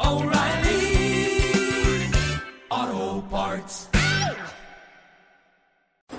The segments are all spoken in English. O'Reilly Auto Parts.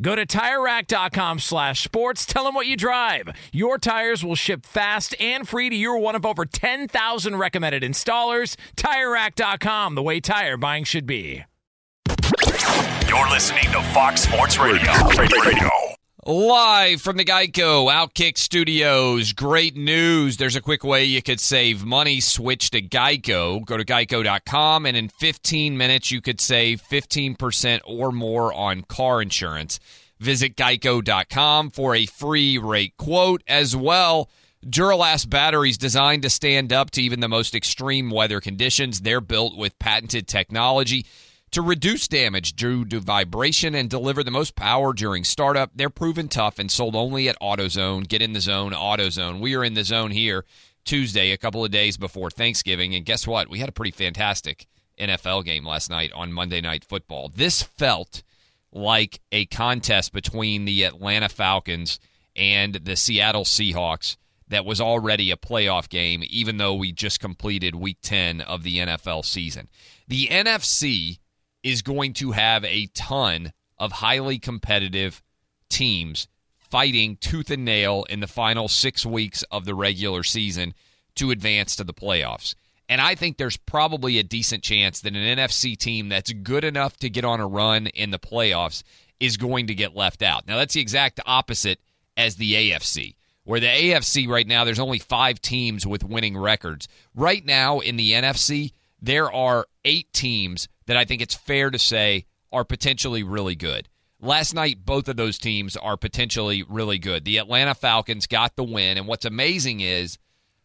Go to TireRack.com/sports. Tell them what you drive. Your tires will ship fast and free to your one of over 10,000 recommended installers. TireRack.com, the way tire buying should be. You're listening to Fox Sports Radio. Live from the Geico Outkick Studios. Great news. There's a quick way you could save money. Switch to Geico. Go to geico.com, and in 15 minutes, you could save 15% or more on car insurance. Visit geico.com for a free rate quote. As well, Duralast batteries designed to stand up to even the most extreme weather conditions. They're built with patented technology to reduce damage due to vibration and deliver the most power during startup. They're proven tough and sold only at AutoZone. Get in the zone, AutoZone. We are in the zone here Tuesday, a couple of days before Thanksgiving. And guess what? We had a pretty fantastic NFL game last night on Monday Night Football. This felt like a contest between the Atlanta Falcons and the Seattle Seahawks that was already a playoff game, even though we just completed Week 10 of the NFL season. The NFC is going to have a ton of highly competitive teams fighting tooth and nail in the final 6 weeks of the regular season to advance to the playoffs. And I think there's probably a decent chance that an NFC team that's good enough to get on a run in the playoffs is going to get left out. Now, that's the exact opposite as the AFC, where the AFC right now, there's only 5 teams with winning records. Right now in the NFC, there are 8 teams that I think it's fair to say are potentially really good. Last night, both of those teams are potentially really good. The Atlanta Falcons got the win, and what's amazing is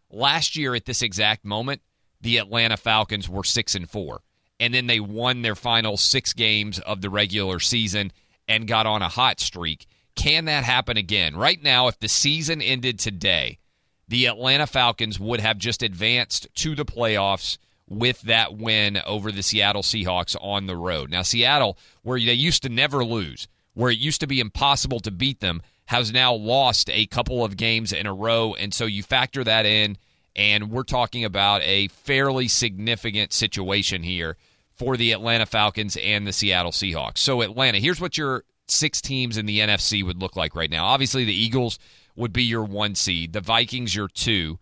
last year at this exact moment, the Atlanta Falcons were 6-4, and then they won their final 6 games of the regular season and got on a hot streak. Can that happen again? Right now, if the season ended today, the Atlanta Falcons would have just advanced to the playoffs with that win over the Seattle Seahawks on the road. Now, Seattle, where they used to never lose, where it used to be impossible to beat them, has now lost a couple of games in a row, and so you factor that in, and we're talking about a fairly significant situation here for the Atlanta Falcons and the Seattle Seahawks. So, Atlanta, here's what your 6 teams in the NFC would look like right now. Obviously, the Eagles would be your 1 seed, the Vikings your 2,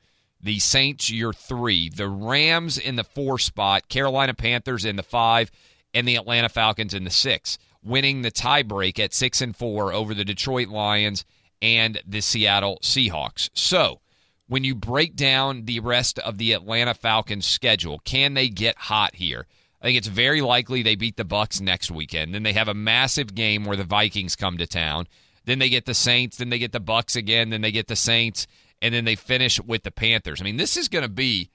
the Saints, your 3. The Rams in the 4 spot. Carolina Panthers in the 5. And the Atlanta Falcons in the 6. Winning the tiebreak at 6-4 over the Detroit Lions and the Seattle Seahawks. So, when you break down the rest of the Atlanta Falcons' schedule, can they get hot here? I think it's very likely they beat the Bucs next weekend. Then they have a massive game where the Vikings come to town. Then they get the Saints. Then they get the Bucs again. Then they get the Saints. And then they finish with the Panthers. I mean, this is going to be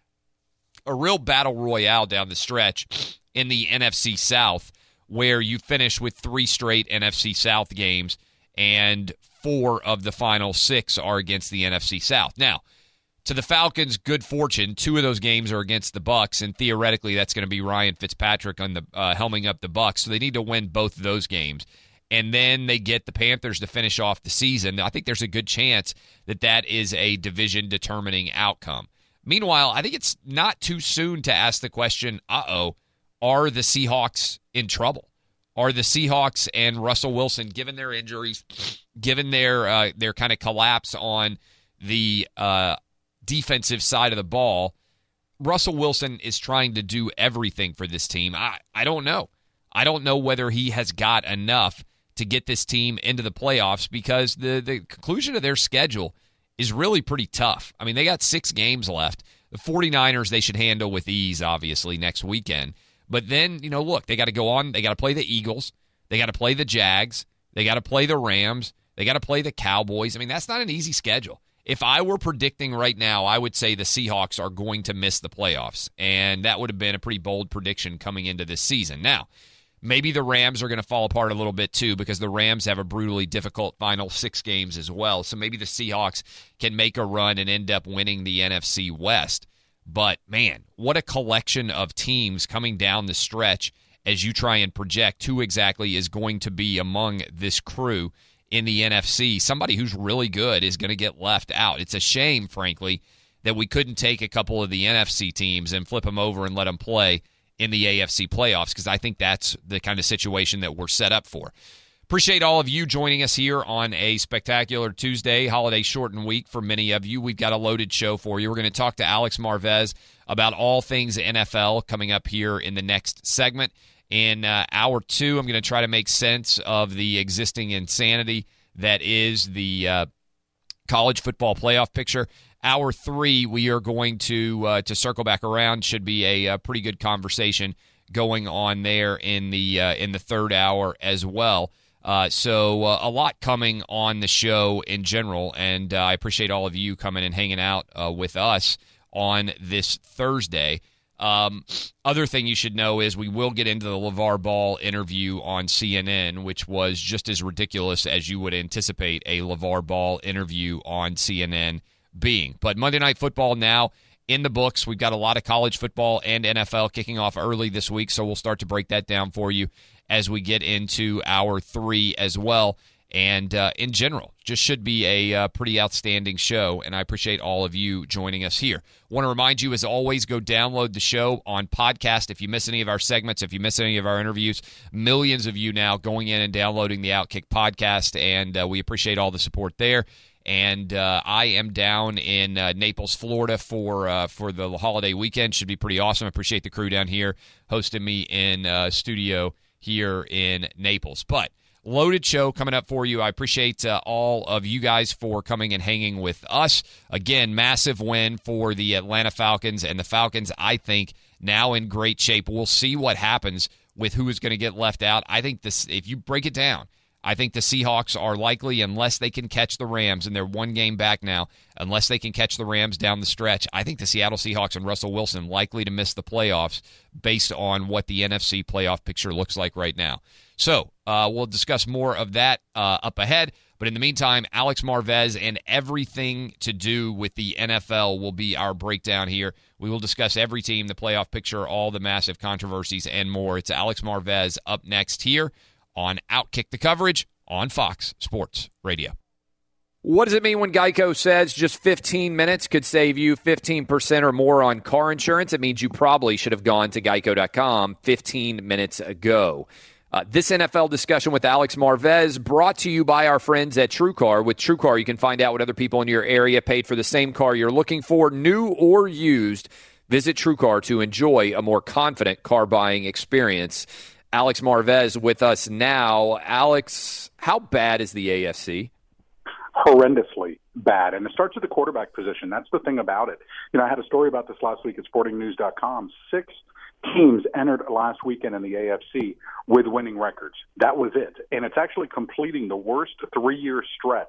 a real battle royale down the stretch in the NFC South, where you finish with 3 straight NFC South games, and 4 of the final 6 are against the NFC South. Now, to the Falcons' good fortune, two of those games are against the Bucs, and theoretically that's going to be Ryan Fitzpatrick on the helming up the Bucs. So they need to win both of those games. And then they get the Panthers to finish off the season. I think there's a good chance that that is a division-determining outcome. Meanwhile, I think it's not too soon to ask the question, are the Seahawks in trouble? Are the Seahawks and Russell Wilson, given their injuries, given their kind of collapse on the defensive side of the ball, Russell Wilson is trying to do everything for this team. I don't know. I don't know whether he has got enough to get this team into the playoffs because the conclusion of their schedule is really pretty tough. I mean, they got 6 games left. The 49ers they should handle with ease, obviously, next weekend. But then, you know, look, they got to go on. They got to play the Eagles. They got to play the Jags. They got to play the Rams. They got to play the Cowboys. I mean, that's not an easy schedule. If I were predicting right now, I would say the Seahawks are going to miss the playoffs, and that would have been a pretty bold prediction coming into this season. Now, maybe the Rams are going to fall apart a little bit too because the Rams have a brutally difficult final 6 games as well. So maybe the Seahawks can make a run and end up winning the NFC West. But, man, what a collection of teams coming down the stretch as you try and project who exactly is going to be among this crew in the NFC. Somebody who's really good is going to get left out. It's a shame, frankly, that we couldn't take a couple of the NFC teams and flip them over and let them play in the AFC playoffs, because I think that's the kind of situation that we're set up for. Appreciate all of you joining us here on a spectacular Tuesday, holiday shortened week for many of you. We've got a loaded show for you. We're going to talk to Alex Marvez about all things NFL coming up here in the next segment. In hour 2, I'm going to try to make sense of the existing insanity that is the college football playoff picture. Hour 3, we are going to circle back around. Should be a pretty good conversation going on there in the third hour as well. So a lot coming on the show in general, and I appreciate all of you coming and hanging out with us on this Thursday. Other thing you should know is we will get into the LeVar Ball interview on CNN, which was just as ridiculous as you would anticipate a LeVar Ball interview on CNN being. But Monday Night Football now in the books. We've got a lot of college football and NFL kicking off early this week, so we'll start to break that down for you as we get into hour 3 as well. And in general, just should be a pretty outstanding show, and I appreciate all of you joining us here. Want to remind you, as always, go download the show on podcast. If you miss any of our segments, if you miss any of our interviews, millions of you now going in and downloading the Outkick podcast, and we appreciate all the support there. And I am down in Naples, Florida for the holiday weekend. Should be pretty awesome. I appreciate the crew down here hosting me in studio here in Naples. But loaded show coming up for you. I appreciate all of you guys for coming and hanging with us. Again, massive win for the Atlanta Falcons. And the Falcons, I think, now in great shape. We'll see what happens with who is going to get left out. I think this, if you break it down, I think the Seahawks are likely, unless they can catch the Rams, and they're one game back now, unless they can catch the Rams down the stretch, I think the Seattle Seahawks and Russell Wilson likely to miss the playoffs based on what the NFC playoff picture looks like right now. So we'll discuss more of that up ahead. But in the meantime, Alex Marvez and everything to do with the NFL will be our breakdown here. We will discuss every team, the playoff picture, all the massive controversies, and more. It's Alex Marvez up next here on Outkick the Coverage on Fox Sports Radio. What does it mean when Geico says just 15 minutes could save you 15% or more on car insurance? It means you probably should have gone to geico.com 15 minutes ago. This NFL discussion with Alex Marvez brought to you by our friends at TrueCar. With TrueCar, you can find out what other people in your area paid for the same car you're looking for, new or used. Visit TrueCar to enjoy a more confident car buying experience. Alex Marvez with us now. Alex, how bad is the AFC? Horrendously bad. And it starts at the quarterback position. That's the thing about it. You know, I had a story about this last week at sportingnews.com. 6 teams entered last weekend in the AFC with winning records. That was it. And it's actually completing the worst 3-year stretch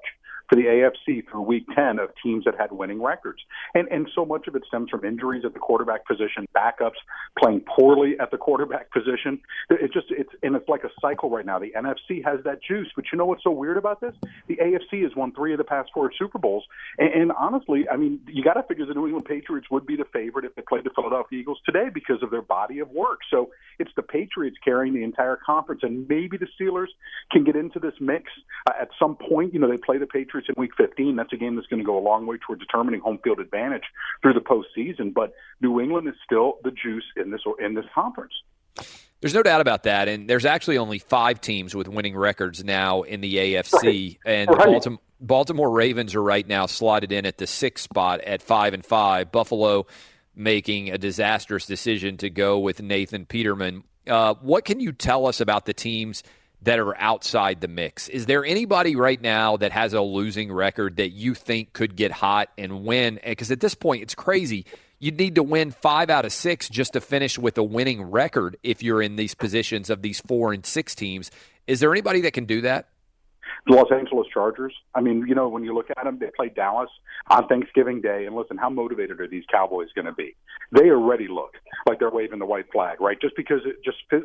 for the AFC through Week 10 of teams that had winning records. And so much of it stems from injuries at the quarterback position, backups playing poorly at the quarterback position. It's like a cycle right now. The NFC has that juice. But you know what's so weird about this? The AFC has won 3 of the past 4 Super Bowls. And honestly, I mean, you got to figure the New England Patriots would be the favorite if they played the Philadelphia Eagles today because of their body of work. So it's the Patriots carrying the entire conference, and maybe the Steelers can get into this mix at some point. You know, they play the Patriots in Week 15. That's a game that's going to go a long way toward determining home field advantage through the postseason. But New England is still the juice in this conference. There's no doubt about that, and there's actually only 5 teams with winning records now in the AFC, The Baltimore Ravens are right now slotted in at the 6th spot at 5-5. Buffalo making a disastrous decision to go with Nathan Peterman. What can you tell us about the teams that are outside the mix? Is there anybody right now that has a losing record that you think could get hot and win? Because at this point, it's crazy. You'd need to win 5 out of 6 just to finish with a winning record if you're in these positions of these 4 and 6 teams. Is there anybody that can do that? The Los Angeles Chargers. I mean, you know, when you look at them, they play Dallas on Thanksgiving Day. And listen, how motivated are these Cowboys going to be? They already look like they're waving the white flag, right? Just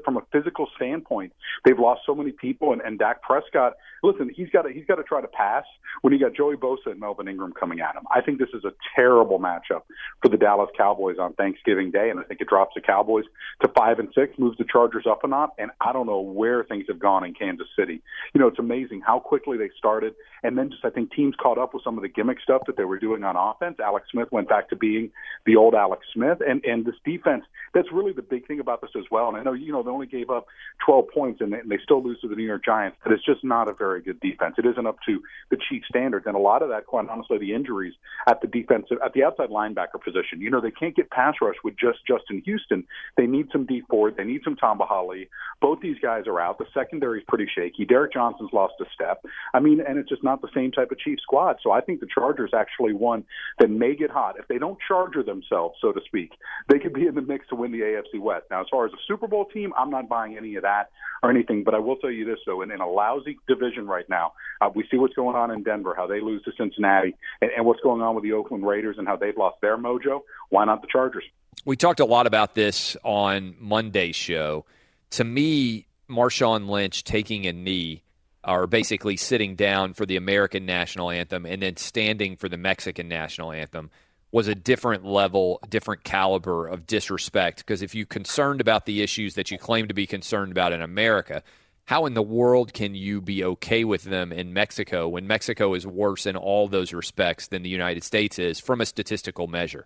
from a physical standpoint, they've lost so many people. And Dak Prescott, listen, he's got to try to pass when you got Joey Bosa and Melvin Ingram coming at him. I think this is a terrible matchup for the Dallas Cowboys on Thanksgiving Day, and I think it drops the Cowboys to 5-6, moves the Chargers up a notch, and I don't know where things have gone in Kansas City. You know, it's amazing how quickly they started, and then just I think teams caught up with some of the gimmick stuff that they were doing on offense. Alex Smith went back to being the old Alex Smith, and this defense, that's really the big thing about this as well. And I know, you know, they only gave up 12 points, and they still lose to the New York Giants, but it's just not a very good defense. It isn't up to the Chief standards, and a lot of that, quite honestly, the injuries at the outside linebacker position. You know, they can't get pass rush with just Justin Houston. They need some Dee Ford. They need some Tamba Hali. Both these guys are out. The secondary is pretty shaky. Derek Johnson's lost a step. I mean, and it's just not the same type of Chief squad. So I think the Chargers actually won that may get hot. If they don't charger themselves, so to speak, they could be in the mix to win the AFC West. Now, as far as a Super Bowl team, I'm not buying any of that or anything, but I will tell you this, though, in a lousy division right now, we see what's going on in Denver, how they lose to Cincinnati, and what's going on with the Oakland Raiders and how they've lost their mojo. Why not the Chargers? We talked a lot about this on Monday's show. To me, Marshawn Lynch taking a knee, or basically sitting down for the American National Anthem and then standing for the Mexican National Anthem, was a different level, different caliber of disrespect. Because if you're concerned about the issues that you claim to be concerned about in America, how in the world can you be okay with them in Mexico when Mexico is worse in all those respects than the United States is from a statistical measure?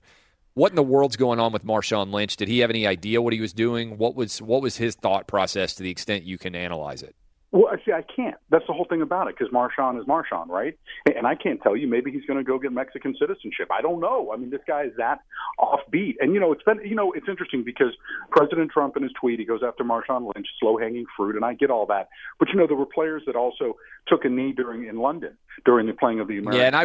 What in the world's going on with Marshawn Lynch? Did he have any idea what he was doing? What was his thought process to the extent you can analyze it? Well, see, I can't. That's the whole thing about it, because Marshawn is Marshawn, right? And I can't tell you. Maybe he's going to go get Mexican citizenship. I don't know. I mean, this guy is that offbeat. And, you know, it's interesting because President Trump in his tweet, he goes after Marshawn Lynch, slow-hanging fruit, and I get all that. But, you know, there were players that also took a knee in London during the playing of the American. Yeah, and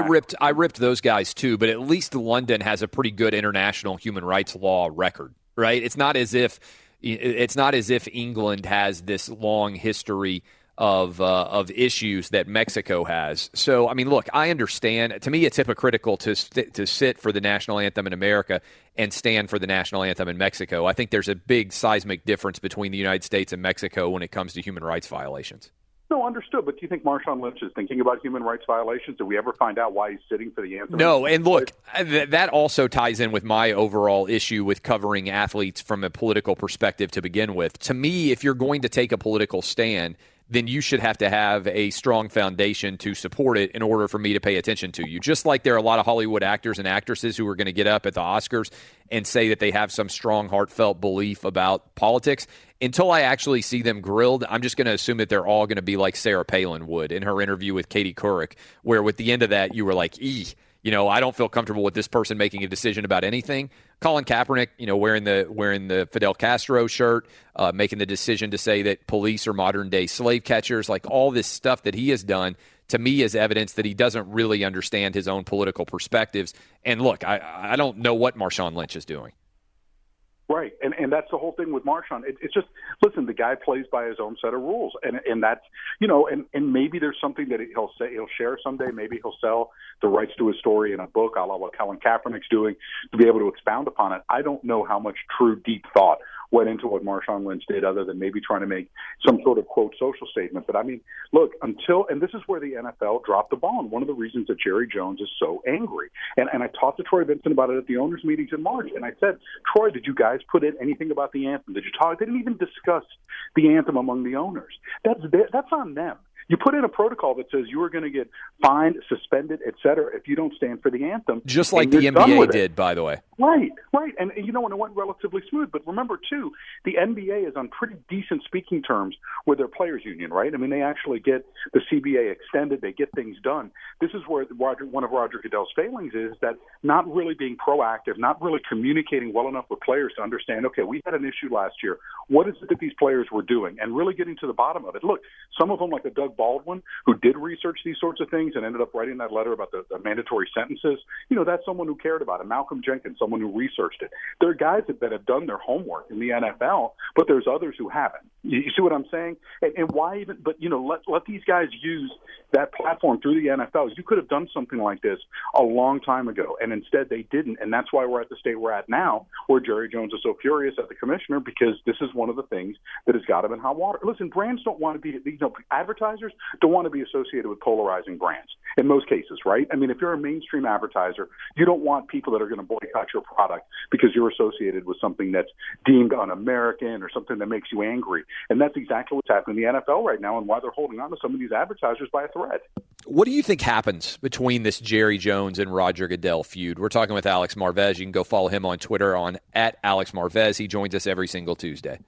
I ripped those guys too, but at least London has a pretty good international human rights law record, right? It's not as if England has this long history of issues that Mexico has. So, I mean, look, I understand. To me, it's hypocritical to sit for the national anthem in America and stand for the national anthem in Mexico. I think there's a big seismic difference between the United States and Mexico when it comes to human rights violations. No, understood. But do you think Marshawn Lynch is thinking about human rights violations? Do we ever find out why he's sitting for the anthem? No, and look, that also ties in with my overall issue with covering athletes from a political perspective to begin with. To me, if you're going to take a political stand, then you should have to have a strong foundation to support it in order for me to pay attention to you. Just like there are a lot of Hollywood actors and actresses who are going to get up at the Oscars and say that they have some strong, heartfelt belief about politics. Until I actually see them grilled, I'm just going to assume that they're all going to be like Sarah Palin would in her interview with Katie Couric, where with the end of that, you were like, you know, I don't feel comfortable with this person making a decision about anything. Colin Kaepernick, you know, wearing the Fidel Castro shirt, making the decision to say that police are modern-day slave catchers, like all this stuff that he has done, to me is evidence that he doesn't really understand his own political perspectives. And look, I don't know what Marshawn Lynch is doing. Right, and that's the whole thing with Marshawn. It's just, listen, the guy plays by his own set of rules, and that's, you know, and maybe there's something that he'll say, he'll share someday. Maybe he'll sell the rights to his story in a book, a la what Colin Kaepernick's doing, to be able to expound upon it. I don't know how much true, deep thought went into what Marshawn Lynch did, other than maybe trying to make some sort of, quote, social statement. But, I mean, look, until – and this is where the NFL dropped the ball, and one of the reasons that Jerry Jones is so angry. And I talked to Troy Vincent about it at the owners' meetings in March, and I said, Troy, did you guys put in anything about the anthem? Did you talk? They didn't even discuss the anthem among the owners. That's on them. You put in a protocol that says you are going to get fined, suspended, et cetera, if you don't stand for the anthem. Just like the NBA did, by the way. Right, right. And, you know, and it went relatively smooth. But remember, too, the NBA is on pretty decent speaking terms with their players' union, right? I mean, they actually get the CBA extended. They get things done. This is where one of Roger Goodell's failings is, that not really being proactive, not really communicating well enough with players to understand, okay, we had an issue last year. What is it that these players were doing? And really getting to the bottom of it. Look, some of them, like a Doug Baldwin, who did research these sorts of things and ended up writing that letter about the mandatory sentences, you know, that's someone who cared about it. Malcolm Jenkins, someone who researched it. There are guys that have done their homework in the NFL, but there's others who haven't. You see what I'm saying? And why even? But, you know, let these guys use that platform through the NFL. You could have done something like this a long time ago, and instead they didn't. And that's why we're at the state we're at now, where Jerry Jones is so furious at the commissioner, because this is one of the things that has got him in hot water. Listen, brands don't want to be, you know, advertisers don't want to be associated with polarizing brands in most cases, right? I mean, if you're a mainstream advertiser, you don't want people that are going to boycott your product because you're associated with something that's deemed un-American or something that makes you angry. And that's exactly what's happening in the NFL right now, and why they're holding on to some of these advertisers by a thread. What do you think happens between this Jerry Jones and Roger Goodell feud? We're talking with Alex Marvez. You can go follow him on Twitter at Alex Marvez. He joins us every single Tuesday.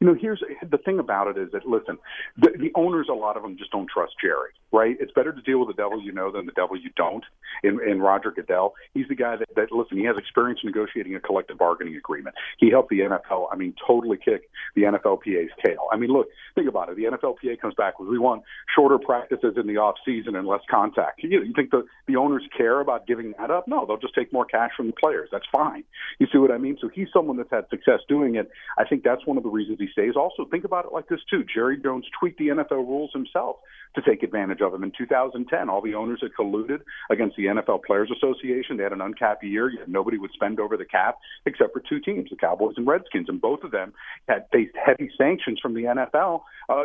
You know, here's the thing about it is that, listen, the owners, a lot of them just don't trust Jerry, right? It's better to deal with the devil you know than the devil you don't. And Roger Goodell, he's the guy that, listen, he has experience negotiating a collective bargaining agreement. He helped the NFL, I mean, totally kick the NFLPA's tail. I mean, look, think about it. The NFLPA comes back with, we want shorter practices in the off season and less contact. You know, you think the owners care about giving that up? No, they'll just take more cash from the players. That's fine. You see what I mean? So he's someone that's had success doing it. I think that's one of the reasons he stays. Also, think about it like this, too. Jerry Jones tweaked the NFL rules himself to take advantage of them. In 2010, all the owners had colluded against the NFL Players Association. They had an uncapped year. Nobody would spend over the cap except for two teams, the Cowboys and Redskins, and both of them had faced heavy sanctions from the NFL,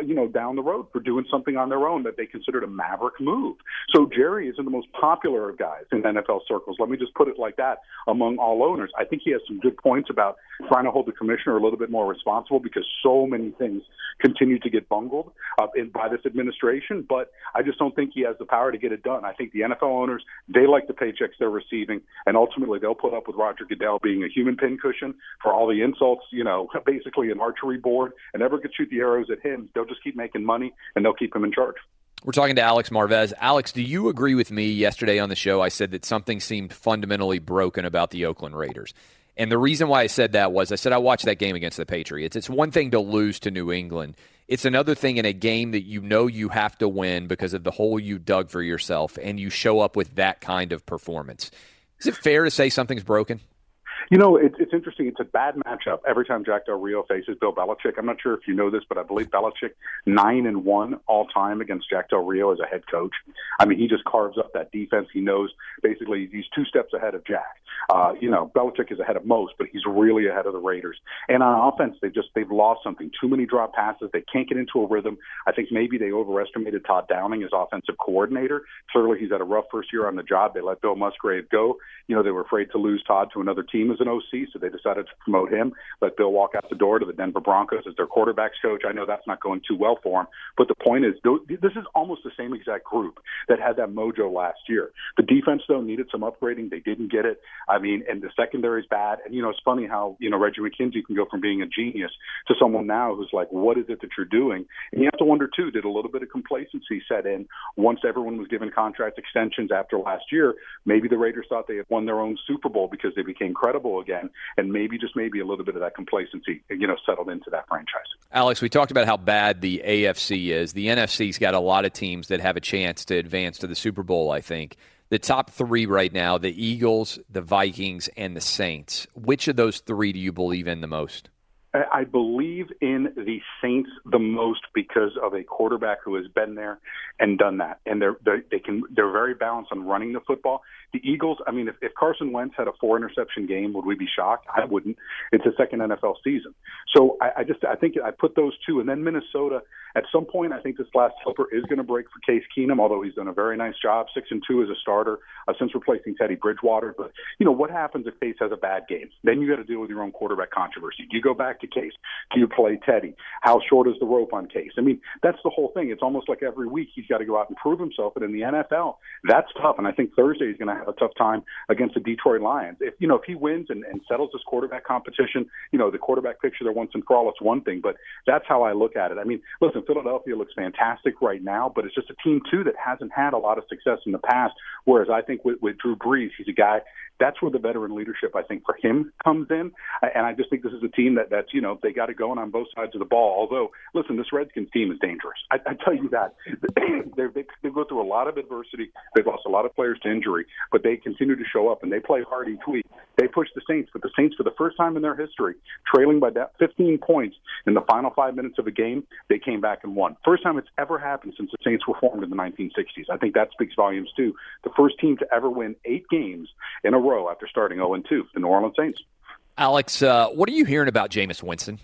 you know, down the road for doing something on their own that they considered a maverick move. So Jerry isn't the most popular of guys in NFL circles. Let me just put it like that, among all owners. I think he has some good points about trying to hold the commissioner a little bit more responsible, because so many things continue to get bungled by this administration, but I just don't think he has the power to get it done. I think the NFL owners, they like the paychecks they're receiving, and ultimately they'll put up with Roger Goodell being a human pincushion for all the insults, you know, basically an archery board, and never could shoot the arrows at him. They'll just keep making money, and they'll keep him in charge. We're talking to Alex Marvez. Alex, do you agree with me? Yesterday on the show, I said that something seemed fundamentally broken about the Oakland Raiders. And the reason why I said that was, I said I watched that game against the Patriots. It's one thing to lose to New England. It's another thing in a game that you know you have to win because of the hole you dug for yourself, and you show up with that kind of performance. Is it fair to say something's broken? You know, it's interesting. It's a bad matchup every time Jack Del Rio faces Bill Belichick. I'm not sure if you know this, but I believe Belichick 9-1 all time against Jack Del Rio as a head coach. I mean, he just carves up that defense. He knows basically he's 2 steps ahead of Jack. You know, Belichick is ahead of most, but he's really ahead of the Raiders. And on offense, they've lost something. Too many drop passes. They can't get into a rhythm. I think maybe they overestimated Todd Downing as offensive coordinator. Clearly, he's had a rough first year on the job. They let Bill Musgrave go. You know, they were afraid to lose Todd to another team as an OC, so they decided to promote him, let Bill walk out the door to the Denver Broncos as their quarterback's coach. I know that's not going too well for him, but the point is, this is almost the same exact group that had that mojo last year. The defense, though, needed some upgrading. They didn't get it. I mean, and the secondary is bad. And, you know, it's funny how, you know, Reggie McKenzie can go from being a genius to someone now who's like, what is it that you're doing? And you have to wonder, too, did a little bit of complacency set in once everyone was given contract extensions after last year? Maybe the Raiders thought they had won their own Super Bowl because they became credible again, and maybe, just maybe, a little bit of that complacency, you know, settled into that franchise. Alex, we talked about how bad the AFC is. The NFC's got a lot of teams that have a chance to advance to the Super Bowl, I think. The top three right now, the Eagles, the Vikings, and the Saints. Which of those three do you believe in the most? I believe in the Saints the most because of a quarterback who has been there and done that, and they're very balanced on running the football. The Eagles, I mean, if Carson Wentz had a 4-interception game, would we be shocked? I wouldn't. It's his second NFL season, so I think I put those two, and then Minnesota. At some point, I think this last helper is going to break for Case Keenum, although he's done a very nice job, 6-2 as a starter since replacing Teddy Bridgewater. But, you know, what happens if Case has a bad game? Then you got to deal with your own quarterback controversy. Do you go back to Case? Do you play Teddy? How short is the rope on Case? I mean, that's the whole thing. It's almost like every week he's got to go out and prove himself. And in the NFL, that's tough. And I think Thursday he's going to have a tough time against the Detroit Lions. If, you know, if he wins and settles his quarterback competition, you know, the quarterback picture there once and for all, it's one thing. But that's how I look at it. I mean, listen, Philadelphia looks fantastic right now, but it's just a team, too, that hasn't had a lot of success in the past, whereas I think with Drew Brees, he's a guy – that's where the veteran leadership, I think, for him comes in. And I just think this is a team that's, you know, they got it going on both sides of the ball. Although, listen, this Redskins team is dangerous. I tell you that. They go through a lot of adversity. They've lost a lot of players to injury, but they continue to show up, and they play hard each week. They push the Saints, but the Saints, for the first time in their history, trailing by 15 points in the final 5 minutes of a game, they came back and won. First time it's ever happened since the Saints were formed in the 1960s. I think that speaks volumes, too. The first team to ever win 8 games in a row after starting 0-2 for the New Orleans Saints. Alex, what are you hearing about Jameis Winston?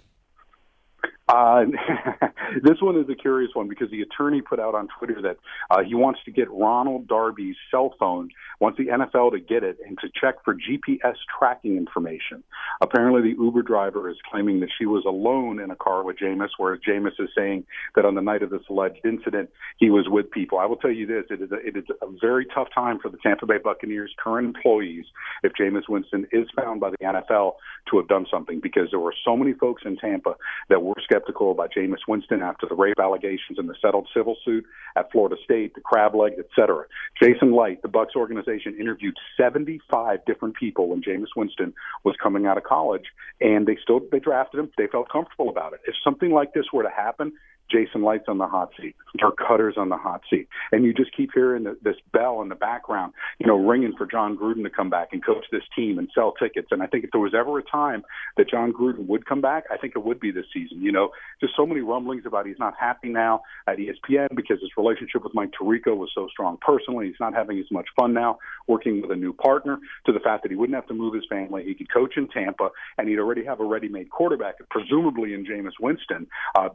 This one is a curious one because the attorney put out on Twitter that he wants to get Ronald Darby's cell phone, wants the NFL to get it, and to check for GPS tracking information. Apparently the Uber driver is claiming that she was alone in a car with Jameis, whereas Jameis is saying that on the night of this alleged incident, he was with people. I will tell you this, it is a very tough time for the Tampa Bay Buccaneers' current employees if Jameis Winston is found by the NFL to have done something, because there were so many folks in Tampa that were skeptical about Jameis Winston after the rape allegations and the settled civil suit at Florida State, the crab leg, etc. Jason Light, the Bucs organization, interviewed 75 different people when Jameis Winston was coming out of college, and they drafted him. They felt comfortable about it. If something like this were to happen, Jason Light's on the hot seat. Dirk Cutter's on the hot seat. And you just keep hearing this bell in the background, you know, ringing for John Gruden to come back and coach this team and sell tickets. And I think if there was ever a time that John Gruden would come back, I think it would be this season. You know, just so many rumblings about he's not happy now at ESPN because his relationship with Mike Tirico was so strong personally. He's not having as much fun now working with a new partner, to the fact that he wouldn't have to move his family. He could coach in Tampa, and he'd already have a ready-made quarterback, presumably in Jameis Winston,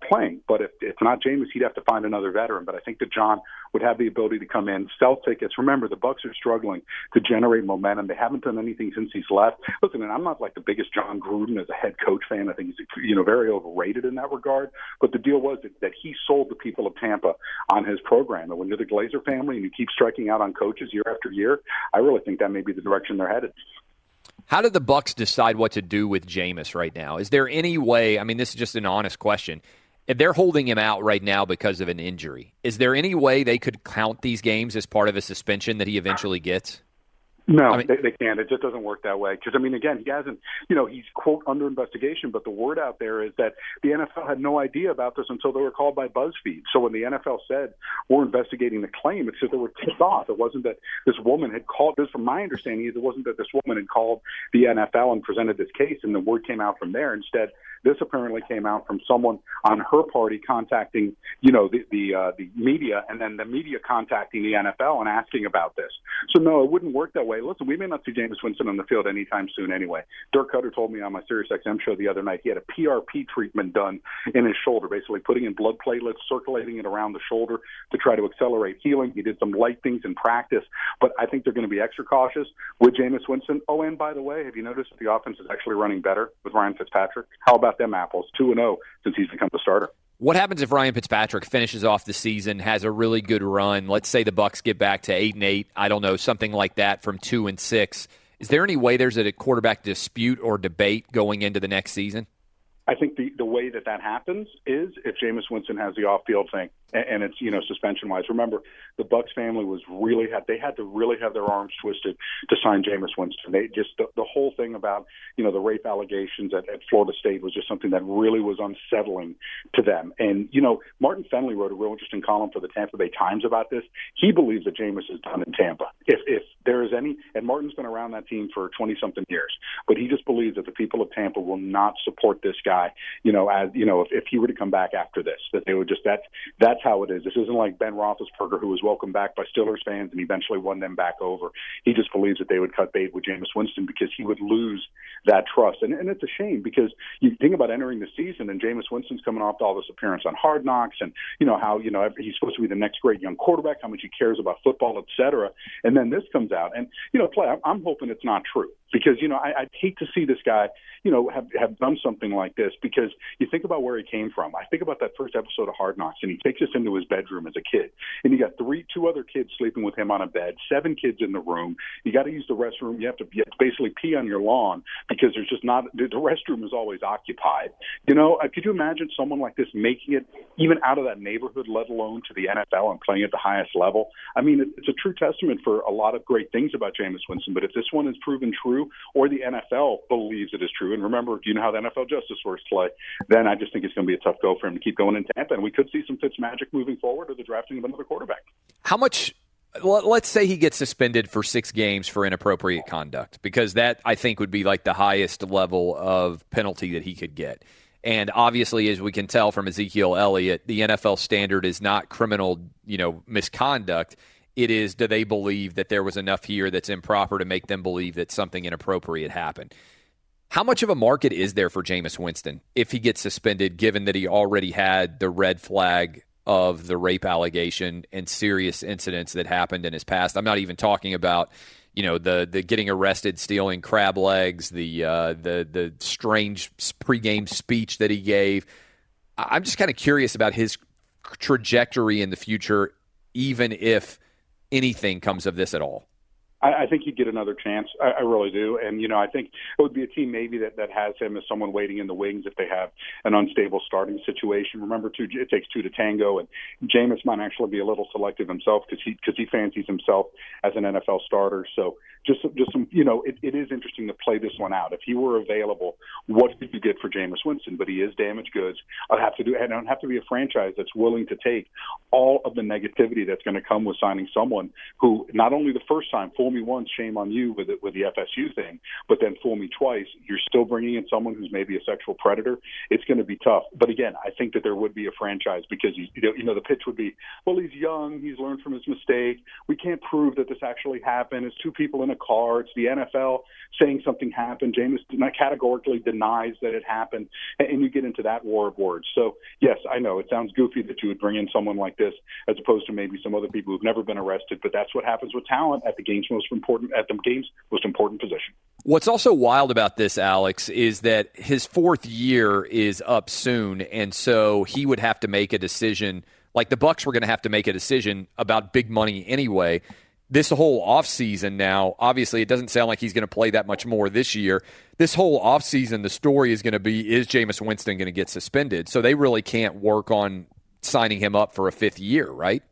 playing. But if not Jameis, he'd have to find another veteran. But I think that John would have the ability to come in, sell tickets. Remember, the Bucs are struggling to generate momentum. They haven't done anything since he's left. Listen, and I'm not like the biggest John Gruden as a head coach fan. I think he's, you know, very overrated in that regard. But the deal was that he sold the people of Tampa on his program. And when you're the Glazer family and you keep striking out on coaches year after year, I really think that may be the direction they're headed. How do the Bucs decide what to do with Jameis right now? Is there any way, I mean, this is just an honest question, if they're holding him out right now because of an injury, is there any way they could count these games as part of a suspension that he eventually gets? No, I mean, they can't. It just doesn't work that way. Because, I mean, again, he hasn't, you know, he's, quote, under investigation, but the word out there is that the NFL had no idea about this until they were called by BuzzFeed. So when the NFL said, we're investigating the claim, it's just they were tipped off. It wasn't that this woman had called, this from my understanding, it wasn't that this woman had called the NFL and presented this case, and the word came out from there. Instead, this apparently came out from someone on her party contacting, you know, the media, and then the media contacting the NFL and asking about this. So, no, it wouldn't work that way. Listen, we may not see Jameis Winston on the field anytime soon anyway. Dirk Cutter told me on my SiriusXM show the other night he had a PRP treatment done in his shoulder, basically putting in blood platelets, circulating it around the shoulder to try to accelerate healing. He did some light things in practice, but I think they're going to be extra cautious with Jameis Winston. Oh, and by the way, have you noticed that the offense is actually running better with Ryan Fitzpatrick? How about them apples? 2-0 since he's become the starter. What happens if Ryan Fitzpatrick finishes off the season, has a really good run? Let's say the Bucs get back to 8-8, I don't know, something like that, from 2-6. Is there any way there's a quarterback dispute or debate going into the next season? I think the way that happens is if Jameis Winston has the off-field thing, and it's, suspension-wise. Remember, the Bucs family had to really have their arms twisted to sign Jameis Winston. They just the whole thing about, the rape allegations at Florida State was just something that really was unsettling to them. And, Martin Fenley wrote a real interesting column for the Tampa Bay Times about this. He believes that Jameis is done in Tampa. If there is any, and Martin's been around that team for 20-something years, but he just believes that the people of Tampa will not support this guy, if he were to come back after this, that they would just, that's how it is. This isn't like Ben Roethlisberger, who was welcomed back by Steelers fans and eventually won them back over. He just believes that they would cut bait with Jameis Winston because he would lose that trust. And it's a shame because you think about entering the season and Jameis Winston's coming off all this appearance on Hard Knocks and, how he's supposed to be the next great young quarterback, how much he cares about football, et cetera. And then this comes out and, I'm hoping it's not true. Because, I'd hate to see this guy, have done something like this because you think about where he came from. I think about that first episode of Hard Knocks, and he takes us into his bedroom as a kid. And you got two other kids sleeping with him on a bed, 7 kids in the room. You got to use the restroom. You have to basically pee on your lawn because there's just not – the restroom is always occupied. Could you imagine someone like this making it even out of that neighborhood, let alone to the NFL and playing at the highest level? I mean, it's a true testament for a lot of great things about Jameis Winston, but if this one is proven true, or the NFL believes it is true. And remember, how the NFL justice works play. Then I just think it's going to be a tough go for him to keep going in Tampa. And we could see some Fitz magic moving forward or the drafting of another quarterback. How much, let's say he gets suspended for 6 games for inappropriate conduct, because that I think would be like the highest level of penalty that he could get. And obviously, as we can tell from Ezekiel Elliott, the NFL standard is not criminal, misconduct. It is, do they believe that there was enough here that's improper to make them believe that something inappropriate happened? How much of a market is there for Jameis Winston if he gets suspended, given that he already had the red flag of the rape allegation and serious incidents that happened in his past? I'm not even talking about, the getting arrested, stealing crab legs, the strange pregame speech that he gave. I'm just kind of curious about his trajectory in the future, even if anything comes of this at all. I think he'd get another chance. I really do. And, I think it would be a team maybe that has him as someone waiting in the wings if they have an unstable starting situation. Remember, too, it takes 2 to tango, and Jameis might actually be a little selective himself because he fancies himself as an NFL starter. So just some, it is interesting to play this one out. If he were available, what could you get for Jameis Winston? But he is damaged goods. I don't have to be a franchise that's willing to take all of the negativity that's going to come with signing someone who not only the first time, full me once, shame on you with the FSU thing, but then fool me twice, you're still bringing in someone who's maybe a sexual predator. It's going to be tough. But again, I think that there would be a franchise because, the pitch would be, well, he's young, he's learned from his mistake. We can't prove that this actually happened. It's 2 people in a car. It's the NFL saying something happened. Jameis categorically denies that it happened. And you get into that war of words. So, yes, I know it sounds goofy that you would bring in someone like this as opposed to maybe some other people who've never been arrested, but that's what happens with talent at the game's most important position. What's also wild about this, Alex, is that his 4th year is up soon, and so he would have to make a decision. Like the Bucs were going to have to make a decision about big money anyway. This whole offseason now, obviously it doesn't sound like he's going to play that much more this year. This whole offseason, the story is going to be, is Jameis Winston going to get suspended? So they really can't work on signing him up for a 5th year, right?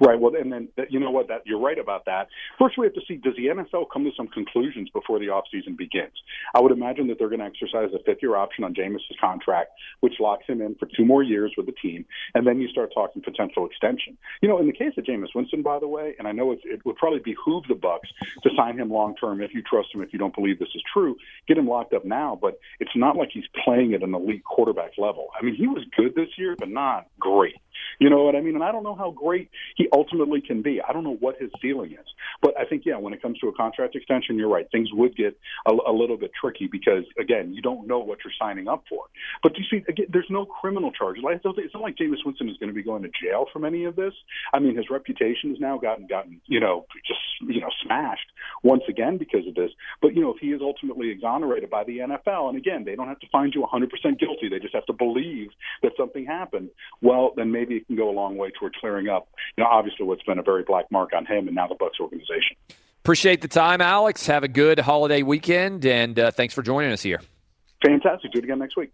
Right. Well, and then you know what? You're right about that. First, we have to see, does the NFL come to some conclusions before the offseason begins? I would imagine that they're going to exercise a 5th-year option on Jameis' contract, which locks him in for 2 more years with the team, and then you start talking potential extension. In the case of Jameis Winston, by the way, and I know it would probably behoove the Bucs to sign him long-term if you trust him, if you don't believe this is true, get him locked up now, but it's not like he's playing at an elite quarterback level. I mean, he was good this year, but not great. You know what I mean? And I don't know how great he ultimately can be. I don't know what his ceiling is. But I think, yeah, when it comes to a contract extension, you're right. Things would get a little bit tricky because, again, you don't know what you're signing up for. But you see, again, there's no criminal charges. It's not like Jameis Winston is going to be going to jail from any of this. I mean, his reputation has now gotten smashed once again because of this. But, if he is ultimately exonerated by the NFL, and again, they don't have to find you 100% guilty. They just have to believe that something happened. Well, then maybe it can go a long way toward clearing up, obviously what's been a very black mark on him and now the Bucs organization. Appreciate the time, Alex. Have a good holiday weekend, and thanks for joining us here. Fantastic. Do it again next week.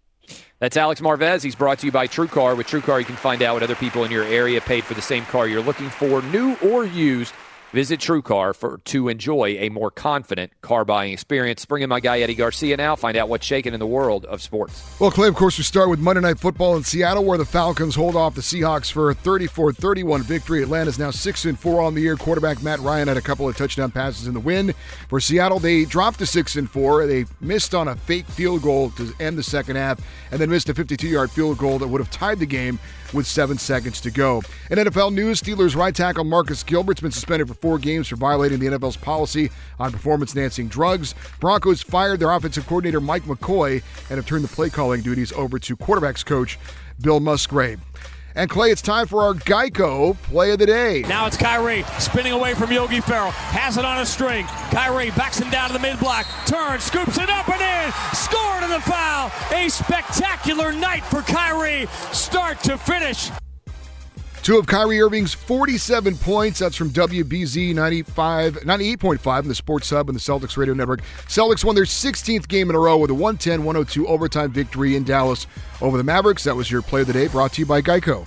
That's Alex Marvez. He's brought to you by TrueCar. With TrueCar, you can find out what other people in your area paid for the same car you're looking for, new or used. Visit TrueCar to enjoy a more confident car buying experience. Bring in my guy, Eddie Garcia, now. Find out what's shaking in the world of sports. Well, Clay, of course, we start with Monday Night Football in Seattle, where the Falcons hold off the Seahawks for a 34-31 victory. Atlanta's now 6-4 on the year. Quarterback Matt Ryan had a couple of touchdown passes in the win. For Seattle, they dropped to 6-4. They missed on a fake field goal to end the second half, and then missed a 52-yard field goal that would have tied the game with 7 seconds to go. In NFL news, Steelers right tackle Marcus Gilbert's been suspended for 4 games for violating the NFL's policy on performance-enhancing drugs. Broncos fired their offensive coordinator Mike McCoy and have turned the play-calling duties over to quarterbacks coach Bill Musgrave. And, Clay, it's time for our Geico Play of the Day. Now it's Kyrie spinning away from Yogi Ferrell. Has it on a string. Kyrie backs him down to the mid-block. Turns, scoops it up and in. Scored in the foul. A spectacular night for Kyrie. Start to finish. 2 of Kyrie Irving's 47 points. That's from WBZ 98.5 in the Sports Hub and the Celtics Radio Network. Celtics won their 16th game in a row with a 110-102 overtime victory in Dallas over the Mavericks. That was your Play of the Day, brought to you by Geico.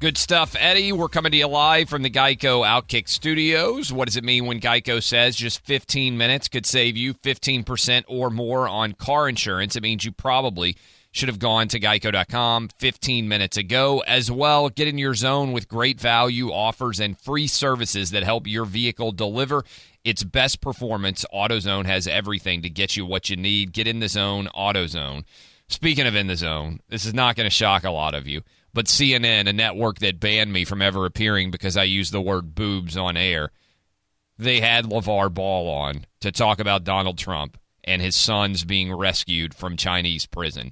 Good stuff, Eddie. We're coming to you live from the Geico Outkick Studios. What does it mean when Geico says just 15 minutes could save you 15% or more on car insurance? It means you probably should have gone to geico.com 15 minutes ago. As well, get in your zone with great value offers and free services that help your vehicle deliver its best performance. AutoZone has everything to get you what you need. Get in the zone, AutoZone. Speaking of in the zone, this is not going to shock a lot of you, but CNN, a network that banned me from ever appearing because I used the word boobs on air, they had LeVar Ball on to talk about Donald Trump and his sons being rescued from Chinese prison.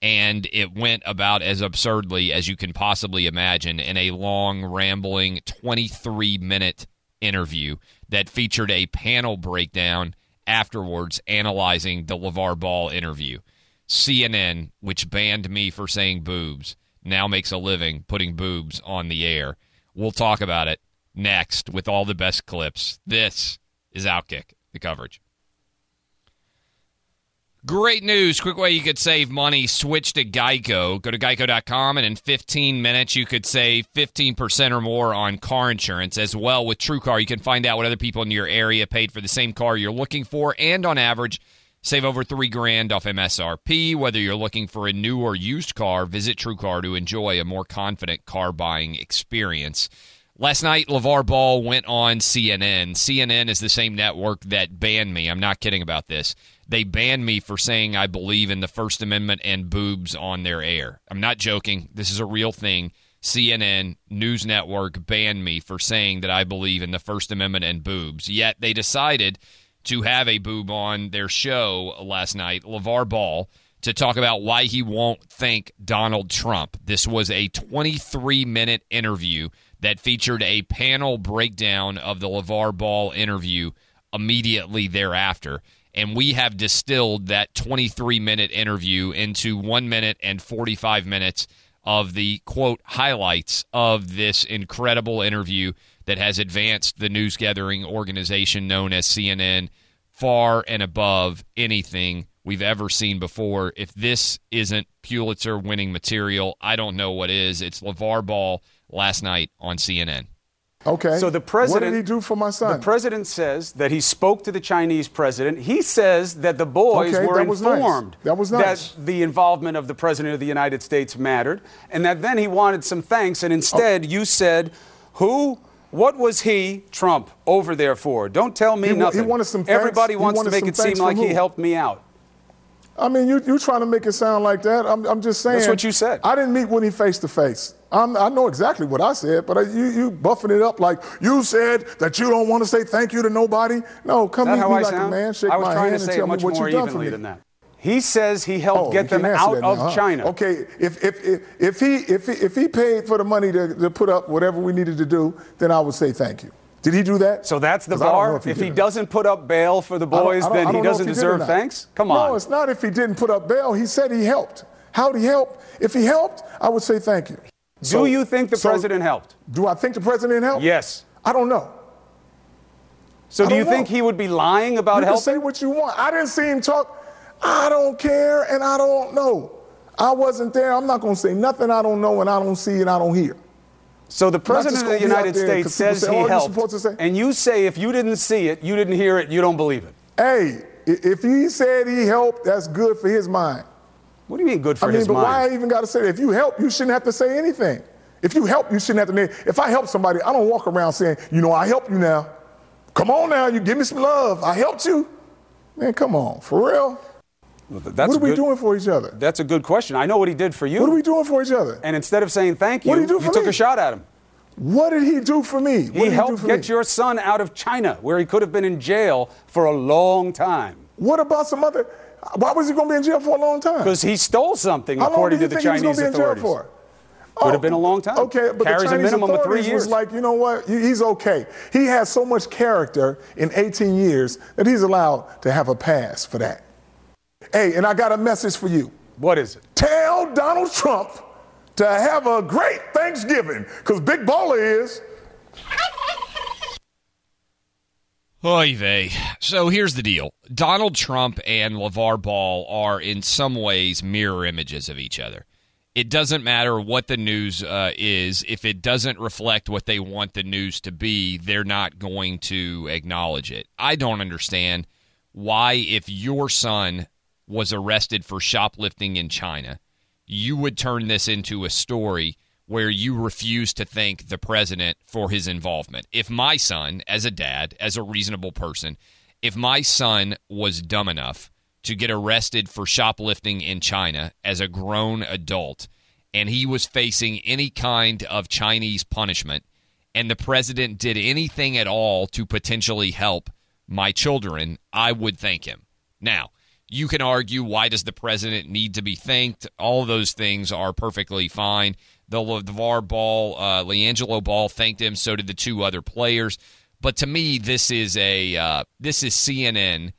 And it went about as absurdly as you can possibly imagine in a long, rambling, 23-minute interview that featured a panel breakdown afterwards analyzing the LeVar Ball interview. CNN, which banned me for saying boobs, now makes a living putting boobs on the air. We'll talk about it next with all the best clips. This is Outkick, the coverage. Great news. Quick way you could save money. Switch to Geico. Go to geico.com, and in 15 minutes, you could save 15% or more on car insurance. As well, with TrueCar, you can find out what other people in your area paid for the same car you're looking for, and on average, save over $3,000 off MSRP. Whether you're looking for a new or used car, visit TrueCar to enjoy a more confident car buying experience. Last night, LeVar Ball went on CNN. CNN is the same network that banned me. I'm not kidding about this. They banned me for saying I believe in the First Amendment and boobs on their air. I'm not joking. This is a real thing. CNN News Network banned me for saying that I believe in the First Amendment and boobs. Yet they decided to have a boob on their show last night, LeVar Ball, to talk about why he won't thank Donald Trump. This was a 23-minute interview that featured a panel breakdown of the LeVar Ball interview immediately thereafter. And we have distilled that 23-minute interview into 1 minute and 45 minutes of the, quote, highlights of this incredible interview that has advanced the news-gathering organization known as CNN far and above anything we've ever seen before. If this isn't Pulitzer-winning material, I don't know what is. It's LeVar Ball last night on CNN. Okay. So the president, what did he do for my son? The president says that he spoke to the Chinese president. He says that the boys were informed that the involvement of the president of the United States mattered, and that then he wanted some thanks. And instead, you said, "Who? What was he, Trump, over there for? Don't tell me nothing." He wanted some thanks. Everybody wants to make it seem like he helped me out. I mean, you're trying to make it sound like that. I'm just saying. That's what you said. I didn't meet Winnie face to face. I know exactly what I said, but you buffing it up like you said that you don't want to say thank you to nobody. No, come meet me like a man, shake my hand, and tell me what you've done for me. I was trying to say it much more evenly than that. He says he helped get them out of China. Okay, if he paid for the money to put up whatever we needed to do, then I would say thank you. Did he do that? So that's the bar. If he doesn't put up bail for the boys, then he doesn't deserve thanks? Come on. No, it's not if he didn't put up bail. He said he helped. How'd he help? If he helped, I would say thank you. Do you think the president helped? Do I think the president helped? Yes. I don't know. So do you think he would be lying about helping? You can say what you want. I didn't see him talk. I don't care and I don't know. I wasn't there. I'm not going to say nothing I don't know and I don't see and I don't hear. So the President of the United States says he helped, and you say if you didn't see it, you didn't hear it, you don't believe it. Hey, if he said he helped, that's good for his mind. What do you mean good for his mind? I mean, but why I even got to say that? If you help, you shouldn't have to say anything. If you help, you shouldn't have to name. If I help somebody, I don't walk around saying, you know, I helped you now. Come on now, you give me some love. I helped you. Man, come on, for real. That's what are we doing for each other? That's a good question. I know what he did for you. What are we doing for each other? And instead of saying thank you, you took a shot at him. What did he do for me? He helped get your son out of China, where he could have been in jail for a long time. What about some other? Why was he going to be in jail for a long time? Because he stole something, according to the Chinese authorities. Could have been a long time. Okay, but carries a minimum of 3 years. Was like, you know what? He's okay. He has so much character in 18 years that he's allowed to have a pass for that. Hey, and I got a message for you. What is it? Tell Donald Trump to have a great Thanksgiving, because Big Baller is. Oy vey. So here's the deal. Donald Trump and LeVar Ball are in some ways mirror images of each other. It doesn't matter what the news is. If it doesn't reflect what they want the news to be, they're not going to acknowledge it. I don't understand why, if your son was arrested for shoplifting in China, you would turn this into a story where you refuse to thank the president for his involvement. If my son, as a dad, as a reasonable person, if my son was dumb enough to get arrested for shoplifting in China as a grown adult, and he was facing any kind of Chinese punishment, and the president did anything at all to potentially help my children, I would thank him. Now, you can argue, why does the president need to be thanked? All those things are perfectly fine. The LeVar Ball, LiAngelo Ball thanked him. So did the two other players. But to me, this is CNN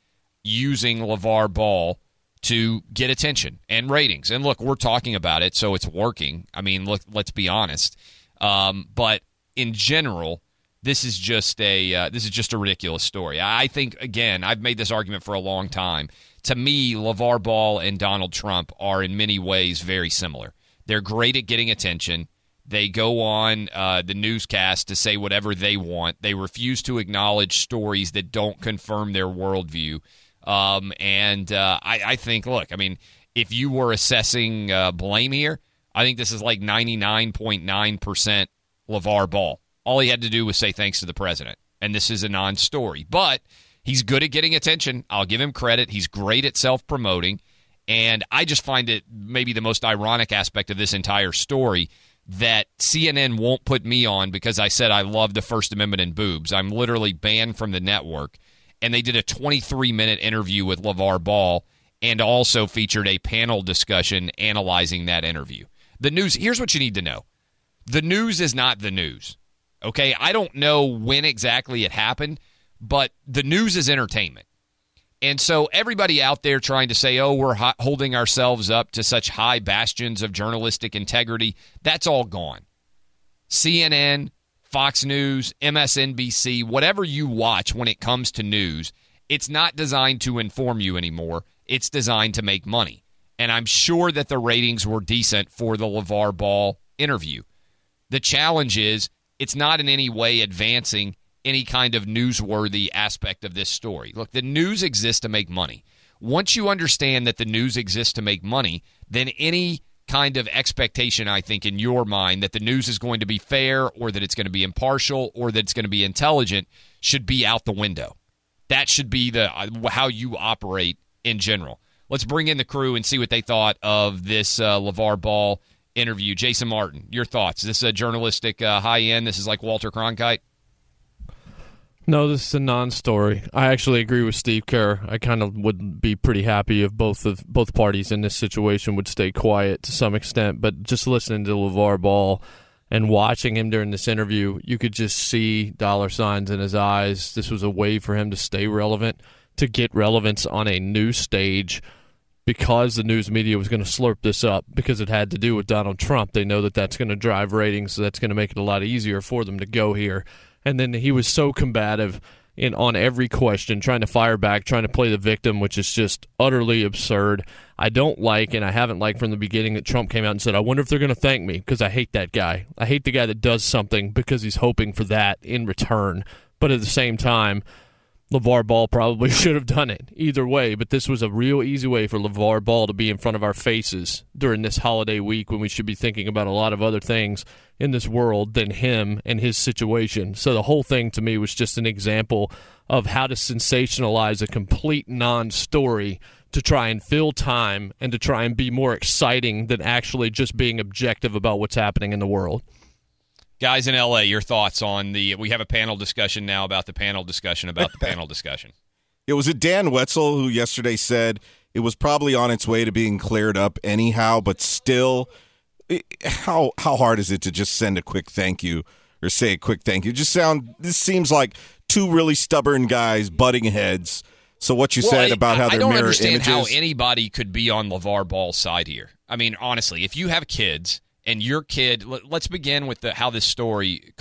using LeVar Ball to get attention and ratings. And look, we're talking about it, so it's working. I mean, look, let's be honest. But in general, this is just a ridiculous story. I think, again, I've made this argument for a long time. To me, LeVar Ball and Donald Trump are in many ways very similar. They're great at getting attention. They go on the newscast to say whatever they want. They refuse to acknowledge stories that don't confirm their worldview. I think, look, I mean, if you were assessing blame here, I think this is like 99.9% LeVar Ball. All he had to do was say thanks to the president, and this is a non-story. But he's good at getting attention. I'll give him credit. He's great at self-promoting. And I just find it maybe the most ironic aspect of this entire story that CNN won't put me on because I said I love the First Amendment and boobs. I'm literally banned from the network. And they did a 23-minute interview with LeVar Ball and also featured a panel discussion analyzing that interview. The news, here's what you need to know. The news is not the news. Okay, I don't know when exactly it happened, but the news is entertainment. And so everybody out there trying to say, oh, we're holding ourselves up to such high bastions of journalistic integrity, that's all gone. CNN, Fox News, MSNBC, whatever you watch when it comes to news, it's not designed to inform you anymore. It's designed to make money. And I'm sure that the ratings were decent for the LeVar Ball interview. The challenge is it's not in any way advancing any kind of newsworthy aspect of this story. Look, the news exists to make money. Once you understand that the news exists to make money, then any kind of expectation, I think, in your mind that the news is going to be fair or that it's going to be impartial or that it's going to be intelligent should be out the window. That should be how you operate in general. Let's bring in the crew and see what they thought of this LeVar Ball interview. Jason Martin, your thoughts. Is this a journalistic high end? This is like Walter Cronkite? No, this is a non-story. I actually agree with Steve Kerr. I kind of would be pretty happy if both parties in this situation would stay quiet to some extent. But just listening to LeVar Ball and watching him during this interview, you could just see dollar signs in his eyes. This was a way for him to stay relevant, to get relevance on a new stage, because the news media was going to slurp this up because it had to do with Donald Trump. They know that that's going to drive ratings, so that's going to make it a lot easier for them to go here. And then he was so combative in on every question, trying to fire back, trying to play the victim, which is just utterly absurd. I don't like, and I haven't liked from the beginning, that Trump came out and said, I wonder if they're going to thank me, because I hate that guy. I hate the guy that does something because he's hoping for that in return. But at the same time, LeVar Ball probably should have done it either way, but this was a real easy way for LeVar Ball to be in front of our faces during this holiday week when we should be thinking about a lot of other things in this world than him and his situation. So the whole thing to me was just an example of how to sensationalize a complete non-story to try and fill time and to try and be more exciting than actually just being objective about what's happening in the world. Guys in L.A., your thoughts on the – we have a panel discussion now about the panel discussion about the panel discussion. It was Dan Wetzel who yesterday said it was probably on its way to being cleared up anyhow, but still, how hard is it to just send a quick thank you or say a quick thank you? This seems like two really stubborn guys butting heads. So what you said about how they're mirror images. I don't understand how anybody could be on LeVar Ball's side here. I mean, honestly, if you have kids – and your kid, let's begin with how this story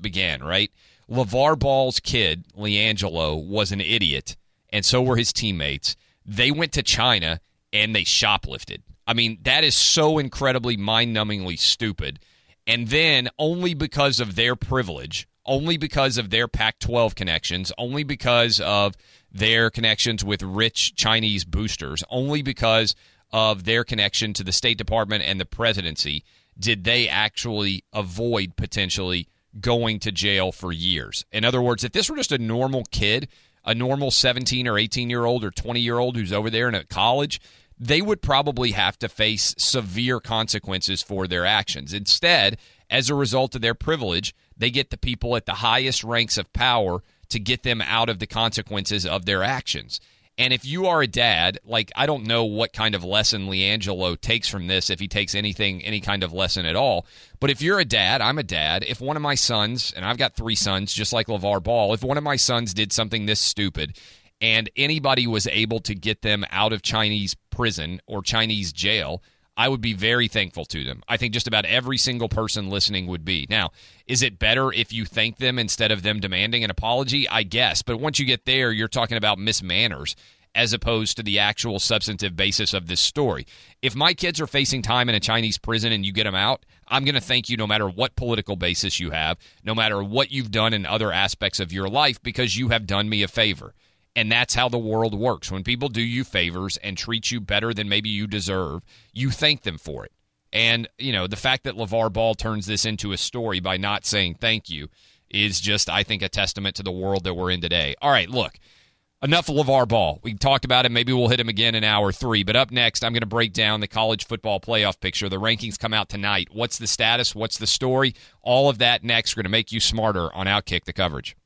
began, right? LeVar Ball's kid, LiAngelo, was an idiot, and so were his teammates. They went to China, and they shoplifted. I mean, that is so incredibly mind-numbingly stupid. And then, only because of their privilege, only because of their Pac-12 connections, only because of their connections with rich Chinese boosters, only because of their connection to the State Department and the presidency, did they actually avoid potentially going to jail for years? In other words, if this were just a normal kid, a normal 17 or 18-year-old or 20-year-old who's over there in a college, they would probably have to face severe consequences for their actions. Instead, as a result of their privilege, they get the people at the highest ranks of power to get them out of the consequences of their actions. And if you are a dad, like, I don't know what kind of lesson LiAngelo takes from this, if he takes anything, any kind of lesson at all. But if you're a dad, I'm a dad. If one of my sons, and I've got three sons, just like LeVar Ball, if one of my sons did something this stupid and anybody was able to get them out of Chinese prison or Chinese jail, I would be very thankful to them. I think just about every single person listening would be. Now, is it better if you thank them instead of them demanding an apology? I guess. But once you get there, you're talking about mismanners as opposed to the actual substantive basis of this story. If my kids are facing time in a Chinese prison and you get them out, I'm going to thank you no matter what political basis you have, no matter what you've done in other aspects of your life, because you have done me a favor. And that's how the world works. When people do you favors and treat you better than maybe you deserve, you thank them for it. And, you know, the fact that LeVar Ball turns this into a story by not saying thank you is just, I think, a testament to the world that we're in today. All right, look, enough LeVar Ball. We talked about him. Maybe we'll hit him again in hour three. But up next, I'm going to break down the college football playoff picture. The rankings come out tonight. What's the status? What's the story? All of that next. We're going to make you smarter on Outkick the Coverage.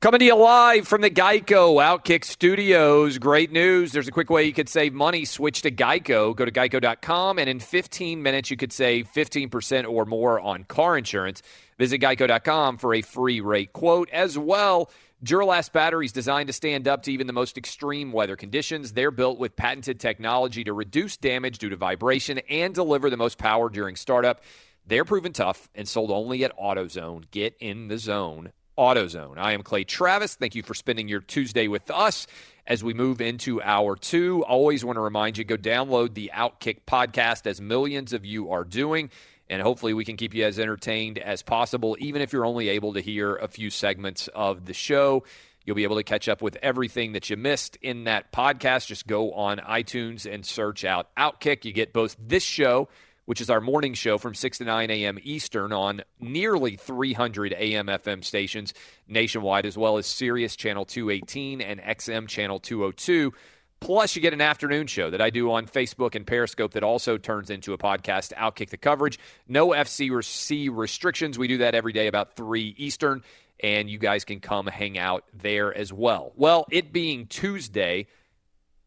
Coming to you live from the Geico Outkick Studios. Great news. There's a quick way you could save money. Switch to Geico. Go to geico.com, and in 15 minutes, you could save 15% or more on car insurance. Visit geico.com for a free rate quote. As well, Duralast batteries designed to stand up to even the most extreme weather conditions. They're built with patented technology to reduce damage due to vibration and deliver the most power during startup. They're proven tough and sold only at AutoZone. Get in the zone. AutoZone. I am Clay Travis. Thank you for spending your Tuesday with us as we move into hour two. Always want to remind you, go download the Outkick podcast, as millions of you are doing, and hopefully we can keep you as entertained as possible, even if you're only able to hear a few segments of the show. You'll be able to catch up with everything that you missed in that podcast. Just go on iTunes and search out Outkick. You get both this show, which is our morning show from 6 to 9 a.m. Eastern on nearly 300 AM FM stations nationwide, as well as Sirius Channel 218 and XM Channel 202. Plus, you get an afternoon show that I do on Facebook and Periscope that also turns into a podcast, Outkick the Coverage. No FCC restrictions. We do that every day about 3 Eastern, and you guys can come hang out there as well. Well, it being Tuesday,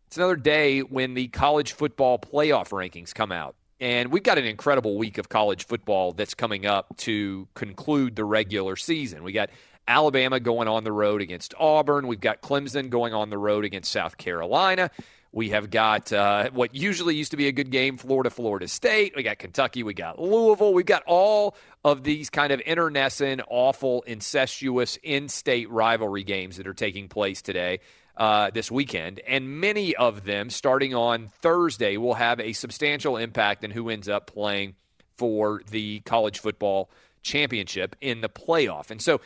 it's another day when the college football playoff rankings come out. And we've got an incredible week of college football that's coming up to conclude the regular season. We got Alabama going on the road against Auburn. We've got Clemson going on the road against South Carolina. We have got what usually used to be a good game, Florida State. We got Kentucky. We got Louisville. We've got all of these kind of internecine, awful, incestuous in-state rivalry games that are taking place today, this weekend. And many of them, starting on Thursday, will have a substantial impact in who ends up playing for the college football championship in the playoff. And so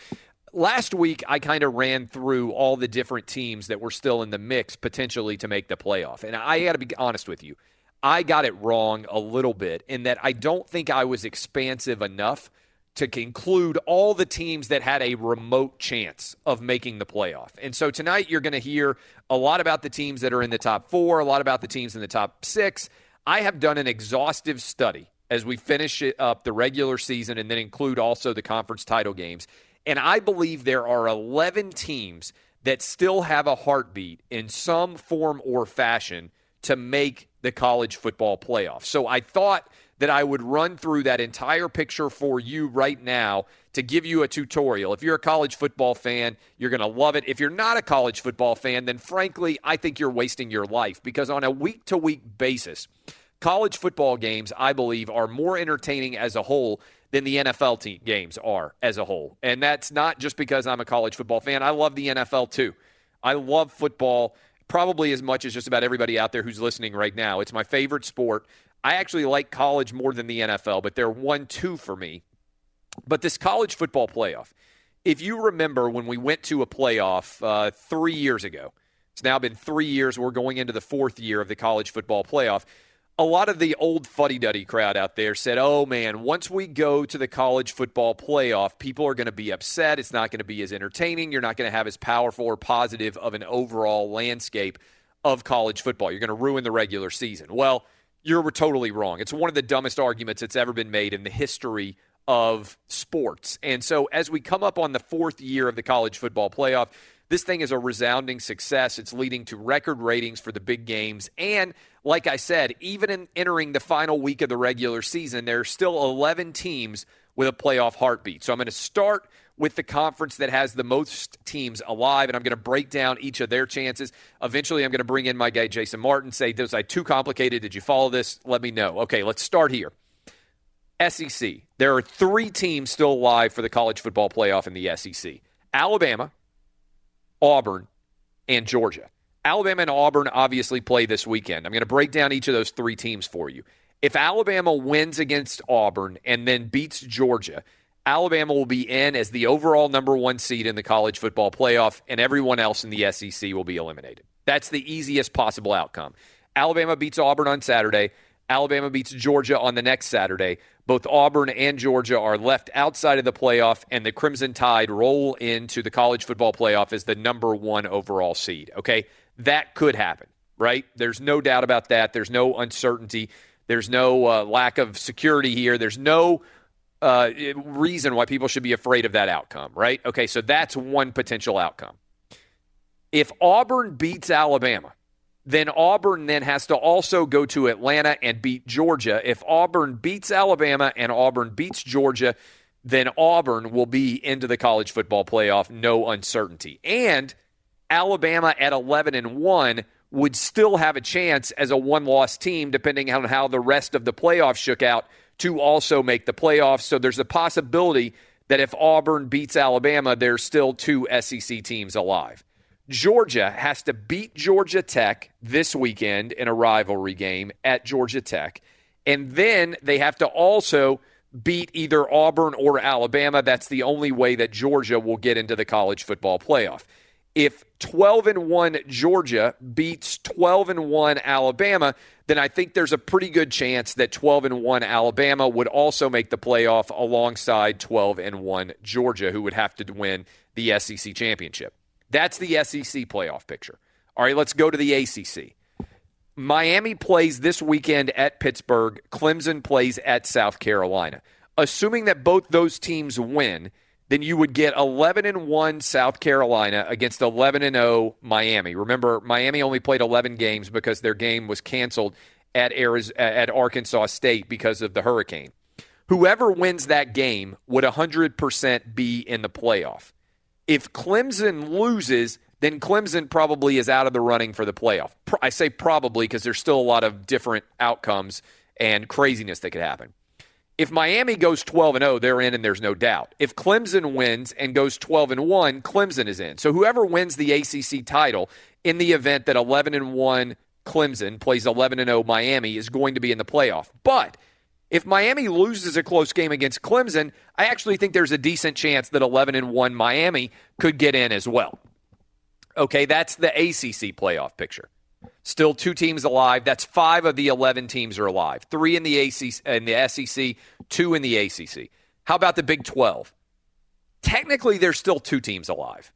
last week, I kind of ran through all the different teams that were still in the mix potentially to make the playoff. And I got to be honest with you, I got it wrong a little bit in that I don't think I was expansive enough to include all the teams that had a remote chance of making the playoff. And so tonight you're going to hear a lot about the teams that are in the top four, a lot about the teams in the top six. I have done an exhaustive study as we finish up the regular season and then include also the conference title games. And I believe there are 11 teams that still have a heartbeat in some form or fashion to make the college football playoff. So I thought that I would run through that entire picture for you right now to give you a tutorial. If you're a college football fan, you're going to love it. If you're not a college football fan, then frankly, I think you're wasting your life, because on a week-to-week basis, college football games, I believe, are more entertaining as a whole than the NFL team games are as a whole. And that's not just because I'm a college football fan. I love the NFL too. I love football probably as much as just about everybody out there who's listening right now. It's my favorite sport. I actually like college more than the NFL, but they're 1-2 for me. But this college football playoff, if you remember when we went to a playoff 3 years ago, it's now been 3 years. We're going into the fourth year of the college football playoff. A lot of the old fuddy-duddy crowd out there said, oh, man, once we go to the college football playoff, people are going to be upset. It's not going to be as entertaining. You're not going to have as powerful or positive of an overall landscape of college football. You're going to ruin the regular season. Well, you're totally wrong. It's one of the dumbest arguments that's ever been made in the history of sports. And so as we come up on the fourth year of the college football playoff, this thing is a resounding success. It's leading to record ratings for the big games. And like I said, even in entering the final week of the regular season, there are still 11 teams with a playoff heartbeat. So I'm going to start with the conference that has the most teams alive, and I'm going to break down each of their chances. Eventually, I'm going to bring in my guy, Jason Martin, say, was I too complicated? Did you follow this? Let me know. Okay, let's start here. SEC. There are three teams still alive for the college football playoff in the SEC. Alabama, Auburn, and Georgia. Alabama and Auburn obviously play this weekend. I'm going to break down each of those three teams for you. If Alabama wins against Auburn and then beats Georgia, Alabama will be in as the overall number 1 seed in the college football playoff, and everyone else in the SEC will be eliminated. That's the easiest possible outcome. Alabama beats Auburn on Saturday. Alabama beats Georgia on the next Saturday. Both Auburn and Georgia are left outside of the playoff, and the Crimson Tide roll into the college football playoff as the number 1 overall seed, okay? That could happen, right? There's no doubt about that. There's no uncertainty. There's no lack of security here. There's no reason why people should be afraid of that outcome, right? Okay, so that's one potential outcome. If Auburn beats Alabama, then Auburn then has to also go to Atlanta and beat Georgia. If Auburn beats Alabama and Auburn beats Georgia, then Auburn will be into the college football playoff, no uncertainty. And Alabama at 11-1 would still have a chance as a one-loss team, depending on how the rest of the playoff shook out, to also make the playoffs. So there's a possibility that if Auburn beats Alabama, there's still two SEC teams alive. Georgia has to beat Georgia Tech this weekend in a rivalry game at Georgia Tech, and then they have to also beat either Auburn or Alabama. That's the only way that Georgia will get into the college football playoff. If 12-1 Georgia beats 12-1 Alabama, then I think there's a pretty good chance that 12-1 Alabama would also make the playoff alongside 12-1 Georgia, who would have to win the SEC championship. That's the SEC playoff picture. All right, let's go to the ACC. Miami plays this weekend at Pittsburgh. Clemson plays at South Carolina. Assuming that both those teams win, then you would get 11-1 South Carolina against 11-0 Miami. Remember, Miami only played 11 games because their game was canceled at Arkansas State because of the hurricane. Whoever wins that game would 100% be in the playoff. If Clemson loses, then Clemson probably is out of the running for the playoff. I say probably because there's still a lot of different outcomes and craziness that could happen. If Miami goes 12-0, they're in and there's no doubt. If Clemson wins and goes 12-1, Clemson is in. So whoever wins the ACC title in the event that 11-1 Clemson plays 11-0 Miami is going to be in the playoff. But if Miami loses a close game against Clemson, I actually think there's a decent chance that 11-1 Miami could get in as well. Okay, that's the ACC playoff picture. Still two teams alive. That's five of the 11 teams are alive. Three in the ACC, in the SEC, two in the ACC. How about the Big 12? Technically, there's still two teams alive.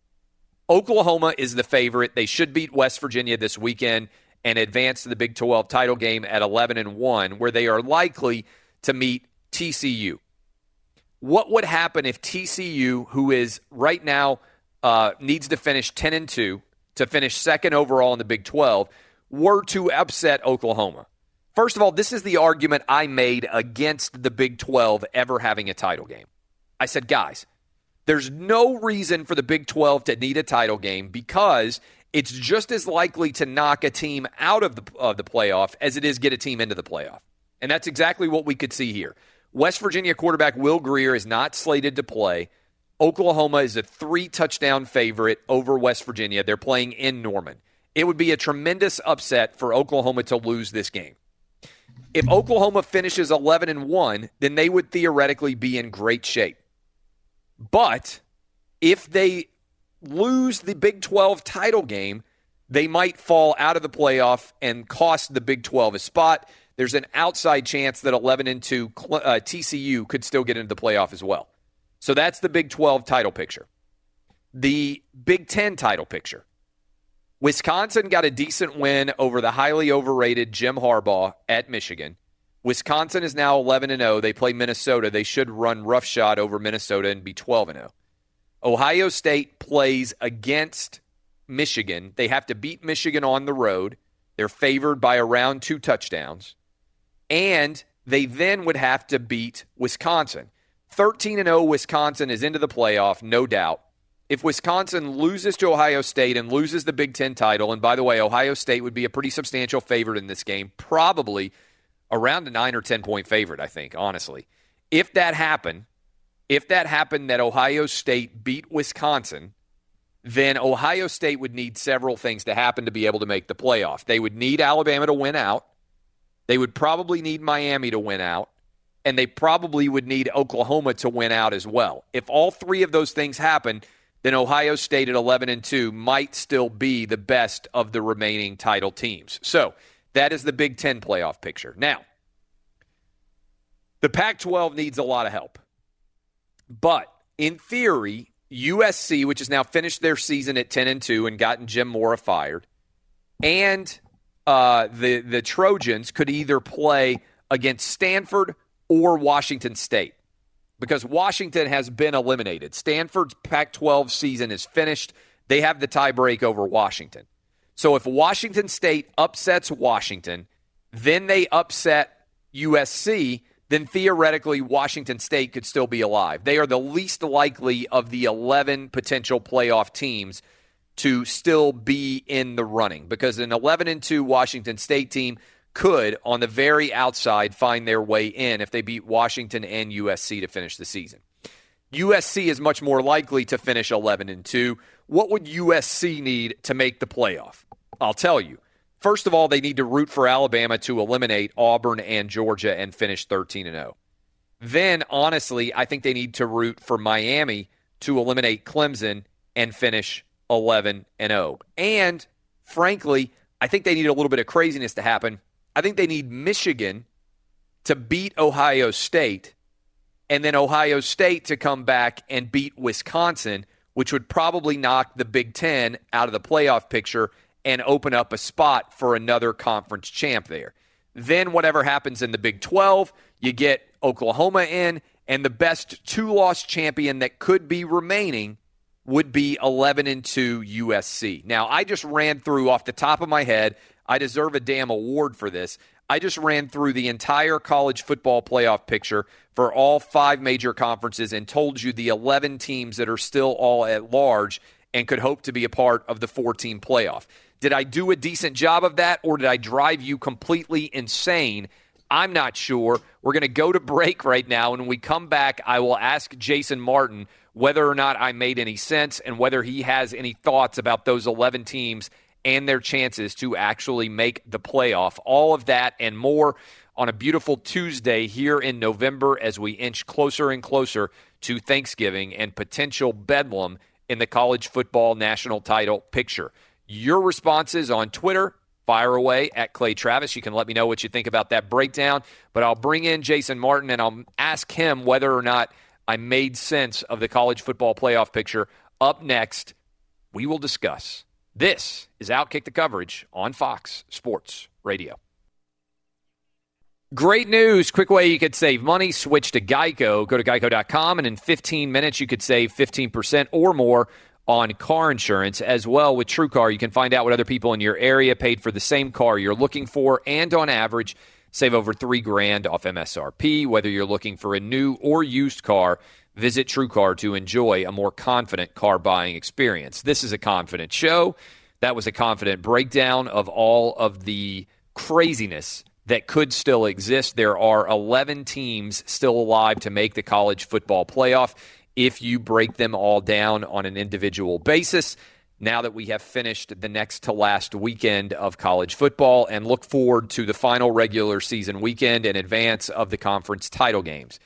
Oklahoma is the favorite. They should beat West Virginia this weekend and advance to the Big 12 title game at 11-1, where they are likely to meet TCU. What would happen if TCU, who is right now needs to finish 10-2 to finish second overall in the Big 12, were to upset Oklahoma? First of all, this is the argument I made against the Big 12 ever having a title game. I said, guys, there's no reason for the Big 12 to need a title game because it's just as likely to knock a team out of the playoff as it is get a team into the playoff. And that's exactly what we could see here. West Virginia quarterback Will Grier is not slated to play. Oklahoma is a 3-touchdown favorite over West Virginia. They're playing in Norman. It would be a tremendous upset for Oklahoma to lose this game. If Oklahoma finishes 11-1, then they would theoretically be in great shape. But if they lose the Big 12 title game, they might fall out of the playoff and cost the Big 12 a spot. There's an outside chance that 11-2 TCU could still get into the playoff as well. So that's the Big 12 title picture. The Big 10 title picture. Wisconsin got a decent win over the highly overrated Jim Harbaugh at Michigan. Wisconsin is now 11-0. They play Minnesota. They should run roughshod over Minnesota and be 12-0. Ohio State plays against Michigan. They have to beat Michigan on the road. They're favored by around 2 touchdowns. And they then would have to beat Wisconsin. 13-0 Wisconsin is into the playoff, no doubt. If Wisconsin loses to Ohio State and loses the Big Ten title, and by the way, Ohio State would be a pretty substantial favorite in this game, probably around a 9 or 10-point favorite, I think, honestly. If that happened that Ohio State beat Wisconsin, then Ohio State would need several things to happen to be able to make the playoff. They would need Alabama to win out. They would probably need Miami to win out. And they probably would need Oklahoma to win out as well. If all three of those things happen, then Ohio State at 11-2 might still be the best of the remaining title teams. So that is the Big Ten playoff picture. Now, the Pac-12 needs a lot of help. But in theory, USC, which has now finished their season at 10-2 and gotten Jim Mora fired, and the Trojans could either play against Stanford or Washington State, because Washington has been eliminated. Stanford's Pac-12 season is finished. They have the tiebreak over Washington. So if Washington State upsets Washington, then they upset USC, then theoretically Washington State could still be alive. They are the least likely of the 11 potential playoff teams to still be in the running, because an 11-2 Washington State team could, on the very outside, find their way in if they beat Washington and USC to finish the season. USC is much more likely to finish 11-2. What would USC need to make the playoff? I'll tell you. First of all, they need to root for Alabama to eliminate Auburn and Georgia and finish 13-0. Then, honestly, I think they need to root for Miami to eliminate Clemson and finish 11-0. And, frankly, I think they need a little bit of craziness to happen. I think they need Michigan to beat Ohio State and then Ohio State to come back and beat Wisconsin, which would probably knock the Big Ten out of the playoff picture and open up a spot for another conference champ there. Then whatever happens in the Big 12, you get Oklahoma in, and the best two-loss champion that could be remaining would be 11-2 USC. Now, I just ran through off the top of my head. I deserve a damn award for this. I just ran through the entire college football playoff picture for all 5 major conferences and told you the 11 teams that are still all at large and could hope to be a part of the four-team playoff. Did I do a decent job of that, or did I drive you completely insane? I'm not sure. We're going to go to break right now, and when we come back, I will ask Jason Martin whether or not I made any sense and whether he has any thoughts about those 11 teams and their chances to actually make the playoff. All of that and more on a beautiful Tuesday here in November as we inch closer and closer to Thanksgiving and potential bedlam in the college football national title picture. Your responses on Twitter, fire away at Clay Travis. You can let me know what you think about that breakdown, but I'll bring in Jason Martin and I'll ask him whether or not I made sense of the college football playoff picture. Up next, we will discuss. This is Outkick the Coverage on Fox Sports Radio. Great news. Quick way you could save money. Switch to Geico. Go to geico.com, and in 15 minutes, you could save 15% or more on car insurance. As well, with TrueCar, you can find out what other people in your area paid for the same car you're looking for, and on average, save over $3,000 off MSRP. Whether you're looking for a new or used car, visit TrueCar to enjoy a more confident car buying experience. This is a confident show. That was a confident breakdown of all of the craziness that could still exist. There are 11 teams still alive to make the college football playoff if you break them all down on an individual basis, now that we have finished the next to last weekend of college football and look forward to the final regular season weekend in advance of the conference title games.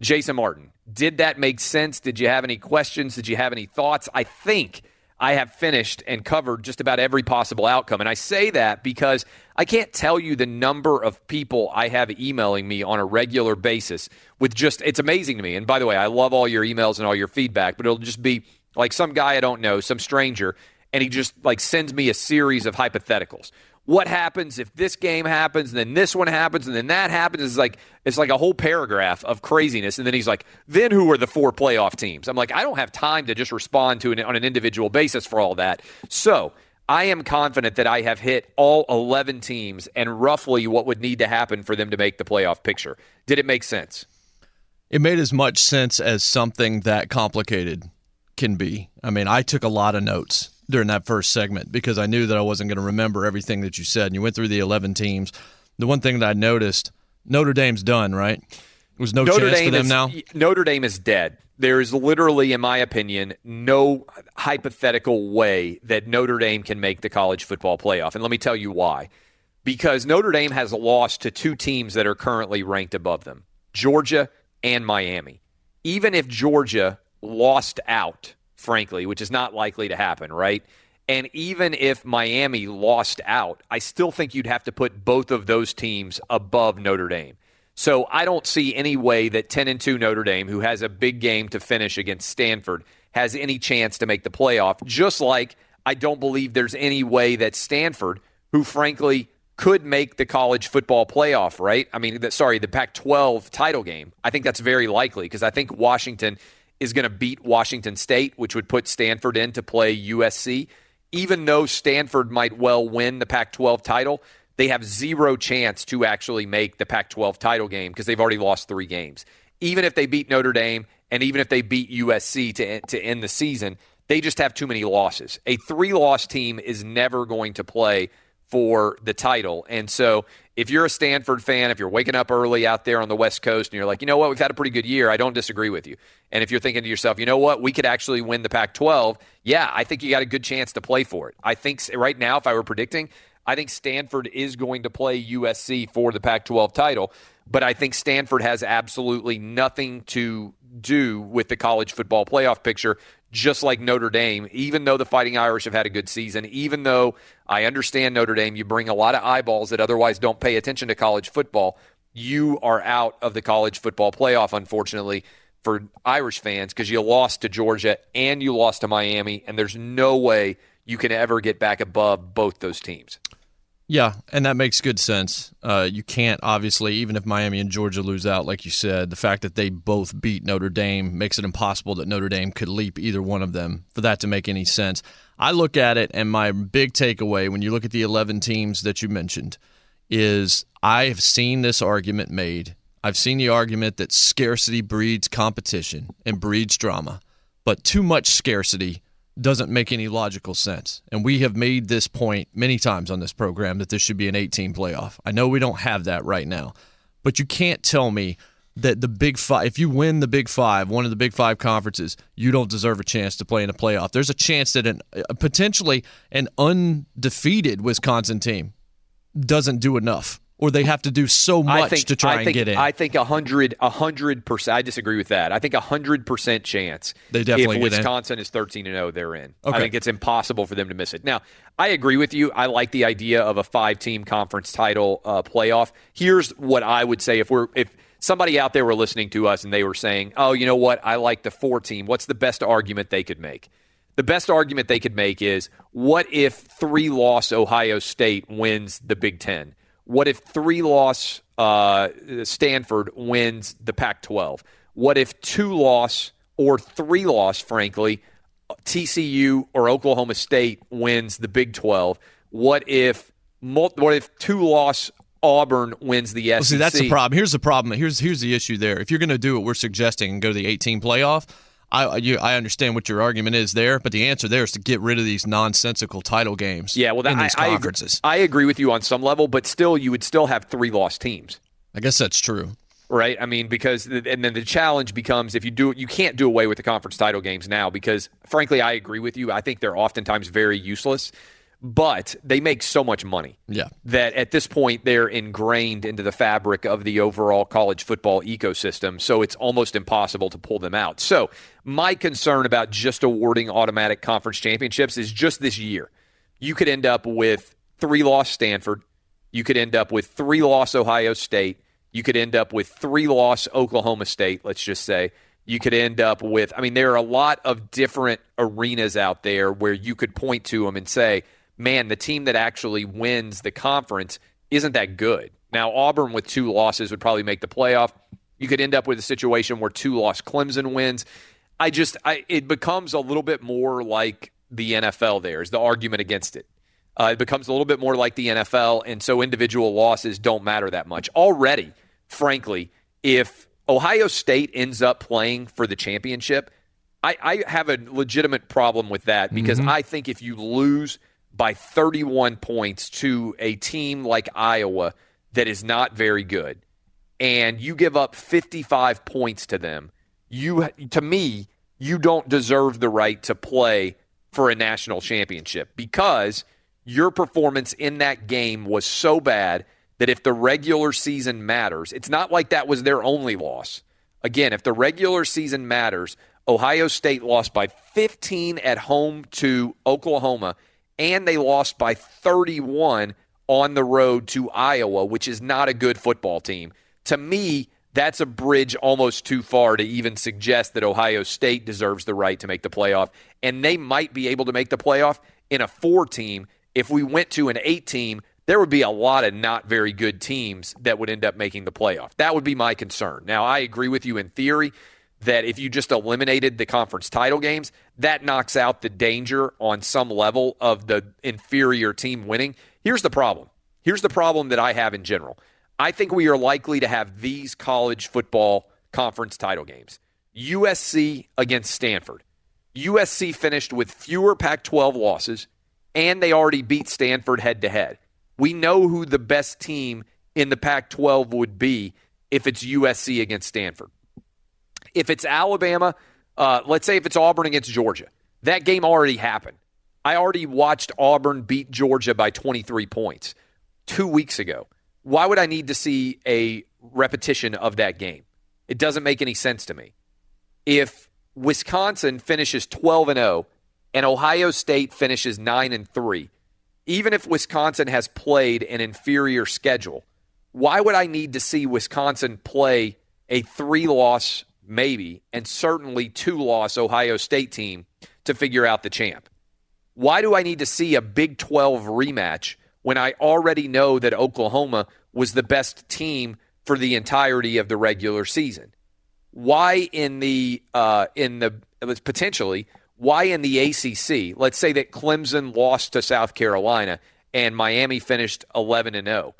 Jason Martin, did that make sense? Did you have any questions? Did you have any thoughts? I think I have finished and covered just about every possible outcome. And I say that because I can't tell you the number of people I have emailing me on a regular basis with just, it's amazing to me. And by the way, I love all your emails and all your feedback, but it'll just be like some guy I don't know, some stranger, and he just like sends me a series of hypotheticals. What happens if this game happens, and then this one happens, and then that happens? It's like a whole paragraph of craziness, and then he's like, then who are the four playoff teams? I'm like, I don't have time to just respond to on an individual basis for all that. So I am confident that I have hit all 11 teams and roughly what would need to happen for them to make the playoff picture. Did it make sense? It made as much sense as something that complicated can be. I mean, I took a lot of notes during that first segment because I knew that I wasn't going to remember everything that you said. And you went through the 11 teams. The one thing that I noticed, Notre Dame's done, right? There was no chance for them now? Notre Dame is dead. There is literally, in my opinion, no hypothetical way that Notre Dame can make the college football playoff. And let me tell you why. Because Notre Dame has lost to two teams that are currently ranked above them, Georgia and Miami. Even if Georgia lost out, frankly, which is not likely to happen, right? And even if Miami lost out, I still think you'd have to put both of those teams above Notre Dame. So I don't see any way that 10-2 Notre Dame, who has a big game to finish against Stanford, has any chance to make the playoff, just like I don't believe there's any way that Stanford, who frankly could make the college football playoff, right? I mean, the Pac-12 title game. I think that's very likely because I think Washington is going to beat Washington State, which would put Stanford in to play USC. Even though Stanford might well win the Pac-12 title, they have zero chance to actually make the Pac-12 title game because they've already lost three games. Even if they beat Notre Dame and even if they beat USC to end the season, they just have too many losses. A three-loss team is never going to play for the title. And so if you're a Stanford fan, if you're waking up early out there on the West Coast and you're like, you know what, we've had a pretty good year, I don't disagree with you. And if you're thinking to yourself, you know what, we could actually win the Pac-12, yeah, I think you got a good chance to play for it. I think right now, if I were predicting, I think Stanford is going to play USC for the Pac-12 title, but I think Stanford has absolutely nothing to do with the college football playoff picture. Just like Notre Dame, even though the Fighting Irish have had a good season, even though I understand Notre Dame, you bring a lot of eyeballs that otherwise don't pay attention to college football, you are out of the college football playoff, unfortunately, for Irish fans because you lost to Georgia and you lost to Miami, and there's no way you can ever get back above both those teams. Yeah, and that makes good sense. You can't, obviously, even if Miami and Georgia lose out, like you said, the fact that they both beat Notre Dame makes it impossible that Notre Dame could leap either one of them for that to make any sense. I look at it, and my big takeaway when you look at the 11 teams that you mentioned is I have seen this argument made. I've seen the argument that scarcity breeds competition and breeds drama, but too much scarcity doesn't make any logical sense. And we have made this point many times on this program that this should be an 8-team playoff. I know we don't have that right now, but you can't tell me that the Big Five, if you win the Big Five, one of the Big Five conferences, you don't deserve a chance to play in a playoff. There's a chance that potentially an undefeated Wisconsin team doesn't do enough, or they have to do so much to try and get in. I think 100%. I disagree with that. I think 100% chance. They definitely if Wisconsin is 13-0, they're in. Okay. I think it's impossible for them to miss it. Now, I agree with you. I like the idea of a 5-team conference title playoff. Here's what I would say if somebody out there were listening to us and they were saying, "Oh, you know what? I like the 4-team." What's the best argument they could make? The best argument they could make is, what if 3-loss Ohio State wins the Big Ten? What if 3-loss Stanford wins the Pac-12? What if 2-loss or 3-loss, frankly, TCU or Oklahoma State wins the Big 12? What if 2-loss Auburn wins the SEC? Well, see, that's the problem. Here's the problem. Here's the issue there. If you're going to do what we're suggesting and go to the 8-team playoff, I understand what your argument is there, but the answer there is to get rid of these nonsensical title games in these conferences. I agree with you on some level, but still, you would still have 3-loss teams. I guess that's true. Right? I mean, and then the challenge becomes, if you can't do away with the conference title games now because, frankly, I agree with you. I think they're oftentimes very useless, but they make so much money that at this point they're ingrained into the fabric of the overall college football ecosystem, so it's almost impossible to pull them out. So my concern about just awarding automatic conference championships is just this year. You could end up with 3-loss Stanford. You could end up with 3-loss Ohio State. You could end up with 3-loss Oklahoma State, let's just say. You could end up with – I mean, there are a lot of different arenas out there where you could point to them and say – man, the team that actually wins the conference isn't that good. Now, Auburn with 2 losses would probably make the playoff. You could end up with a situation where 2-loss Clemson wins. It becomes a little bit more like the NFL there is the argument against it. It becomes a little bit more like the NFL, and so individual losses don't matter that much. Already, frankly, if Ohio State ends up playing for the championship, I have a legitimate problem with that because I think if you lose – by 31 points to a team like Iowa that is not very good, and you give up 55 points to them, to me, you don't deserve the right to play for a national championship because your performance in that game was so bad that if the regular season matters, it's not like that was their only loss. Again, if the regular season matters, Ohio State lost by 15 at home to Oklahoma, and they lost by 31 on the road to Iowa, which is not a good football team. To me, that's a bridge almost too far to even suggest that Ohio State deserves the right to make the playoff. And they might be able to make the playoff in a 4-team. If we went to an 8-team, there would be a lot of not very good teams that would end up making the playoff. That would be my concern. Now, I agree with you in theory that if you just eliminated the conference title games, that knocks out the danger on some level of the inferior team winning. Here's the problem. Here's the problem that I have in general. I think we are likely to have these college football conference title games. USC against Stanford. USC finished with fewer Pac-12 losses, and they already beat Stanford head-to-head. We know who the best team in the Pac-12 would be if it's USC against Stanford. If it's Alabama, let's say if it's Auburn against Georgia, that game already happened. I already watched Auburn beat Georgia by 23 points 2 weeks ago. Why would I need to see a repetition of that game? It doesn't make any sense to me. If Wisconsin finishes 12-0 and Ohio State finishes 9-3, even if Wisconsin has played an inferior schedule, why would I need to see Wisconsin play a 3-loss maybe, and certainly 2-loss Ohio State team to figure out the champ? Why do I need to see a Big 12 rematch when I already know that Oklahoma was the best team for the entirety of the regular season? Why in the ACC, let's say that Clemson lost to South Carolina and Miami finished 11-0.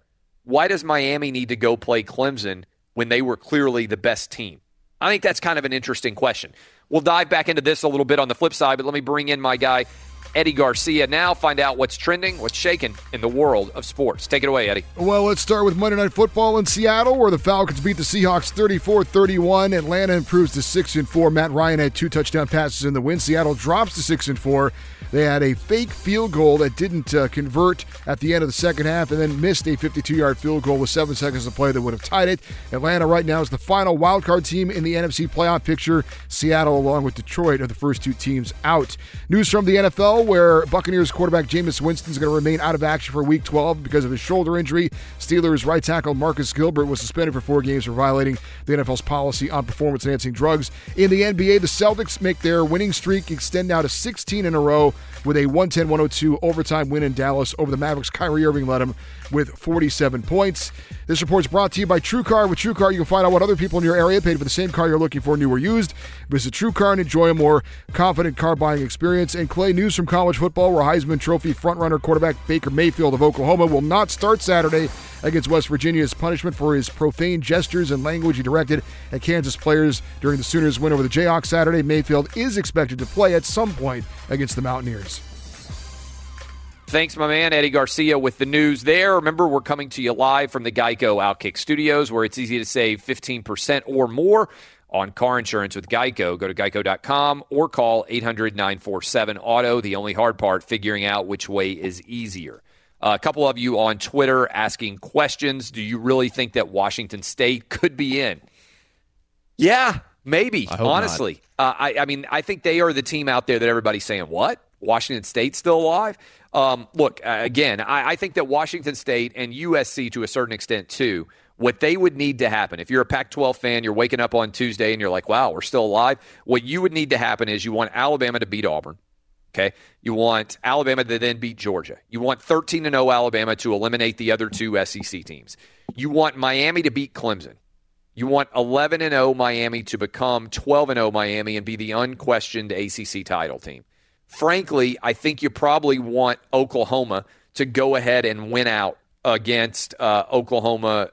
Why does Miami need to go play Clemson when they were clearly the best team? I think that's kind of an interesting question. We'll dive back into this a little bit on the flip side, but let me bring in my guy, Eddie Garcia. Now find out what's trending, what's shaking in the world of sports. Take it away, Eddie. Well, let's start with Monday Night Football in Seattle, where the Falcons beat the Seahawks 34-31. Atlanta improves to 6-4. Matt Ryan had 2 touchdown passes in the win. Seattle drops to 6-4. They had a fake field goal that didn't convert at the end of the second half, and then missed a 52-yard field goal with 7 seconds to play that would have tied it. Atlanta right now is the final wildcard team in the NFC playoff picture. Seattle, along with Detroit, are the first 2 teams out. News from the NFL, where Buccaneers quarterback Jameis Winston is going to remain out of action for Week 12 because of his shoulder injury. Steelers right tackle Marcus Gilbert was suspended for 4 games for violating the NFL's policy on performance-enhancing drugs. In the NBA, the Celtics make their winning streak extend now to 16 in a row with a 110-102 overtime win in Dallas over the Mavericks. Kyrie Irving led them with 47 points. This report's brought to you by TrueCar. With TrueCar, you can find out what other people in your area paid for the same car you're looking for, new or used. Visit TrueCar and enjoy a more confident car buying experience. And Clay, news from college football, where Heisman Trophy frontrunner quarterback Baker Mayfield of Oklahoma will not start Saturday against West Virginia as punishment for his profane gestures and language he directed at Kansas players during the Sooners' win over the Jayhawks Saturday. Mayfield is expected to play at some point against the Mountaineers. Thanks, my man, Eddie Garcia, with the news there. Remember, we're coming to you live from the Geico Outkick Studios, where it's easy to save 15% or more on car insurance with Geico. Go to geico.com or call 800-947-AUTO. The only hard part, figuring out which way is easier. A couple of you on Twitter asking questions. Do you really think that Washington State could be in? Yeah, maybe, honestly. I mean, I think they are the team out there that everybody's saying, what? Washington State's still alive? Look, again, I think that Washington State and USC, to a certain extent, too, what they would need to happen, if you're a Pac-12 fan, you're waking up on Tuesday and you're like, wow, we're still alive. What you would need to happen is you want Alabama to beat Auburn, okay? You want Alabama to then beat Georgia. You want 13-0 Alabama to eliminate the other 2 SEC teams. You want Miami to beat Clemson. You want 11-0 Miami to become 12-0 Miami and be the unquestioned ACC title team. Frankly, I think you probably want Oklahoma to go ahead and win out against Oklahoma,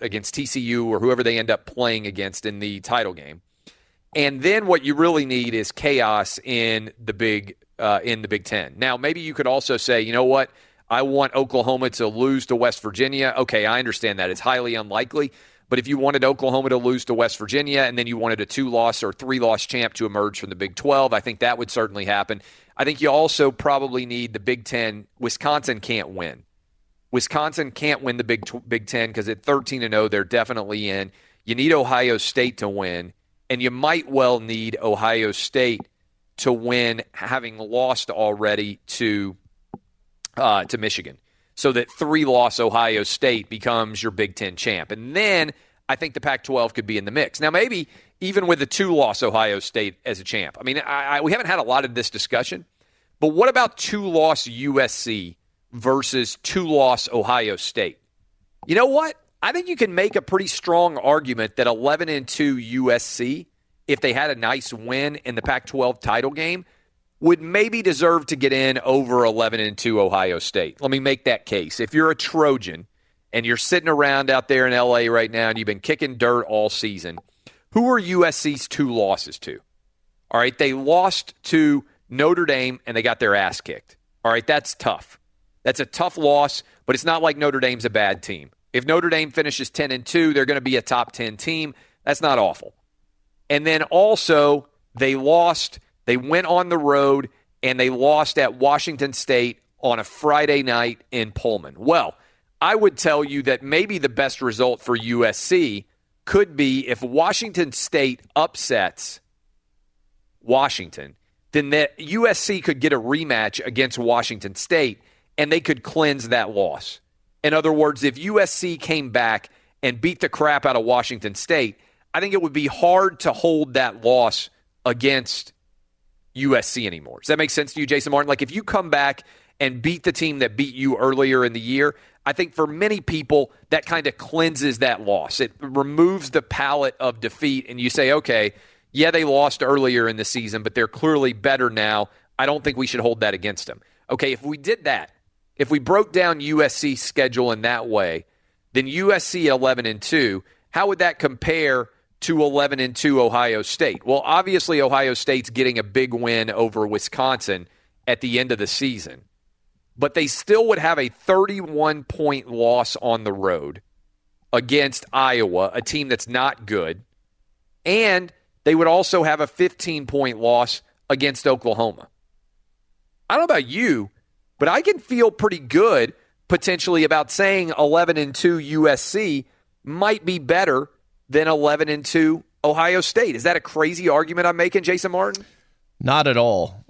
against TCU, or whoever they end up playing against in the title game. And then what you really need is chaos in the Big Ten. Now, maybe you could also say, you know what, I want Oklahoma to lose to West Virginia. Okay, I understand that. It's highly unlikely. But if you wanted Oklahoma to lose to West Virginia and then you wanted a 2-loss or 3-loss champ to emerge from the Big 12, I think that would certainly happen. I think you also probably need the Big Ten. Wisconsin can't win. Wisconsin can't win the Big Ten because at 13-0, they're definitely in. You need Ohio State to win, and you might well need Ohio State to win, having lost already to Michigan, so that 3-loss Ohio State becomes your Big Ten champ. And then I think the Pac-12 could be in the mix. Now, maybe even with the 2-loss Ohio State as a champ. I mean, we haven't had a lot of this discussion, but what about 2-loss USC versus 2-loss Ohio State? You know what? I think you can make a pretty strong argument that 11-2 USC, if they had a nice win in the Pac-12 title game, would maybe deserve to get in over 11-2 Ohio State. Let me make that case. If you're a Trojan and you're sitting around out there in LA right now and you've been kicking dirt all season, who are USC's 2 losses to? All right, they lost to Notre Dame and they got their ass kicked. All right, that's tough. That's a tough loss, but it's not like Notre Dame's a bad team. If Notre Dame finishes 10-2, they're going to be a top 10 team. That's not awful. And then also, they lost. They went on the road, and they lost at Washington State on a Friday night in Pullman. Well, I would tell you that maybe the best result for USC could be if Washington State upsets Washington, then that USC could get a rematch against Washington State, and they could cleanse that loss. In other words, if USC came back and beat the crap out of Washington State, I think it would be hard to hold that loss against USC anymore. Does that make sense to you, Jason Martin? Like, if you come back and beat the team that beat you earlier in the year, I think for many people that kind of cleanses that loss. It removes the palette of defeat, and you say, okay, yeah, they lost earlier in the season, but they're clearly better now. I don't think we should hold that against them. Okay, if we did that, if we broke down USC's schedule in that way, then USC 11-2, how would that compare to 11-2 Ohio State. Well, obviously Ohio State's getting a big win over Wisconsin at the end of the season, but they still would have a 31-point loss on the road against Iowa, a team that's not good, and they would also have a 15-point loss against Oklahoma. I don't know about you, but I can feel pretty good potentially about saying 11-2 USC might be better than 11-2 Ohio State. Is that a crazy argument I'm making, Jason Martin? Not at all.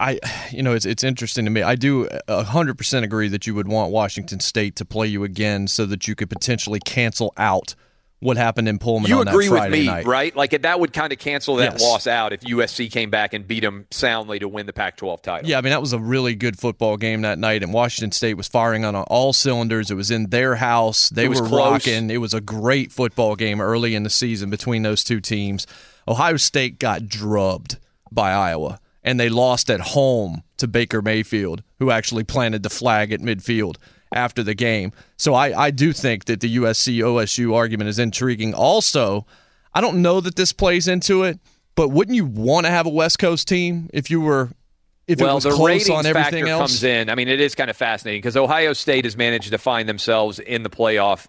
It's interesting to me. I do 100% agree that you would want Washington State to play you again so that you could potentially cancel out what happened in Pullman on that Friday night. You agree with me, right? Like, that would kind of cancel that loss out if USC came back and beat them soundly to win the Pac-12 title. Yeah, I mean, that was a really good football game that night, and Washington State was firing on all cylinders. It was in their house. They were rocking. It was a great football game early in the season between those two teams. Ohio State got drubbed by Iowa. And they lost at home to Baker Mayfield, who actually planted the flag at midfield after the game. So I do think that the USC-OSU argument is intriguing. Also, I don't know that this plays into it, but wouldn't you want to have a West Coast team if it was close on everything else? Well, the ratings factor comes in. I mean, it is kind of fascinating because Ohio State has managed to find themselves in the playoff.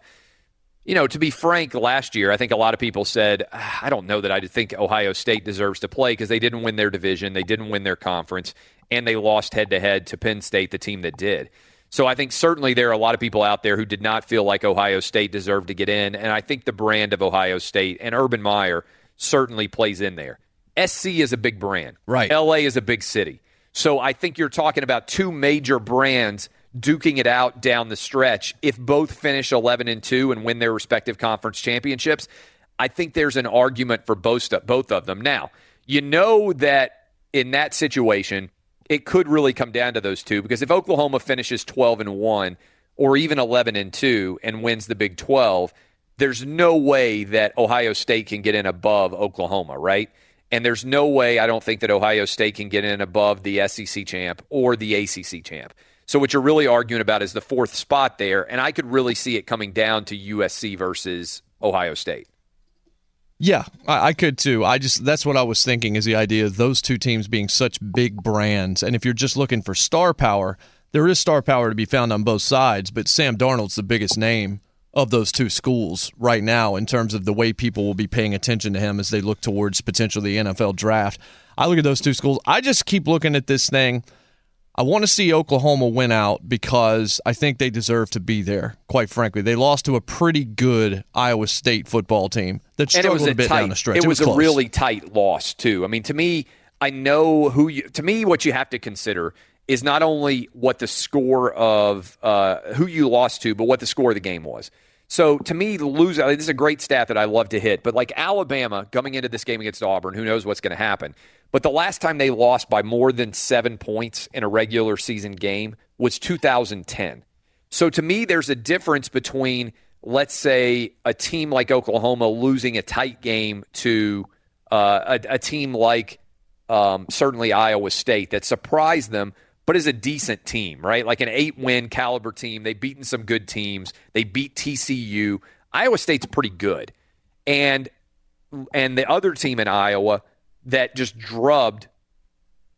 You know, to be frank, last year, I think a lot of people said, I don't know that I think Ohio State deserves to play because they didn't win their division, they didn't win their conference, and they lost head-to-head to Penn State, the team that did. So I think certainly there are a lot of people out there who did not feel like Ohio State deserved to get in, and I think the brand of Ohio State and Urban Meyer certainly plays in there. SC is a big brand. Right. LA is a big city. So I think you're talking about two major brands duking it out down the stretch. If both finish 11-2 and win their respective conference championships, I think there's an argument for both of them. Now, you know that in that situation, it could really come down to those two, because if Oklahoma finishes 12-1 or even 11-2 and wins the Big 12, there's no way that Ohio State can get in above Oklahoma, right? And there's no way, I don't think, that Ohio State can get in above the SEC champ or the ACC champ. So what you're really arguing about is the fourth spot there, and I could really see it coming down to USC versus Ohio State. Yeah, I could too. That's what I was thinking, is the idea of those two teams being such big brands. And if you're just looking for star power, there is star power to be found on both sides, but Sam Darnold's the biggest name of those two schools right now in terms of the way people will be paying attention to him as they look towards potentially the NFL draft. I look at those two schools. I just keep looking at this thing. I want to see Oklahoma win out because I think they deserve to be there, quite frankly. They lost to a pretty good Iowa State football team that struggled a bit down the stretch. It was a really tight loss, too. I mean, to me, what you have to consider is not only what the score of who you lost to, but what the score of the game was. So, to me, this is a great stat that I love to hit, but like Alabama coming into this game against Auburn, who knows what's going to happen. But the last time they lost by more than 7 points in a regular season game was 2010. So to me, there's a difference between, let's say, a team like Oklahoma losing a tight game to a team like certainly Iowa State that surprised them, but is a decent team, right? Like an 8-win caliber team. They've beaten some good teams. They beat TCU. Iowa State's pretty good. And the other team in Iowa that just drubbed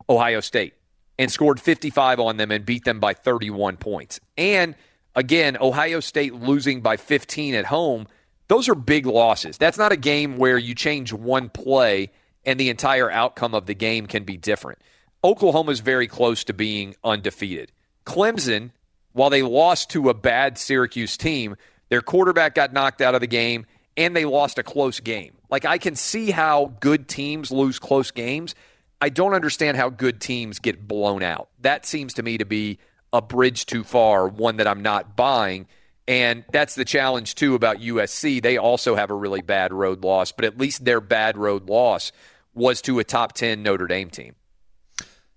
Ohio State and scored 55 on them and beat them by 31 points. And, again, Ohio State losing by 15 at home, those are big losses. That's not a game where you change one play and the entire outcome of the game can be different. Oklahoma's very close to being undefeated. Clemson, while they lost to a bad Syracuse team, their quarterback got knocked out of the game, and they lost a close game. Like, I can see how good teams lose close games. I don't understand how good teams get blown out. That seems to me to be a bridge too far, one that I'm not buying. And that's the challenge, too, about USC. They also have a really bad road loss, but at least their bad road loss was to a top 10 Notre Dame team.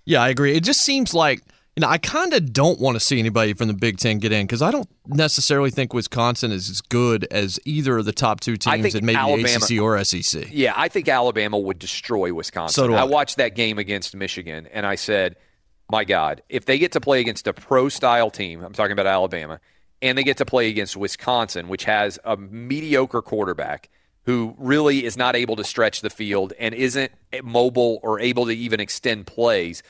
Yeah, I agree. It just seems like, I kind of don't want to see anybody from the Big Ten get in because I don't necessarily think Wisconsin is as good as either of the top two teams and maybe Alabama, ACC or SEC. Yeah, I think Alabama would destroy Wisconsin. So do I watched that game against Michigan, and I said, my God, if they get to play against a pro-style team, I'm talking about Alabama, and they get to play against Wisconsin, which has a mediocre quarterback who really is not able to stretch the field and isn't mobile or able to even extend plays,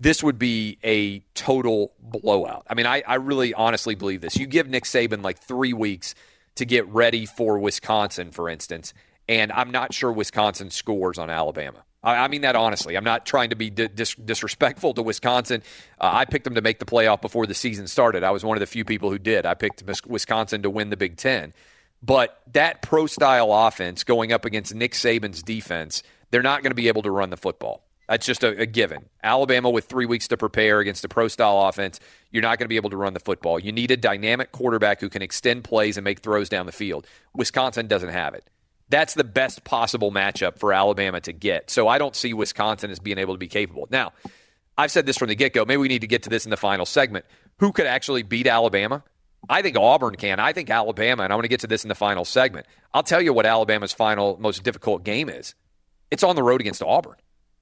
this would be a total blowout. I mean, I really honestly believe this. You give Nick Saban like 3 weeks to get ready for Wisconsin, for instance, and I'm not sure Wisconsin scores on Alabama. I mean that honestly. I'm not trying to be disrespectful to Wisconsin. I picked them to make the playoff before the season started. I was one of the few people who did. I picked Wisconsin to win the Big Ten. But that pro-style offense going up against Nick Saban's defense, they're not going to be able to run the football. That's just a given. Alabama with 3 weeks to prepare against a pro-style offense, you're not going to be able to run the football. You need a dynamic quarterback who can extend plays and make throws down the field. Wisconsin doesn't have it. That's the best possible matchup for Alabama to get. So I don't see Wisconsin as being able to be capable. Now, I've said this from the get-go. Maybe we need to get to this in the final segment. Who could actually beat Alabama? I think Auburn can. I think Alabama, and I'm going to get to this in the final segment. I'll tell you what Alabama's final most difficult game is. It's on the road against Auburn.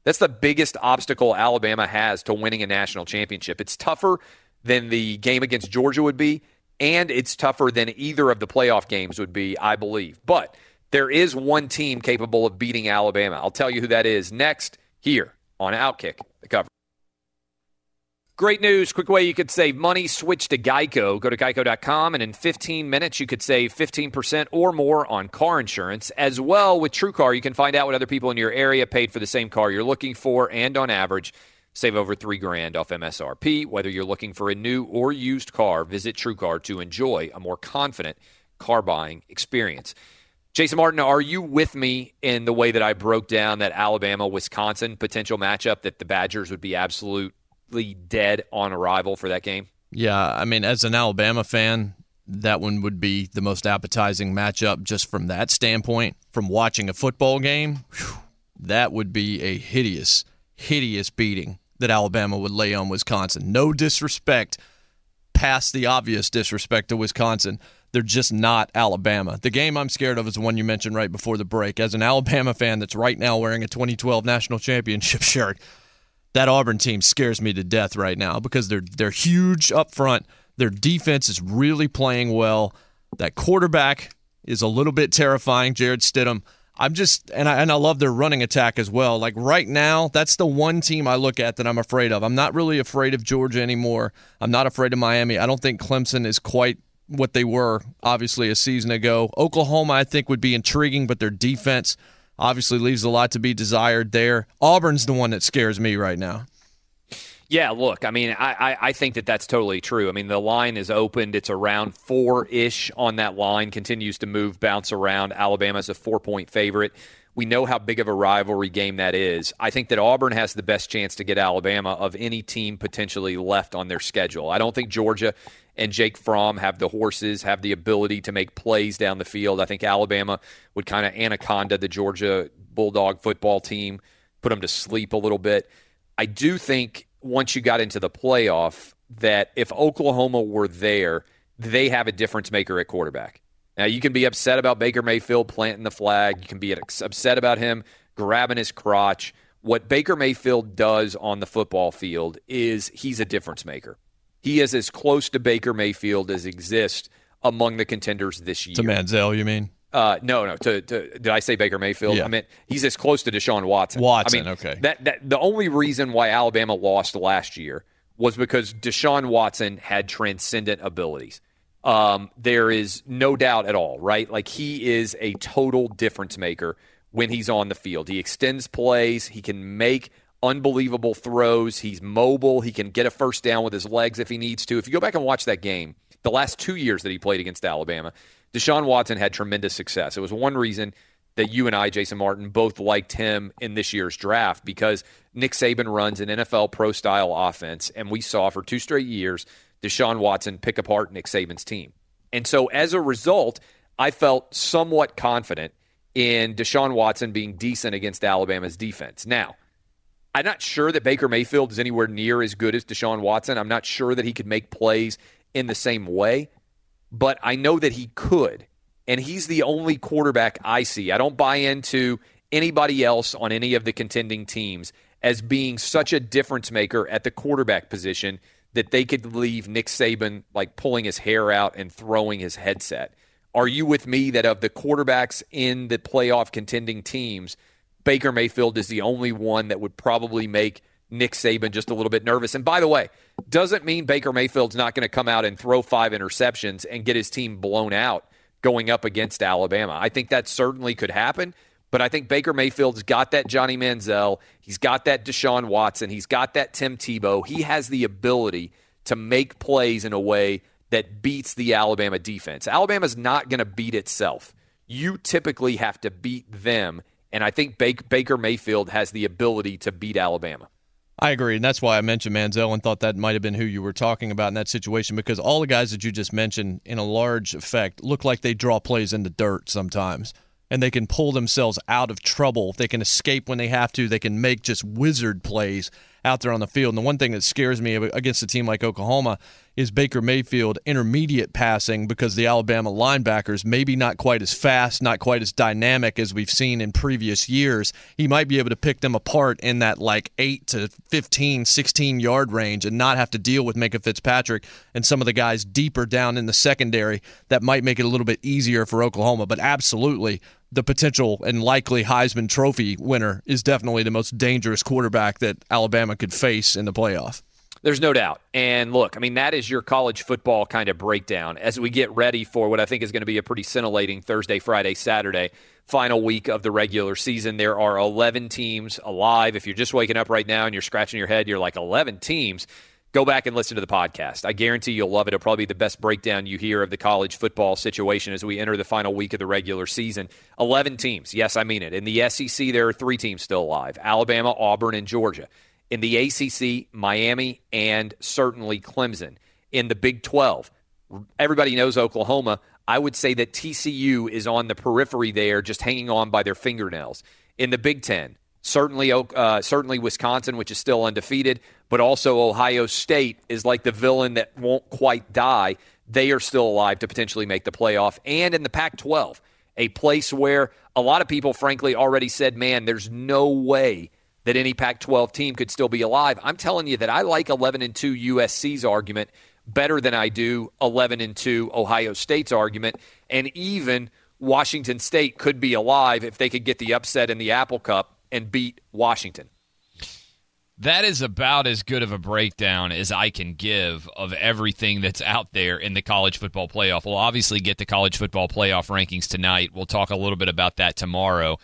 That's the biggest obstacle Alabama has to winning a national championship. It's tougher than the game against Georgia would be, and it's tougher than either of the playoff games would be, I believe. But there is one team capable of beating Alabama. I'll tell you who that is next here on Outkick the Coverage. Great news. Quick way you could save money. Switch to Geico. Go to geico.com, and in 15 minutes, you could save 15% or more on car insurance. As well, with TrueCar, you can find out what other people in your area paid for the same car you're looking for, and on average, save over $3,000 off MSRP. Whether you're looking for a new or used car, visit TrueCar to enjoy a more confident car buying experience. Jason Martin, are you with me in the way that I broke down that Alabama-Wisconsin potential matchup, that the Badgers would be absolute dead on arrival for that game? Yeah, I mean, as an Alabama fan, that one would be the most appetizing matchup just from that standpoint. From watching a football game, that would be a hideous, hideous beating that Alabama would lay on Wisconsin. No disrespect, past the obvious disrespect to Wisconsin. They're just not Alabama. The game I'm scared of is the one you mentioned right before the break. As an Alabama fan that's right now wearing a 2012 national championship shirt, that Auburn team scares me to death right now because they're huge up front. Their defense is really playing well. That quarterback is a little bit terrifying, Jared Stidham. I love their running attack as well. Like right now, that's the one team I look at that I'm afraid of. I'm not really afraid of Georgia anymore. I'm not afraid of Miami. I don't think Clemson is quite what they were, obviously, a season ago. Oklahoma, I think, would be intriguing, but their defense obviously leaves a lot to be desired there. Auburn's the one that scares me right now. Yeah, look, I mean, I think that that's totally true. I mean, the line is opened. It's around 4-ish on that line. Continues to move, bounce around. Alabama's a 4-point favorite. We know how big of a rivalry game that is. I think that Auburn has the best chance to get Alabama of any team potentially left on their schedule. I don't think Georgia and Jake Fromm have the horses, have the ability to make plays down the field. I think Alabama would kind of anaconda the Georgia Bulldog football team, put them to sleep a little bit. I do think once you got into the playoff that if Oklahoma were there, they have a difference maker at quarterback. Now, you can be upset about Baker Mayfield planting the flag. You can be upset about him grabbing his crotch. What Baker Mayfield does on the football field is he's a difference maker. He is as close to Baker Mayfield as exists among the contenders this year. To Manziel, you mean? No. Did I say Baker Mayfield? Yeah. I meant he's as close to Deshaun Watson. Watson, I mean, okay. That the only reason why Alabama lost last year was because Deshaun Watson had transcendent abilities. There is no doubt at all, right? Like, he is a total difference maker when he's on the field. He extends plays. He can make unbelievable throws. He's mobile. He can get a first down with his legs if he needs to. If you go back and watch that game, the last 2 years that he played against Alabama, Deshaun Watson had tremendous success. It was one reason that you and I, Jason Martin, both liked him in this year's draft, because Nick Saban runs an NFL pro-style offense, and we saw for 2 straight years Deshaun Watson pick apart Nick Saban's team. And so as a result, I felt somewhat confident in Deshaun Watson being decent against Alabama's defense. Now, I'm not sure that Baker Mayfield is anywhere near as good as Deshaun Watson. I'm not sure that he could make plays in the same way, but I know that he could, and he's the only quarterback I see. I don't buy into anybody else on any of the contending teams as being such a difference maker at the quarterback position that they could leave Nick Saban like pulling his hair out and throwing his headset. Are you with me that of the quarterbacks in the playoff contending teams, Baker Mayfield is the only one that would probably make Nick Saban just a little bit nervous? And by the way, doesn't mean Baker Mayfield's not going to come out and throw 5 interceptions and get his team blown out going up against Alabama. I think that certainly could happen, but I think Baker Mayfield's got that Johnny Manziel. He's got that Deshaun Watson. He's got that Tim Tebow. He has the ability to make plays in a way that beats the Alabama defense. Alabama's not going to beat itself. You typically have to beat them, and I think Baker Mayfield has the ability to beat Alabama. I agree, and that's why I mentioned Manziel and thought that might have been who you were talking about in that situation, because all the guys that you just mentioned, in a large effect, look like they draw plays in the dirt sometimes, and they can pull themselves out of trouble. They can escape when they have to. They can make just wizard plays out there on the field. And the one thing that scares me against a team like Oklahoma is Baker Mayfield intermediate passing, because the Alabama linebackers maybe not quite as fast, not quite as dynamic as we've seen in previous years. He might be able to pick them apart in that like 8 to 15, 16-yard range and not have to deal with Minka Fitzpatrick and some of the guys deeper down in the secondary. That might make it a little bit easier for Oklahoma, but absolutely the potential and likely Heisman Trophy winner is definitely the most dangerous quarterback that Alabama could face in the playoff. There's no doubt. And look, I mean, that is your college football kind of breakdown as we get ready for what I think is going to be a pretty scintillating Thursday, Friday, Saturday, final week of the regular season. There are 11 teams alive. If you're just waking up right now and you're scratching your head, you're like, 11 teams? Go back and listen to the podcast. I guarantee you'll love it. It'll probably be the best breakdown you hear of the college football situation as we enter the final week of the regular season. 11 teams. Yes, I mean it. In the SEC, there are 3 teams still alive: Alabama, Auburn, and Georgia. In the ACC, Miami, and certainly Clemson. In the Big 12, everybody knows Oklahoma. I would say that TCU is on the periphery there, just hanging on by their fingernails. In the Big 10, certainly Wisconsin, which is still undefeated, but also Ohio State is like the villain that won't quite die. They are still alive to potentially make the playoff. And in the Pac-12, a place where a lot of people, frankly, already said, man, there's no way that any Pac-12 team could still be alive. I'm telling you that I like 11-2 USC's argument better than I do 11-2 Ohio State's argument, and even Washington State could be alive if they could get the upset in the Apple Cup and beat Washington. That is about as good of a breakdown as I can give of everything that's out there in the college football playoff. We'll obviously get the college football playoff rankings tonight. We'll talk a little bit about that tomorrow.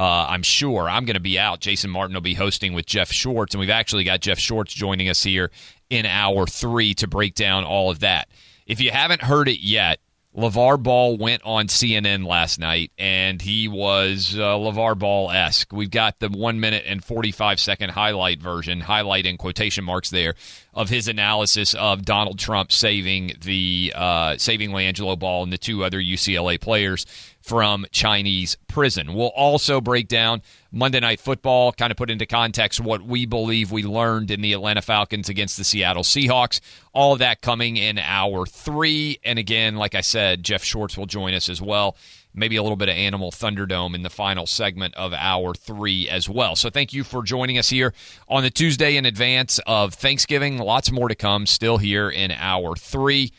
I'm sure I'm going to be out. Jason Martin will be hosting with Jeff Shorts, and we've actually got Jeff Shorts joining us here in hour 3 to break down all of that. If you haven't heard it yet, LeVar Ball went on CNN last night, and he was LeVar Ball-esque. We've got the 1 minute and 45-second highlight version, highlight in quotation marks there, of his analysis of Donald Trump saving LiAngelo Ball and the 2 other UCLA players from Chinese prison. We'll also break down Monday Night Football, kind of put into context what we believe we learned in the Atlanta Falcons against the Seattle Seahawks. All of that coming in hour 3. And again, like I said, Jeff Shorts will join us as well. Maybe a little bit of Animal Thunderdome in the final segment of hour 3 as well. So thank you for joining us here on the Tuesday in advance of Thanksgiving. Lots more to come still here in hour 3.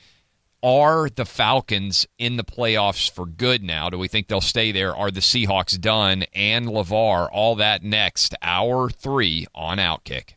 Are the Falcons in the playoffs for good now? Do we think they'll stay there? Are the Seahawks done? And LeVar, all that next, hour 3 on Outkick.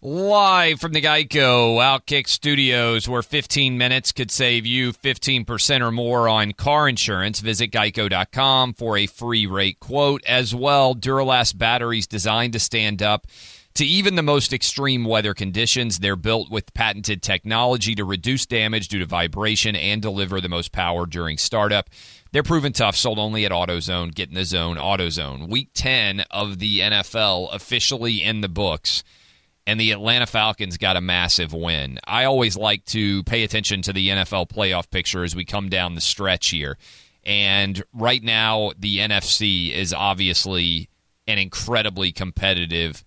Live from the Geico Outkick Studios, where 15 minutes could save you 15% or more on car insurance. Visit geico.com for a free rate quote. As well, Duralast batteries designed to stand up to even the most extreme weather conditions. They're built with patented technology to reduce damage due to vibration and deliver the most power during startup. They're proven tough, sold only at AutoZone. Get in the zone, AutoZone. Week 10 of the NFL officially in the books, and the Atlanta Falcons got a massive win. I always like to pay attention to the NFL playoff picture as we come down the stretch here. And right now, the NFC is obviously an incredibly competitive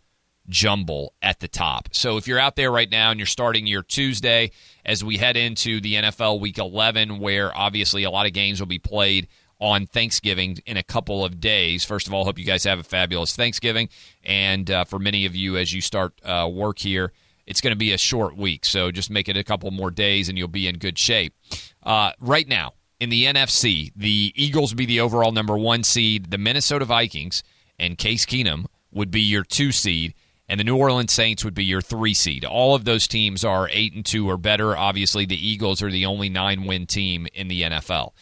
jumble at the top. So if you're out there right now and you're starting your Tuesday as we head into the NFL Week 11, where obviously a lot of games will be played on Thanksgiving in a couple of days. First of all, hope you guys have a fabulous Thanksgiving. And for many of you, as you start work here, it's going to be a short week, so just make it a couple more days and you'll be in good shape. Right now, in the NFC, the Eagles would be the overall number one seed. The Minnesota Vikings and Case Keenum would be your two seed, and the New Orleans Saints would be your three seed. All of those teams are 8-2 or better. Obviously, the Eagles are the only 9-win team in the NFL.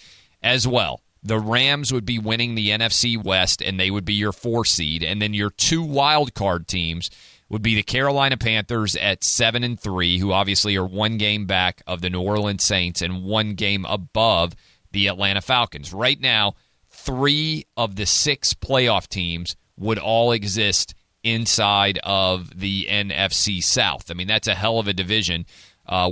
As well, the Rams would be winning the NFC West, and they would be your 4 seed. And then your two wild card teams would be the Carolina Panthers at 7-3, who obviously are one game back of the New Orleans Saints and one game above the Atlanta Falcons. Right now, 3 of the 6 playoff teams would all exist inside of the NFC South. I mean, that's a hell of a division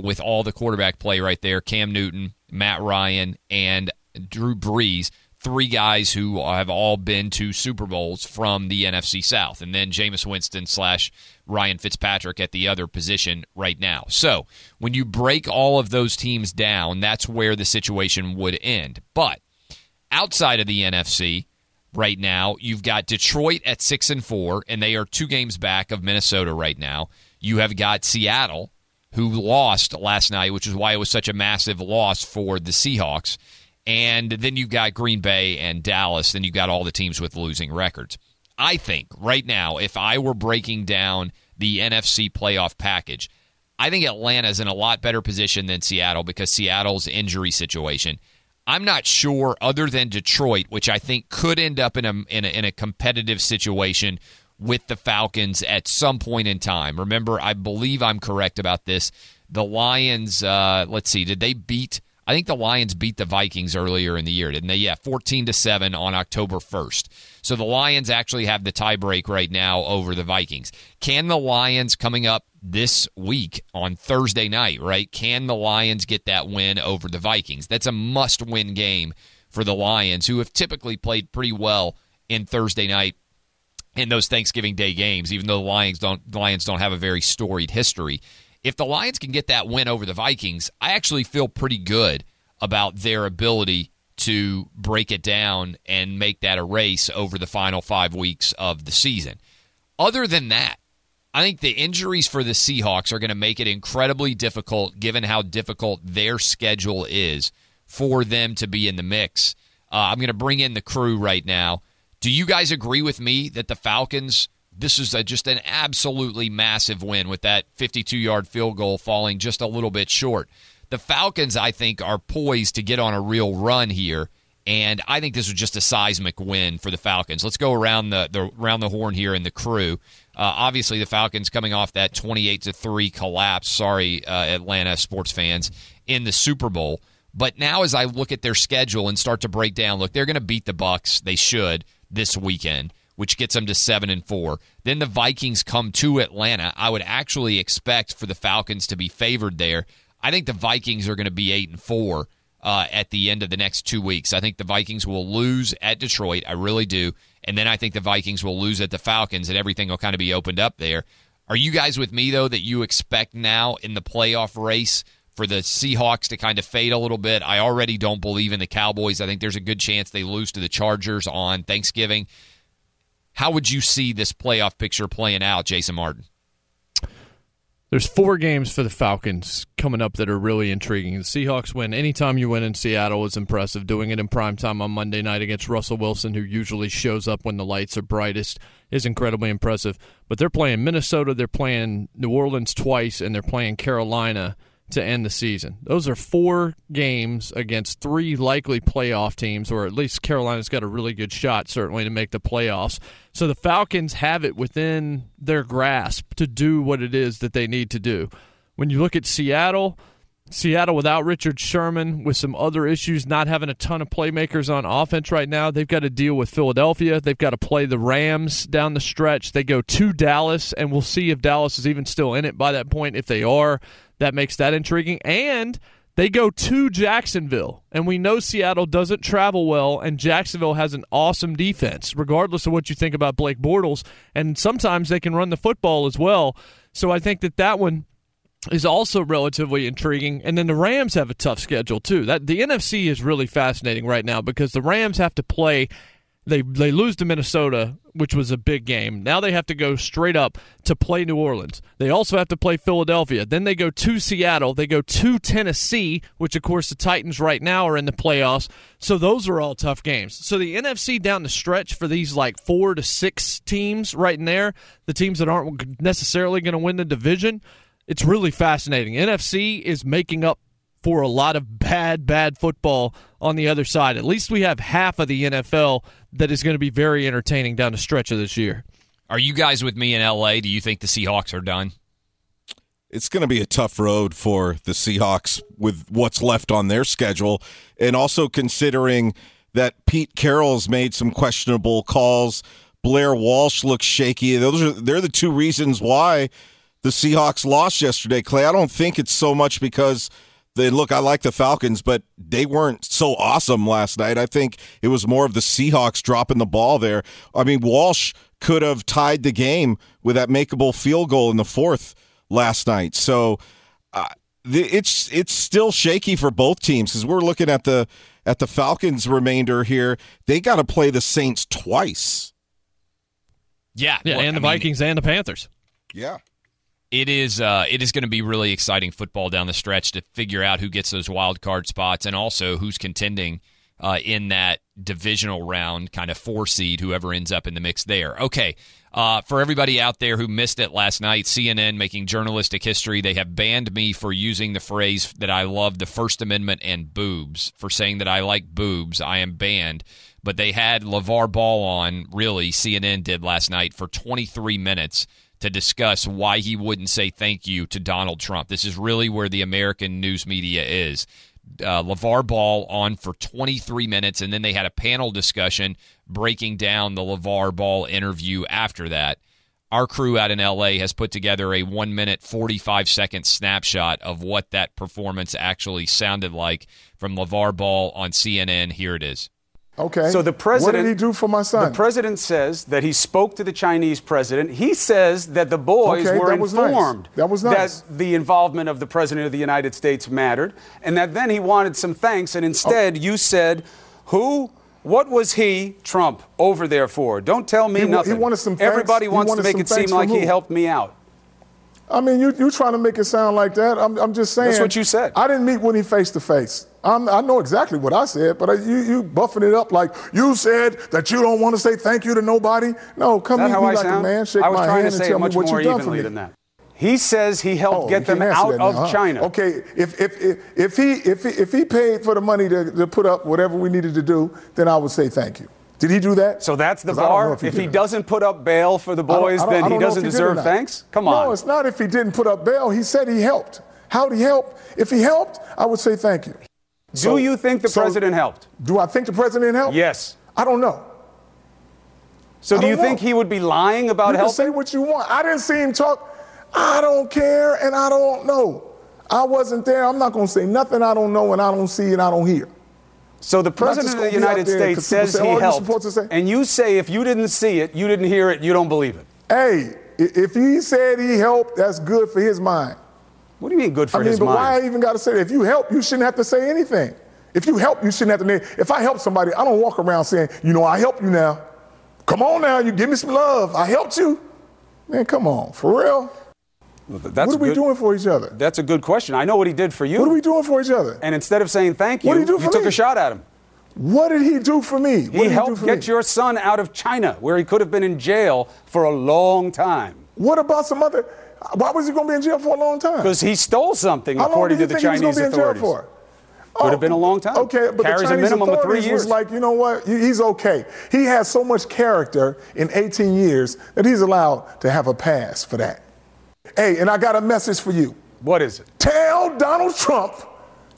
with all the quarterback play right there. Cam Newton, Matt Ryan, and Drew Brees, 3 guys who have all been to Super Bowls from the NFC South. And then Jameis Winston / Ryan Fitzpatrick at the other position right now. So when you break all of those teams down, that's where the situation would end. But outside of the NFC, right now, you've got Detroit at 6-4, and they are 2 games back of Minnesota right now. You have got Seattle, who lost last night, which is why it was such a massive loss for the Seahawks. And then you've got Green Bay and Dallas. Then you've got all the teams with losing records. I think right now, if I were breaking down the NFC playoff package, I think Atlanta's in a lot better position than Seattle because Seattle's injury situation. I'm not sure, other than Detroit, which I think could end up in a competitive situation with the Falcons at some point in time. Remember, I believe I'm correct about this. The Lions, let's see, did they beat? I think the Lions beat the Vikings earlier in the year, didn't they? Yeah, 14-7 on October 1st. So the Lions actually have the tiebreak right now over the Vikings. Can the Lions, coming up this week on Thursday night, right, can the Lions get that win over the Vikings? That's a must-win game for the Lions, who have typically played pretty well in Thursday night in those Thanksgiving Day games, even though the Lions don't have a very storied history. If the Lions can get that win over the Vikings, I actually feel pretty good about their ability to break it down and make that a race over the final 5 weeks of the season. Other than that, I think the injuries for the Seahawks are going to make it incredibly difficult, given how difficult their schedule is for them to be in the mix. I'm going to bring in the crew right now. Do you guys agree with me that the Falcons... This is just an absolutely massive win, with that 52-yard field goal falling just a little bit short. The Falcons, I think, are poised to get on a real run here, and I think this was just a seismic win for the Falcons. Let's go around the horn here in the crew. Obviously, the Falcons coming off that 28-3 collapse. Sorry, Atlanta sports fans, in the Super Bowl. But now as I look at their schedule and start to break down, look, they're going to beat the Bucs. They should this weekend, which gets them to 7-4. Then the Vikings come to Atlanta. I would actually expect for the Falcons to be favored there. I think the Vikings are going to be 8-4 at the end of the next 2 weeks. I think the Vikings will lose at Detroit. I really do. And then I think the Vikings will lose at the Falcons, and everything will kind of be opened up there. Are you guys with me, though, that you expect now in the playoff race for the Seahawks to kind of fade a little bit? I already don't believe in the Cowboys. I think there's a good chance they lose to the Chargers on Thanksgiving. How would you see this playoff picture playing out, Jason Martin? There's 4 games for the Falcons coming up that are really intriguing. The Seahawks win. Anytime you win in Seattle is impressive. Doing it in primetime on Monday night against Russell Wilson, who usually shows up when the lights are brightest, is incredibly impressive. But they're playing Minnesota, they're playing New Orleans twice, and they're playing Carolina to end the season. Those are 4 games against 3 likely playoff teams, or at least Carolina's got a really good shot, certainly, to make the playoffs. So the Falcons have it within their grasp to do what it is that they need to do. When you look at Seattle without Richard Sherman, with some other issues, not having a ton of playmakers on offense right now, they've got to deal with Philadelphia. They've got to play the Rams down the stretch. They go to Dallas, and we'll see if Dallas is even still in it by that point. If they are, that makes that intriguing. And they go to Jacksonville. And we know Seattle doesn't travel well, and Jacksonville has an awesome defense, regardless of what you think about Blake Bortles. And sometimes they can run the football as well. So I think that one is also relatively intriguing. And then the Rams have a tough schedule, too. The NFC is really fascinating right now because the Rams have to play They lose to Minnesota, which was a big game. Now they have to go straight up to play New Orleans. They also have to play Philadelphia. Then they go to Seattle. They go to Tennessee, which, of course, the Titans right now are in the playoffs. So those are all tough games. So the NFC down the stretch for these, like, 4 to 6 teams right in there, the teams that aren't necessarily going to win the division, it's really fascinating. NFC is making up for a lot of bad football on the other side. At least we have half of the NFL that is going to be very entertaining down the stretch of this year. Are you guys with me in L.A.? Do you think the Seahawks are done? It's going to be a tough road for the Seahawks with what's left on their schedule, and also considering that Pete Carroll's made some questionable calls. Blair Walsh looks shaky. They're the two reasons why the Seahawks lost yesterday, Clay. I don't think it's so much because – Look, I like the Falcons, but they weren't so awesome last night. I think it was more of the Seahawks dropping the ball there. I mean, Walsh could have tied the game with that makeable field goal in the fourth last night. So it's still shaky for both teams because we're looking at the Falcons' remainder here. They got to play the Saints twice. Yeah, well, and the Vikings and the Panthers. Yeah. It is going to be really exciting football down the stretch to figure out who gets those wild card spots and also who's contending in that divisional round, kind of 4 seed, whoever ends up in the mix there. Okay, for everybody out there who missed it last night, CNN making journalistic history. They have banned me for using the phrase that I love, the First Amendment and boobs. For saying that I like boobs, I am banned. But they had LeVar Ball on, really, CNN did last night, for 23 minutes. To discuss why he wouldn't say thank you to Donald Trump. This is really where the American news media is. LeVar Ball on for 23 minutes, and then they had a panel discussion breaking down the LeVar Ball interview after that. Our crew out in L.A. has put together a 1-minute, 45-second snapshot of what that performance actually sounded like from LeVar Ball on CNN. Here it is. Okay. So the president, what did he do for my son? The president says that he spoke to the Chinese president. He says that the boys were informed that the involvement of the president of the United States mattered, and that then he wanted some thanks. And instead, you said, what was he, Trump, over there for? Don't tell me nothing. He wanted some thanks. Everybody wants to make it seem like he helped me out. I mean, you trying to make it sound like that. I'm just saying. That's what you said. I didn't meet Winnie face to face. I know exactly what I said, but you buffing it up like you said that you don't want to say thank you to nobody. No, come meet me like a man, shake my hand, and tell me what you've done for me. Than that. He says he helped get them out of China. Okay, if he paid for the money to put up whatever we needed to do, then I would say thank you. Did he do that? So that's the bar? If he doesn't put up bail for the boys, then he doesn't deserve thanks? Come on. No, it's not if he didn't put up bail. He said he helped. How'd he help? If he helped, I would say thank you. Do you think the president helped? Do I think the president helped? Yes. I don't know. So do you think he would be lying about helping? You can say what you want. I didn't see him talk. I don't care and I don't know. I wasn't there. I'm not going to say nothing I don't know and I don't see and I don't hear. So the president of the United States says he helped, and you say if you didn't see it, you didn't hear it, you don't believe it. Hey, if he said he helped, that's good for his mind. What do you mean good for his mind? But why I even got to say that? If you help, you shouldn't have to say anything. If you help, you shouldn't have to name. If I help somebody, I don't walk around saying, I helped you now. Come on now, you give me some love. I helped you. Man, come on, for real. What are we doing for each other? That's a good question. I know what he did for you. What are we doing for each other? And instead of saying thank you, you took a shot at him. What did he do for me? He helped get your son out of China, where he could have been in jail for a long time. What about some other? Why was he going to be in jail for a long time? Because he stole something, according to the Chinese authorities. Could have been a long time. Okay, but carries the Chinese a minimum of 3 years. Was like, you know what? He's okay. He has so much character in 18 years that he's allowed to have a pass for that. Hey, and I got a message for you. What is it? Tell Donald Trump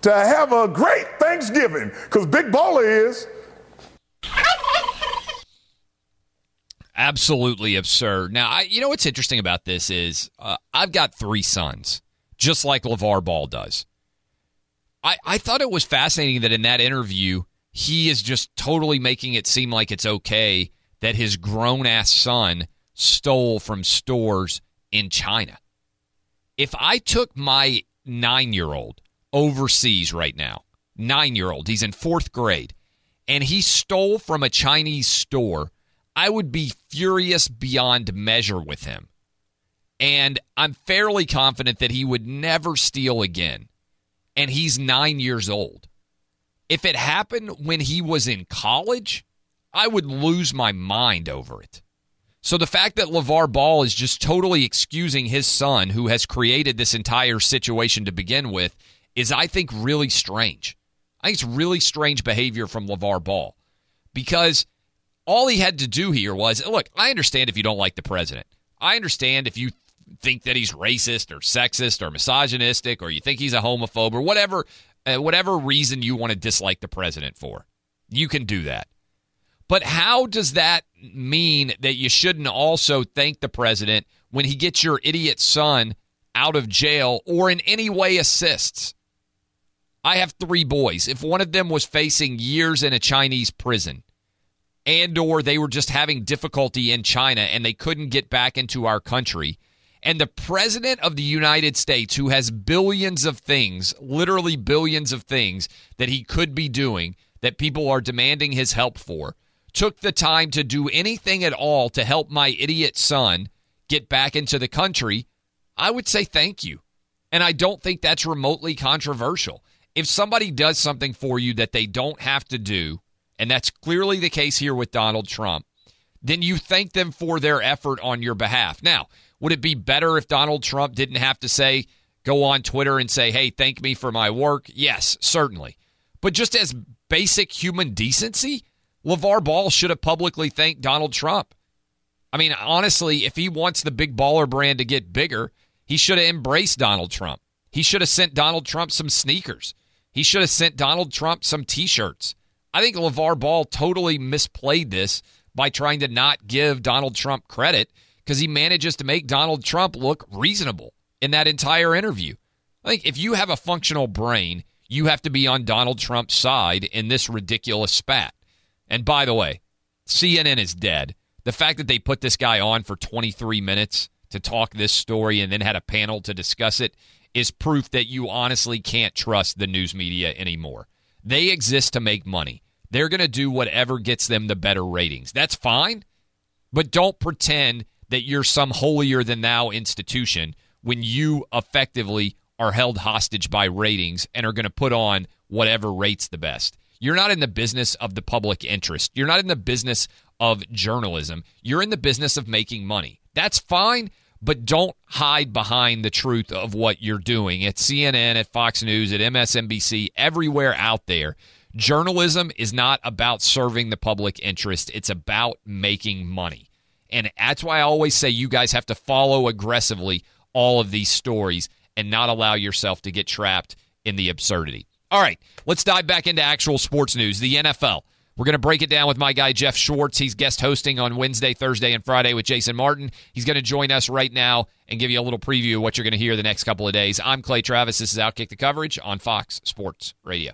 to have a great Thanksgiving, because Big Baller is. Absolutely absurd. Now, what's interesting about this is I've got 3 sons, just like LeVar Ball does. I thought it was fascinating that in that interview, he is just totally making it seem like it's okay that his grown-ass son stole from stores in China. If I took my 9-year-old overseas right now, he's in 4th grade, and he stole from a Chinese store, I would be furious beyond measure with him. And I'm fairly confident that he would never steal again. And he's 9 years old. If it happened when he was in college, I would lose my mind over it. So the fact that LeVar Ball is just totally excusing his son, who has created this entire situation to begin with, is, I think, really strange. I think it's really strange behavior from LeVar Ball, because all he had to do here was, look, I understand if you don't like the president. I understand if you think that he's racist or sexist or misogynistic, or you think he's a homophobe, or whatever reason you want to dislike the president for. You can do that. But how does that mean that you shouldn't also thank the president when he gets your idiot son out of jail or in any way assists? I have three boys. If one of them was facing years in a Chinese prison, and or they were just having difficulty in China and they couldn't get back into our country, and the president of the United States, who has billions of things, literally billions of things that he could be doing that people are demanding his help for, took the time to do anything at all to help my idiot son get back into the country, I would say thank you. And I don't think that's remotely controversial. If somebody does something for you that they don't have to do, and that's clearly the case here with Donald Trump, then you thank them for their effort on your behalf. Now, would it be better if Donald Trump didn't have to say, go on Twitter and say, hey, thank me for my work? Yes, certainly. But just as basic human decency, LeVar Ball should have publicly thanked Donald Trump. I mean, honestly, if he wants the big baller brand to get bigger, he should have embraced Donald Trump. He should have sent Donald Trump some sneakers. He should have sent Donald Trump some T-shirts. I think LeVar Ball totally misplayed this by trying to not give Donald Trump credit, because he manages to make Donald Trump look reasonable in that entire interview. I think if you have a functional brain, you have to be on Donald Trump's side in this ridiculous spat. And by the way, CNN is dead. The fact that they put this guy on for 23 minutes to talk this story and then had a panel to discuss it is proof that you honestly can't trust the news media anymore. They exist to make money. They're going to do whatever gets them the better ratings. That's fine, but don't pretend that you're some holier-than-thou institution when you effectively are held hostage by ratings and are going to put on whatever rates the best. You're not in the business of the public interest. You're not in the business of journalism. You're in the business of making money. That's fine, but don't hide behind the truth of what you're doing. At CNN, at Fox News, at MSNBC, everywhere out there, journalism is not about serving the public interest. It's about making money. And that's why I always say you guys have to follow aggressively all of these stories and not allow yourself to get trapped in the absurdity. All right, let's dive back into actual sports news, the NFL. We're going to break it down with my guy, Jeff Schwartz. He's guest hosting on Wednesday, Thursday, and Friday with Jason Martin. He's going to join us right now and give you a little preview of what you're going to hear the next couple of days. I'm Clay Travis. This is Outkick the Coverage on Fox Sports Radio.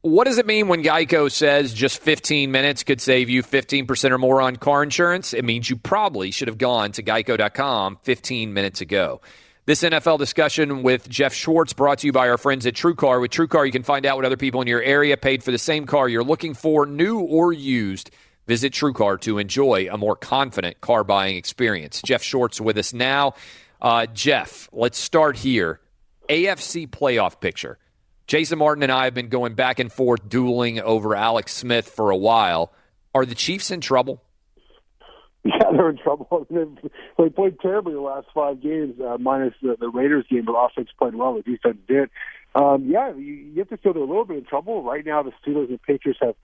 What does it mean when Geico says just 15 minutes could save you 15% or more on car insurance? It means you probably should have gone to geico.com 15 minutes ago. This NFL discussion with Jeff Schwartz brought to you by our friends at TrueCar. With TrueCar, you can find out what other people in your area paid for the same car you're looking for, new or used. Visit TrueCar to enjoy a more confident car buying experience. Jeff Schwartz with us now. Jeff, let's start here. AFC playoff picture. Jason Martin and I have been going back and forth dueling over Alex Smith for a while. Are the Chiefs in trouble? Yeah, they're in trouble. They played terribly the last five games, minus the Raiders game, but offense played well. The defense did. You have to feel they're a little bit in trouble. Right now, the Steelers and Patriots have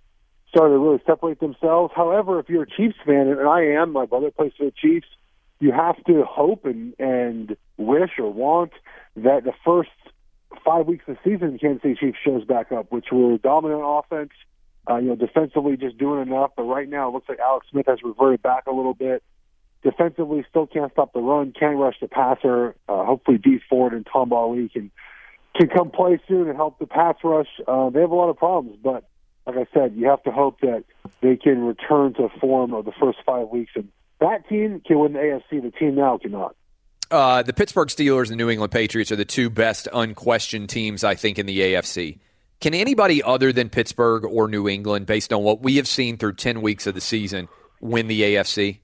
started to really separate themselves. However, if you're a Chiefs fan, and I am, my brother plays for the Chiefs, you have to hope and wish or want that the first 5 weeks of the season, the Kansas City Chiefs shows back up, which were dominant offense. Defensively just doing enough, but right now it looks like Alex Smith has reverted back a little bit. Defensively, still can't stop the run, can't rush the passer. Hopefully, Dee Ford and Tom Ali can come play soon and help the pass rush. They have a lot of problems, but like I said, you have to hope that they can return to form of the first 5 weeks. And that team can win the AFC. The team now cannot. The Pittsburgh Steelers and New England Patriots are the two best unquestioned teams, I think, in the AFC. Can anybody other than Pittsburgh or New England, based on what we have seen through 10 weeks of the season, win the AFC?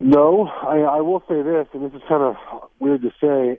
No, I will say this, and this is kind of weird to say.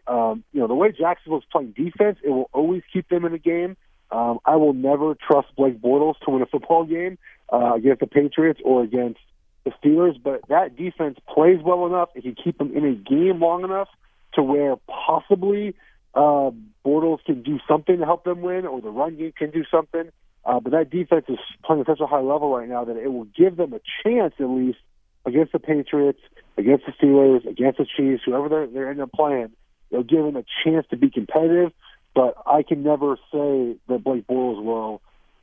The way Jacksonville's playing defense, it will always keep them in the game. I will never trust Blake Bortles to win a football game against the Patriots or against the Steelers, but that defense plays well enough. It can keep them in a game long enough to where possibly Bortles can do something to help them win, or the run game can do something. But that defense is playing at such a high level right now that it will give them a chance, at least, against the Patriots, against the Steelers, against the Chiefs, whoever they end up playing. They'll give them a chance to be competitive, but I can never say that Blake Bortles will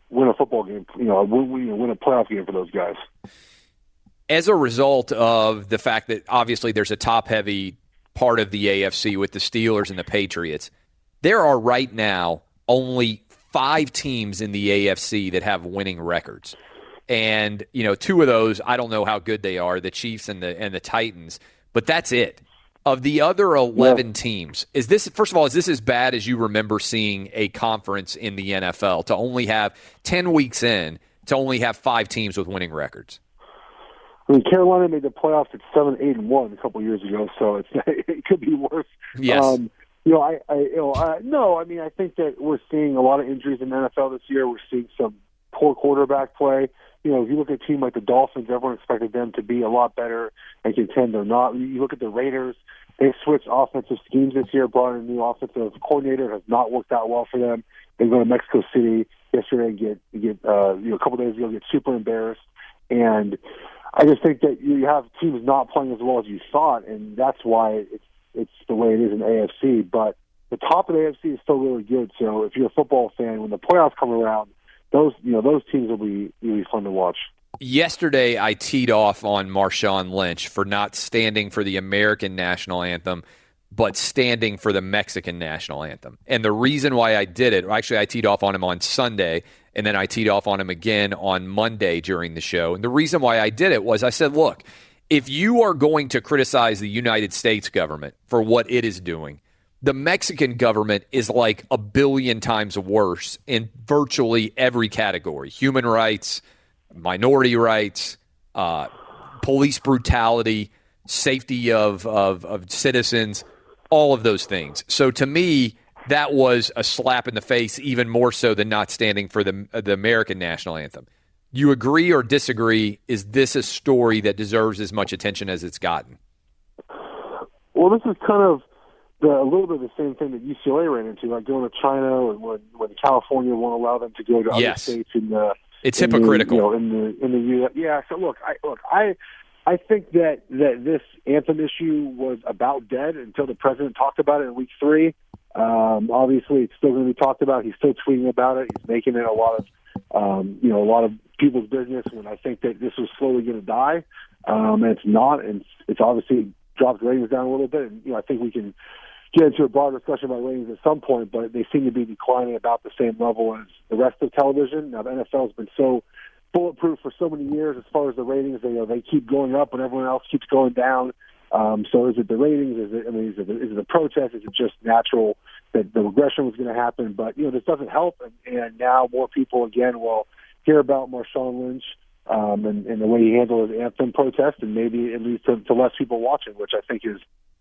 win a football game, win a playoff game for those guys. As a result of the fact that obviously there's a top-heavy part of the AFC with the Steelers and the Patriots, there are right now only 5 teams in the AFC that have winning records. And, 2 of those, I don't know how good they are, the Chiefs and the Titans, but that's it. Of the other 11 teams, is this as bad as you remember seeing a conference in the NFL, to only have 10 weeks in, to only have 5 teams with winning records? I mean, Carolina made the playoffs at 7-8-1 a couple years ago, so it could be worse. Yes. I think that we're seeing a lot of injuries in the NFL this year. We're seeing some poor quarterback play. If you look at a team like the Dolphins, everyone expected them to be a lot better and contend. They're not. You look at the Raiders, they've switched offensive schemes this year, brought in a new offensive coordinator. It has not worked out well for them. They go to Mexico City yesterday and get a couple days ago, get super embarrassed. And I just think that you have teams not playing as well as you thought, and that's why it's the way it is in the AFC. But the top of the AFC is still really good. So if you're a football fan, when the playoffs come around, those teams will be really fun to watch. Yesterday, I teed off on Marshawn Lynch for not standing for the American national anthem, but standing for the Mexican national anthem. And the reason why I did it, actually, I teed off on him on Sunday, and then I teed off on him again on Monday during the show. And the reason why I did it was I said, look, if you are going to criticize the United States government for what it is doing, the Mexican government is like 1 billion times worse in virtually every category. Human rights, minority rights, police brutality, safety of citizens, all of those things. So to me, that was a slap in the face, even more so than not standing for the American national anthem. You agree or disagree? Is this a story that deserves as much attention as it's gotten? Well, this is kind of a little bit of the same thing that UCLA ran into, like going to China, and when California won't allow them to go to other states. It's hypocritical. In the U.S. Yeah. So I think that this anthem issue was about dead until the president talked about it in week 3. Obviously, it's still going to be talked about. He's still tweeting about it. He's making it a lot of people's business. When I think that this was slowly going to die, and it's not, and it's obviously dropped ratings down a little bit. And I think we can get into a broader discussion about ratings at some point, but they seem to be declining about the same level as the rest of television. Now, the NFL has been so bulletproof for so many years as far as the ratings. They keep going up when everyone else keeps going down. So is it the ratings? Is it the protest? Is it just natural that the regression was going to happen? But, this doesn't help. And now more people, again, will hear about Marshawn Lynch and the way he handled his anthem protest, and maybe it leads to less people watching, which I think is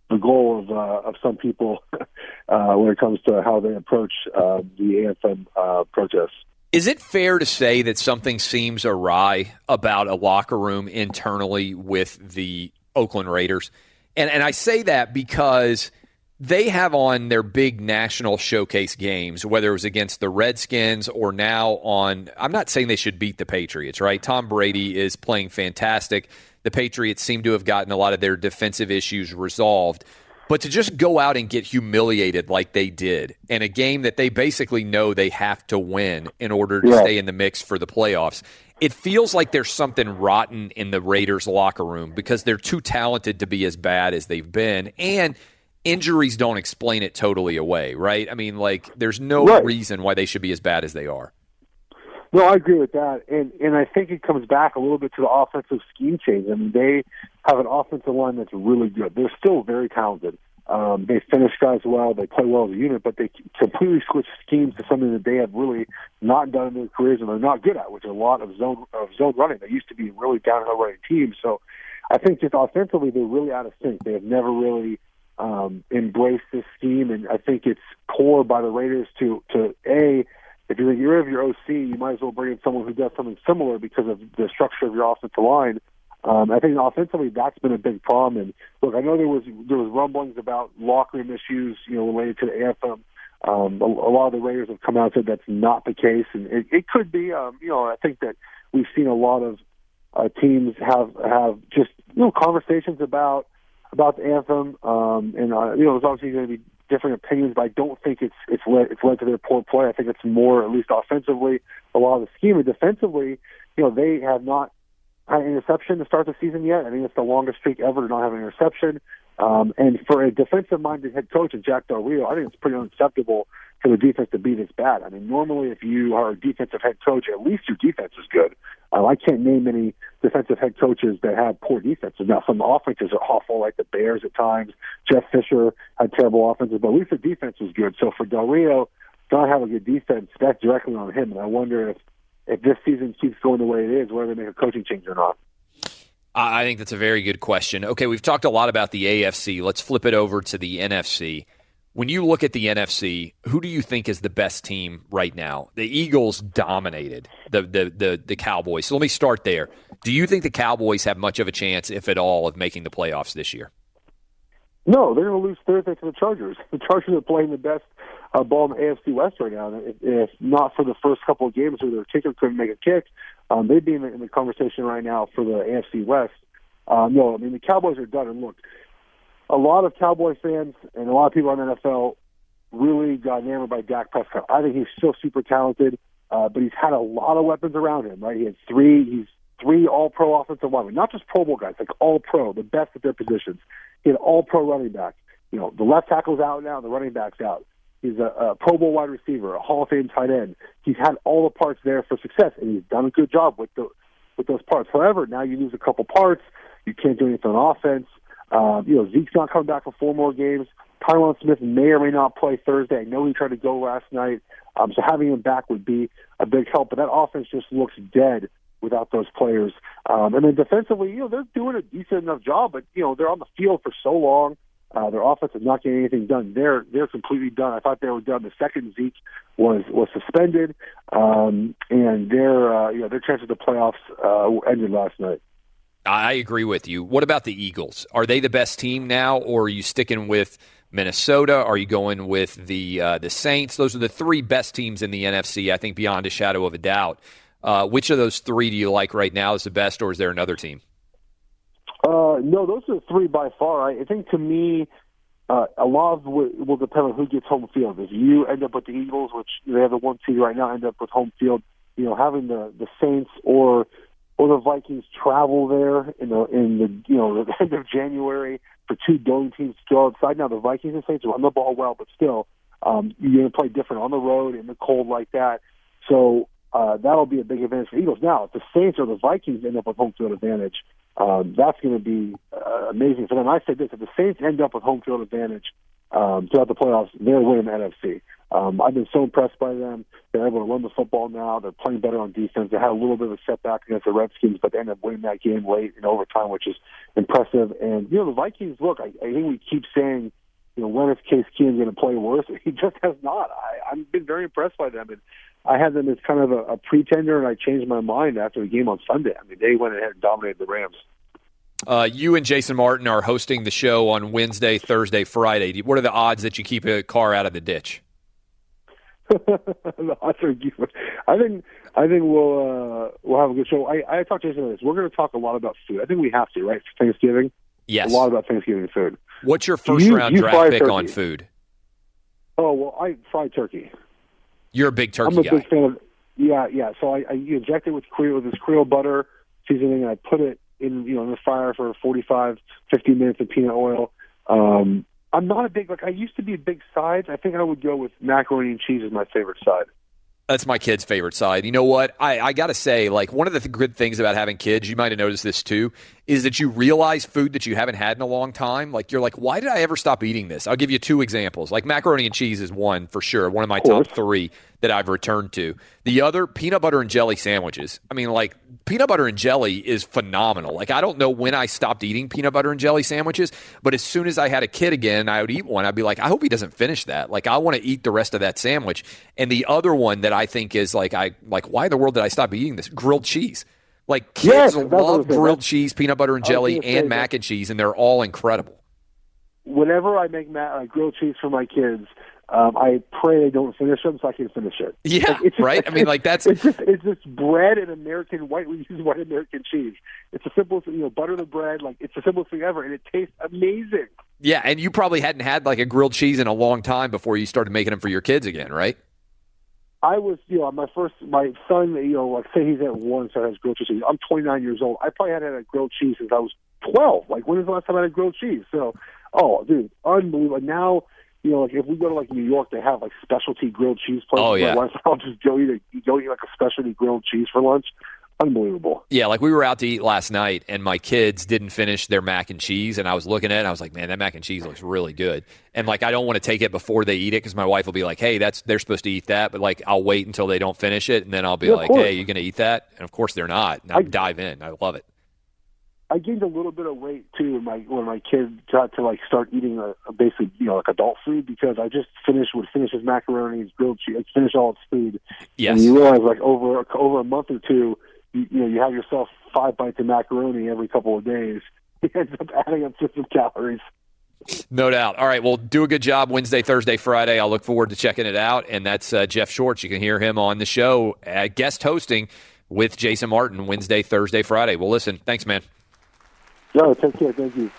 the goal of some people when it comes to how they approach the anthem protests. Is it fair to say that something seems awry about a locker room internally with the Oakland Raiders? And I say that because they have on their big national showcase games, whether it was against the Redskins or now on – I'm not saying they should beat the Patriots, right? Tom Brady is playing fantastic. The Patriots seem to have gotten a lot of their defensive issues resolved. But to just go out and get humiliated like they did in a game that they basically know they have to win in order to stay in the mix for the playoffs, it feels like there's something rotten in the Raiders' locker room because they're too talented to be as bad as they've been. And – injuries don't explain it totally away, right? I mean, there's no reason why they should be as bad as they are. No, I agree with that. And I think it comes back a little bit to the offensive scheme change. I mean, they have an offensive line that's really good. They're still very talented. They finish guys well. They play well as a unit, but they completely switch schemes to something that they have really not done in their careers and they're not good at, which is a lot of zone running. They used to be really downhill running teams. So I think just offensively, they're really out of sync. They have never really embraced this scheme, and I think it's poor by the Raiders to A, if you're getting rid of your OC, you might as well bring in someone who does something similar because of the structure of your offensive line. I think offensively that's been a big problem. And look, I know there was rumblings about locker room issues, related to the anthem. A lot of the Raiders have come out and said that's not the case, and it could be. I think that we've seen a lot of teams have just conversations about the anthem, there's obviously going to be different opinions, but I don't think it's led to their poor play. I think it's more, at least offensively, a lot of the scheme. And defensively, they have not had an interception to start the season yet. I think it's the longest streak ever to not have an interception. And for a defensive-minded head coach, Jack Del Rio, I think it's pretty unacceptable for the defense to be this bad. I mean, normally if you are a defensive head coach, at least your defense is good. I can't name any defensive head coaches that have poor defenses. Now, some offenses are awful, like the Bears at times. Jeff Fisher had terrible offenses, but at least the defense was good. So for Del Rio to not have a good defense, that's directly on him. And I wonder if this season keeps going the way it is, whether they make a coaching change or not. I think that's a very good question. Okay, we've talked a lot about the AFC. Let's flip it over to the NFC. When you look at the NFC, who do you think is the best team right now? The Eagles dominated the Cowboys. So let me start there. Do you think the Cowboys have much of a chance, if at all, of making the playoffs this year? No, they're going to lose Thursday to the Chargers. The Chargers are playing the best ball in the AFC West right now. If not for the first couple of games where their kicker couldn't make a kick, they'd be in the conversation right now for the AFC West. The Cowboys are done. And look, a lot of Cowboy fans and a lot of people in the NFL really got enamored by Dak Prescott. I think he's still super talented, but he's had a lot of weapons around him, right? He's three all-pro offensive linemen, not just Pro Bowl guys, like all-pro, the best at their positions. He had all-pro running back. The left tackle's out now, the running back's out. He's a Pro Bowl wide receiver, a Hall of Fame tight end. He's had all the parts there for success, and he's done a good job with those parts. However, now you lose a couple parts. You can't do anything on offense. Zeke's not coming back for 4 more games. Tyron Smith may or may not play Thursday. I know he tried to go last night, so having him back would be a big help. But that offense just looks dead without those players. And then defensively, they're doing a decent enough job, but, they're on the field for so long. Their offense is not getting anything done. They're completely done. I thought they were done the second Zeke was suspended, and their chance of the playoffs ended last night. I agree with you. What about the Eagles? Are they the best team now, or are you sticking with Minnesota? Are you going with the Saints? Those are the 3 best teams in the NFC, I think, beyond a shadow of a doubt. Which of those 3 do you like right now as the best, or is there another team? No, those are the 3 by far. I think, to me, a lot of it will depend on who gets home field. If you end up with the Eagles, which they have the 1 seed right now, end up with home field, having the Saints or the Vikings travel there in the end of January for 2 dome teams to go outside. Now the Vikings and Saints run the ball well, but still, you're going to play different on the road in the cold like that. So that'll be a big advantage for the Eagles. Now, if the Saints or the Vikings end up with home field advantage, that's going to be amazing for them. I said this: if the Saints end up with home field advantage throughout the playoffs, they're winning the NFC. I've been so impressed by them. They're able to run the football now. They're playing better on defense. They had a little bit of a setback against the Redskins, but they ended up winning that game late in overtime, which is impressive. And, the Vikings, look, I think we keep saying, when is Case Keenum going to play worse? He just has not. I've been very impressed by them. And I had them as kind of a pretender, and I changed my mind after the game on Sunday. I mean, they went ahead and dominated the Rams. You and Jason Martin are hosting the show on Wednesday, Thursday, Friday. What are the odds that you keep a car out of the ditch? I think we'll have a good show. I talked to Jason about this. We're going to talk a lot about food. I think we have to, right? For Thanksgiving? Yes. A lot about Thanksgiving and food. What's your first round draft pick on food? Oh, well, I fried turkey. You're a big turkey guy. I'm a big fan of yeah. So I inject it with this Creole butter seasoning, and I put it in in the fryer for 45, 50 minutes of peanut oil. I'm not a big, I used to be a big sides. I think I would go with macaroni and cheese as my favorite side. That's my kid's favorite side. You know what? I got to say, like, one of the good things about having kids, you might have noticed this too, is that you realize food that you haven't had in a long time. Like, you're like, why did I ever stop eating this? I'll give you two examples. Like, macaroni and cheese is one for sure, one of my top three that I've returned to. The other, peanut butter and jelly sandwiches. I mean, like, peanut butter and jelly is phenomenal. Like, I don't know when I stopped eating peanut butter and jelly sandwiches, but as soon as I had a kid again, I would eat one. I'd be like, I hope he doesn't finish that. Like, I want to eat the rest of that sandwich. And the other one that I think is like, why in the world did I stop eating this? Grilled cheese. Like, kids love grilled cheese, peanut butter and jelly, and mac and cheese, and they're all incredible. Whenever I make grilled cheese for my kids, I pray they don't finish them so I can finish it. Yeah, like, it's just, right? I mean, like, that's... It's just bread and white American cheese. It's the simplest, butter the bread. Like, it's the simplest thing ever, and it tastes amazing. Yeah, and you probably hadn't had, like, a grilled cheese in a long time before you started making them for your kids again, right? I was, my son, like, say he's at one, so I has grilled cheese. I'm 29 years old. I probably hadn't had a grilled cheese since I was 12. Like, when was the last time I had a grilled cheese? So, oh, dude, unbelievable. Now... like if we go to New York, they have specialty grilled cheese places. Oh, yeah. Lunch. I'll just go eat a specialty grilled cheese for lunch. Unbelievable. Yeah, we were out to eat last night, and my kids didn't finish their mac and cheese, and I was looking at it, and I was like, man, that mac and cheese looks really good. And, I don't want to take it before they eat it because my wife will be like, hey, they're supposed to eat that, but, I'll wait until they don't finish it, and then I'll be hey, you're going to eat that? And, of course, they're not. And I dive in. I love it. I gained a little bit of weight, too, when my kid got to, start eating basically, adult food, because I just would finish his macaroni, his grilled cheese, finish all its food. Yes. And you realize, over a month or two, you have yourself 5 bites of macaroni every couple of days. It ends up adding up to some calories. No doubt. All right, well, do a good job Wednesday, Thursday, Friday. I'll look forward to checking it out. And that's Jeff Shorts. You can hear him on the show, guest hosting with Jason Martin, Wednesday, Thursday, Friday. Well, listen, thanks, man. No, take care. Thank you.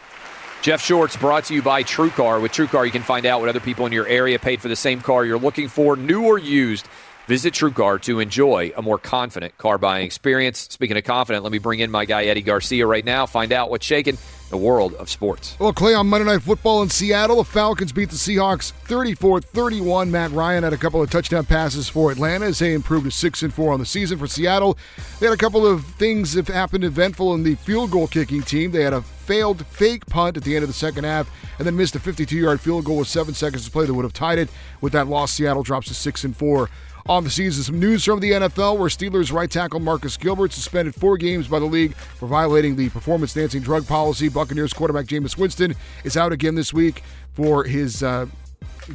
Jeff Shorts brought to you by TrueCar. With TrueCar, you can find out what other people in your area paid for the same car you're looking for, new or used. Visit TrueCar to enjoy a more confident car buying experience. Speaking of confident, let me bring in my guy Eddie Garcia right now, find out what's shaking the world of sports. Well, Clay, on Monday Night Football in Seattle, the Falcons beat the Seahawks 34-31. Matt Ryan had a couple of touchdown passes for Atlanta as they improved to 6-4 on the season. For Seattle, they had a couple of things that happened eventful in the field goal kicking team. They had a failed fake punt at the end of the second half and then missed a 52-yard field goal with 7 seconds to play that would have tied it. With that loss, Seattle drops to 6-4. On the season, some news from the NFL where Steelers right tackle Marcus Gilbert suspended 4 games by the league for violating the performance-enhancing drug policy. Buccaneers quarterback Jameis Winston is out again this week for his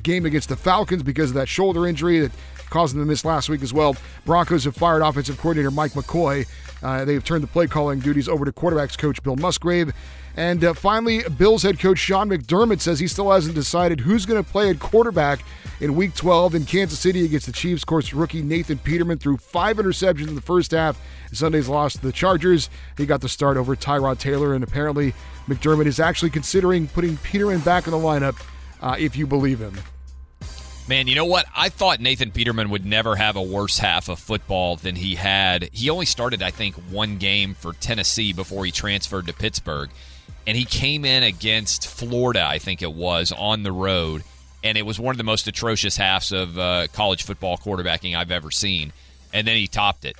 game against the Falcons because of that shoulder injury that caused them to miss last week as well. Broncos have fired offensive coordinator Mike McCoy. They've turned the play-calling duties over to quarterbacks coach Bill Musgrave. And finally, Bills head coach Sean McDermott says he still hasn't decided who's going to play at quarterback in Week 12 in Kansas City against the Chiefs. Of course, rookie Nathan Peterman threw 5 interceptions in the first half. Sunday's loss to the Chargers. He got the start over Tyrod Taylor, and apparently McDermott is actually considering putting Peterman back in the lineup, if you believe him. Man, you know what? I thought Nathan Peterman would never have a worse half of football than he had. He only started, I think, 1 game for Tennessee before he transferred to Pittsburgh. And he came in against Florida, I think it was, on the road. And it was one of the most atrocious halves of college football quarterbacking I've ever seen. And then he topped it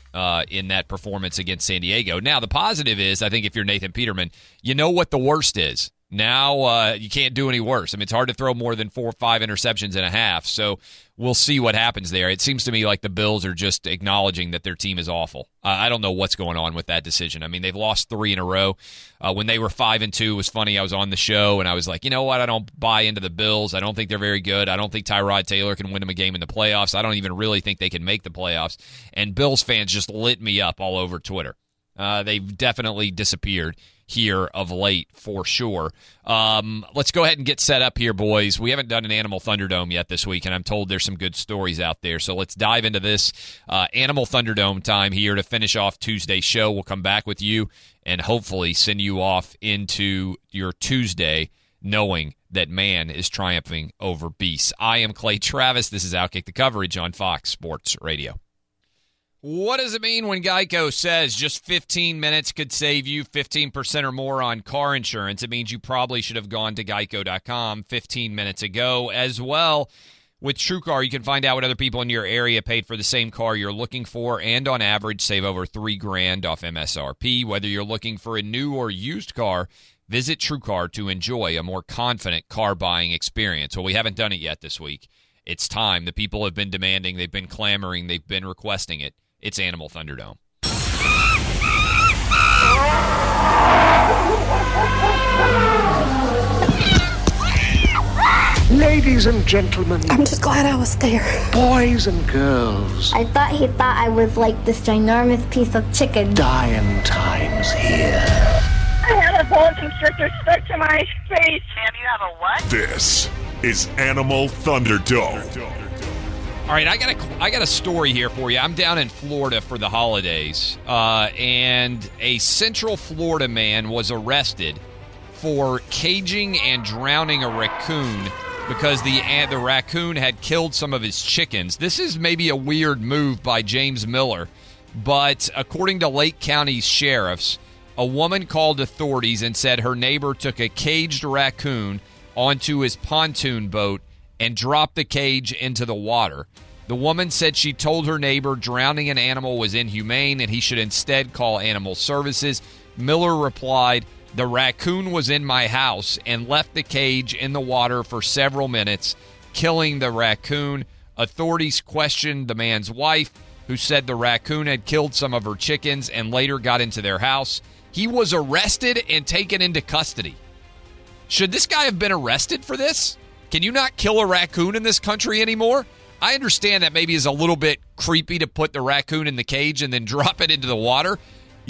in that performance against San Diego. Now, the positive is, I think if you're Nathan Peterman, you know what the worst is. Now you can't do any worse. I mean, it's hard to throw more than 4 or 5 interceptions and a half. So we'll see what happens there. It seems to me like the Bills are just acknowledging that their team is awful. I don't know what's going on with that decision. I mean, they've lost 3 in a row. When they were 5-2, it was funny. I was on the show, and I was like, you know what? I don't buy into the Bills. I don't think they're very good. I don't think Tyrod Taylor can win them a game in the playoffs. I don't even really think they can make the playoffs. And Bills fans just lit me up all over Twitter. They've definitely disappeared here of late for sure. Let's go ahead and get set up here, boys. We haven't done an Animal Thunderdome yet this week, and I'm told there's some good stories out there. So let's dive into this Animal Thunderdome time here to finish off Tuesday's show. We'll come back with you and hopefully send you off into your Tuesday knowing that man is triumphing over beast. I am Clay Travis. This is Outkick the Coverage on Fox Sports Radio. What does it mean when Geico says just 15 minutes could save you 15% or more on car insurance? It means you probably should have gone to geico.com 15 minutes ago as well. With TrueCar, you can find out what other people in your area paid for the same car you're looking for, and on average, save over $3,000 off MSRP. Whether you're looking for a new or used car, visit TrueCar to enjoy a more confident car buying experience. Well, we haven't done it yet this week. It's time. The people have been demanding, they've been clamoring, they've been requesting it. It's Animal Thunderdome. Ladies and gentlemen. I'm just glad I was there. Boys and girls. I thought he thought I was like this ginormous piece of chicken. Dying times here. I had a boa constrictor stuck to my face. Sam, you have a what? This is Animal Thunderdome. All right, I got a story here for you. I'm down in Florida for the holidays, and a Central Florida man was arrested for caging and drowning a raccoon because the raccoon had killed some of his chickens. This is maybe a weird move by James Miller, but according to Lake County sheriffs, a woman called authorities and said her neighbor took a caged raccoon onto his pontoon boat and dropped the cage into the water. The woman said she told her neighbor drowning an animal was inhumane and he should instead call animal services. Miller replied, "The raccoon was in my house and left the cage in the water for several minutes, killing the raccoon." Authorities questioned the man's wife, who said the raccoon had killed some of her chickens and later got into their house. He was arrested and taken into custody. Should this guy have been arrested for this? Can you not kill a raccoon in this country anymore? I understand that maybe is a little bit creepy to put the raccoon in the cage and then drop it into the water,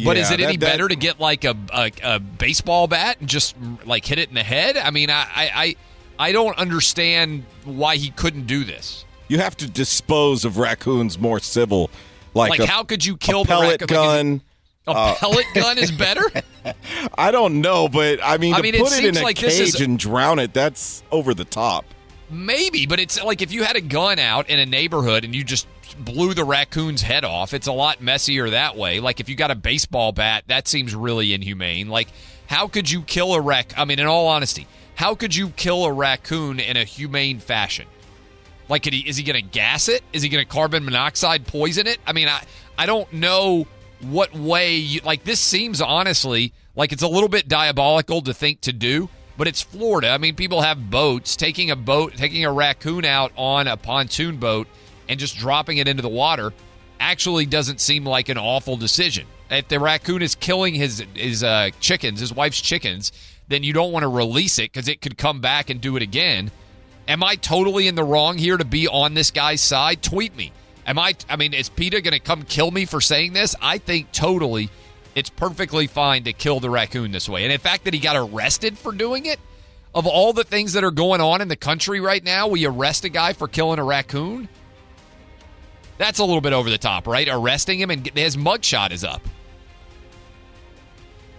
but is it any better to get like a baseball bat and just like hit it in the head? I mean, I don't understand why he couldn't do this. You have to dispose of raccoons more civil. Like how could you kill the raccoon? Gun. A pellet gun is better? I don't know, but I mean, to put it in a cage and drown it, that's over the top. Maybe, but it's like if you had a gun out in a neighborhood and you just blew the raccoon's head off, it's a lot messier that way. Like if you got a baseball bat, that seems really inhumane. Like how could you kill a raccoon? I mean, in all honesty, how could you kill a raccoon in a humane fashion? Like is he going to gas it? Is he going to carbon monoxide poison it? I mean, I don't know what way this seems honestly like it's a little bit diabolical to think to do, but it's Florida. I mean, people have boats. Taking a raccoon out on a pontoon boat and just dropping it into the water actually doesn't seem like an awful decision. If the raccoon is killing his chickens, his wife's chickens, then you don't want to release it because it could come back and do it again. Am I totally in the wrong here to be on this guy's side? Tweet me. Is PETA going to come kill me for saying this? I think totally it's perfectly fine to kill the raccoon this way. And the fact that he got arrested for doing it, of all the things that are going on in the country right now, we arrest a guy for killing a raccoon? That's a little bit over the top, right? Arresting him, and his mugshot is up.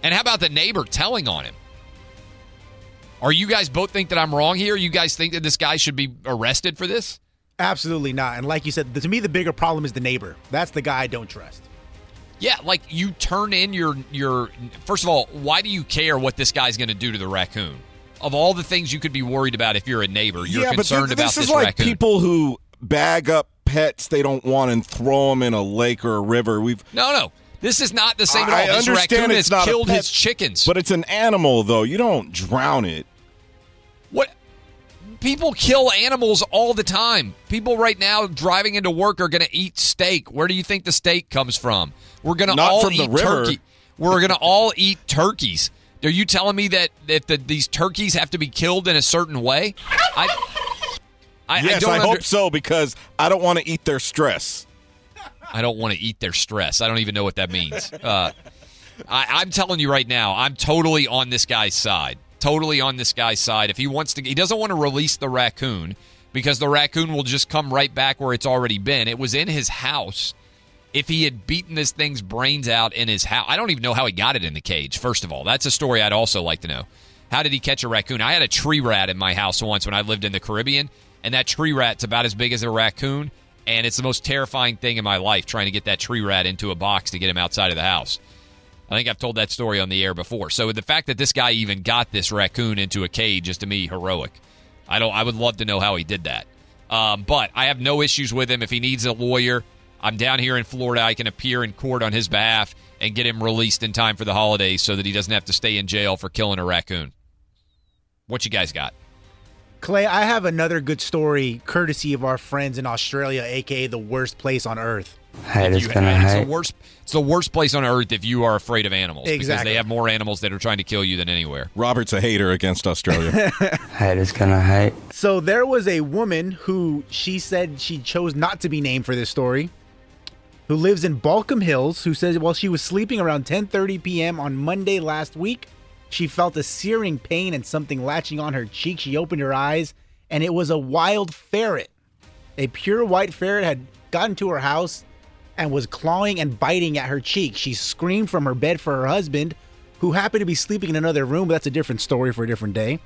And how about the neighbor telling on him? Are you guys both think that I'm wrong here? You guys think that this guy should be arrested for this? Absolutely not. And like you said, to me, the bigger problem is the neighbor. That's the guy I don't trust. Yeah, like you turn in your. First of all, why do you care what this guy's going to do to the raccoon? Of all the things you could be worried about if you're a neighbor, you're concerned about this raccoon. This is like people who bag up pets they don't want and throw them in a lake or a river. No. This is not the same at all. I understand this raccoon has killed his chickens. But it's an animal, though. You don't drown it. What? People kill animals all the time. People right now driving into work are going to eat steak. Where do you think the steak comes from? We're going to all eat turkey. We're going to all eat turkeys. Are you telling me that these turkeys have to be killed in a certain way? I hope so, because I don't want to eat their stress. I don't want to eat their stress. I don't even know what that means. I'm telling you right now, I'm totally on this guy's side. If he wants to, he doesn't want to release the raccoon because the raccoon will just come right back where it's already been. It was in his house. If he had beaten this thing's brains out in his house, I don't even know how he got it in the cage. First of all, that's a story I'd also like to know. How did he catch a raccoon? I had a tree rat in my house once when I lived in the Caribbean, and that tree rat's about as big as a raccoon, and it's the most terrifying thing in my life trying to get that tree rat into a box to get him outside of the house. I think I've told that story on the air before. So the fact that this guy even got this raccoon into a cage is to me heroic. I would love to know how he did that. But I have no issues with him. If he needs a lawyer, I'm down here in Florida. I can appear in court on his behalf and get him released in time for the holidays so that he doesn't have to stay in jail for killing a raccoon. What you guys got? Clay, I have another good story courtesy of our friends in Australia, a.k.a. the worst place on earth. It's the worst place on earth if you are afraid of animals. Exactly. Because they have more animals that are trying to kill you than anywhere. Robert's a hater against Australia. Hate is gonna hate. So there was a woman who she said she chose not to be named for this story, who lives in Balcombe Hills, who says while she was sleeping around 10:30 p.m. on Monday last week, she felt a searing pain and something latching on her cheek. She opened her eyes, and it was a wild ferret. A pure white ferret had gotten to her house and was clawing and biting at her cheek. She screamed from her bed for her husband, who happened to be sleeping in another room. That's a different story for a different day.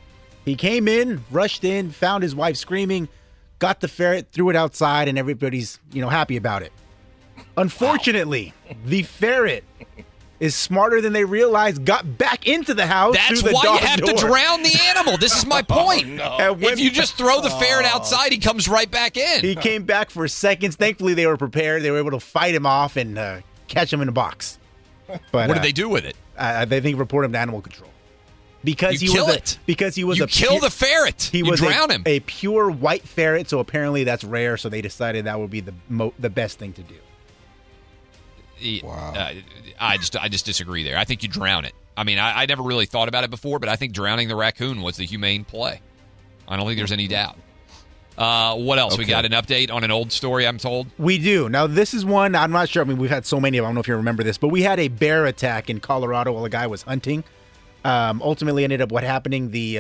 He came in, rushed in, found his wife screaming, got the ferret, threw it outside, and everybody's, happy about it. Unfortunately, the ferret is smarter than they realized, got back into the house. That's why you have to drown the animal. This is my point. If you just throw the ferret outside, he comes right back in. He came back for seconds. Thankfully, they were prepared. They were able to fight him off and catch him in a box. But what did they do with it? They think report him to animal control. Kill the ferret. Drown him. A pure white ferret, so apparently that's rare, so they decided that would be the best thing to do. Wow. I just disagree there. I think you drown it. I mean, I never really thought about it before, but I think drowning the raccoon was the humane play. I don't think there's any doubt. What else? Okay. We got an update on an old story, I'm told. We do. Now, this is one, I'm not sure. I mean, we've had so many of them. I don't know if you remember this, but we had a bear attack in Colorado while a guy was hunting. Ultimately ended up what happening, he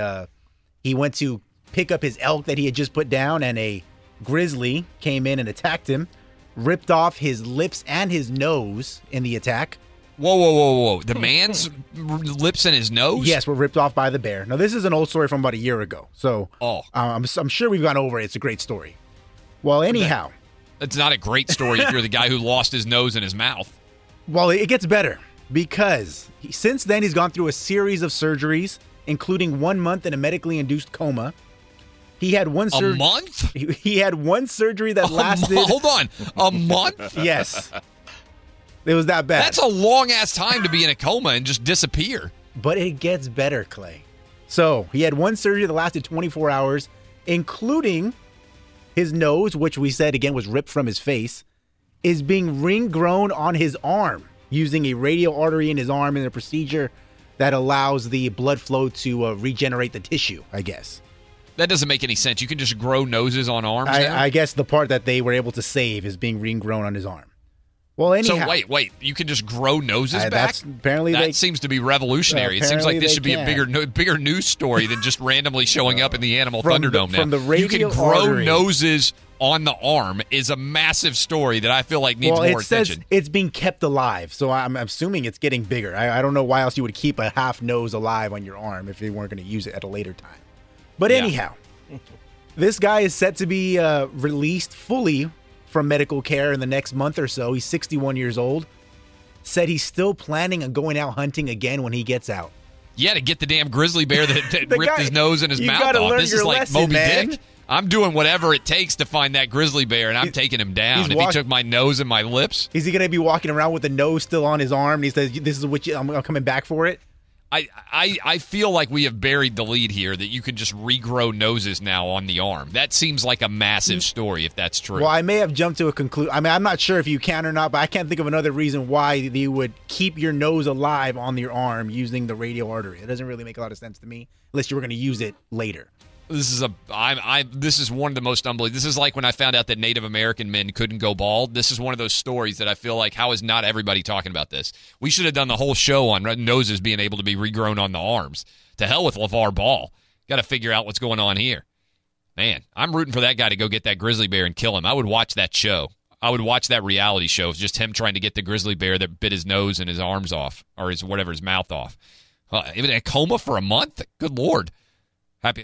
went to pick up his elk that he had just put down, and a grizzly came in and attacked him. Ripped off his lips and his nose in the attack. Whoa. The man's lips and his nose? Yes, were ripped off by the bear. Now, this is an old story from about a year ago, so I'm sure we've gone over it. It's a great story. Well, anyhow. It's not a great story if you're the guy who lost his nose and his mouth. Well, it gets better because since then he's gone through a series of surgeries, including 1 month in a medically induced coma. He had one surgery. A month? He had one surgery that lasted. Hold on. A month? Yes. It was that bad. That's a long-ass time to be in a coma and just disappear. But it gets better, Clay. So he had one surgery that lasted 24 hours, including his nose, which we said, again, was ripped from his face, is being ring-grown on his arm using a radial artery in his arm in a procedure that allows the blood flow to regenerate the tissue, I guess. That doesn't make any sense. You can just grow noses on arms now? I guess the part that they were able to save is being regrown on his arm. Well, anyhow. So wait. You can just grow noses back? Apparently that seems to be revolutionary. It seems like this should be a bigger news story than just randomly showing up in the Animal Thunderdome now. From the radial artery. You can grow noses on the arm is a massive story that I feel like needs more attention. Says it's being kept alive, so I'm assuming it's getting bigger. I don't know why else you would keep a half nose alive on your arm if you weren't going to use it at a later time. But anyhow, this guy is set to be released fully from medical care in the next month or so. He's 61 years old. Said he's still planning on going out hunting again when he gets out. Yeah, to get the damn grizzly bear that ripped his nose and his mouth off. This is like Moby Dick. I'm doing whatever it takes to find that grizzly bear, and I'm taking him down. If he took my nose and my lips. Is he going to be walking around with the nose still on his arm, and he says, this is what I'm coming back for it? I feel like we have buried the lead here that you can just regrow noses now on the arm. That seems like a massive story if that's true. Well, I may have jumped to a conclusion. I mean, I'm not sure if you can or not, but I can't think of another reason why you would keep your nose alive on your arm using the radial artery. It doesn't really make a lot of sense to me unless you were going to use it later. This is one of the most unbelievable. This is like when I found out that Native American men couldn't go bald. This is one of those stories that I feel like, how is not everybody talking about this? We should have done the whole show on noses being able to be regrown on the arms. To hell with LeVar Ball. Got to figure out what's going on here. Man, I'm rooting for that guy to go get that grizzly bear and kill him. I would watch that show. I would watch that reality show. It's just him trying to get the grizzly bear that bit his nose and his arms off, or his mouth off. Even a coma for a month? Good Lord. Happy...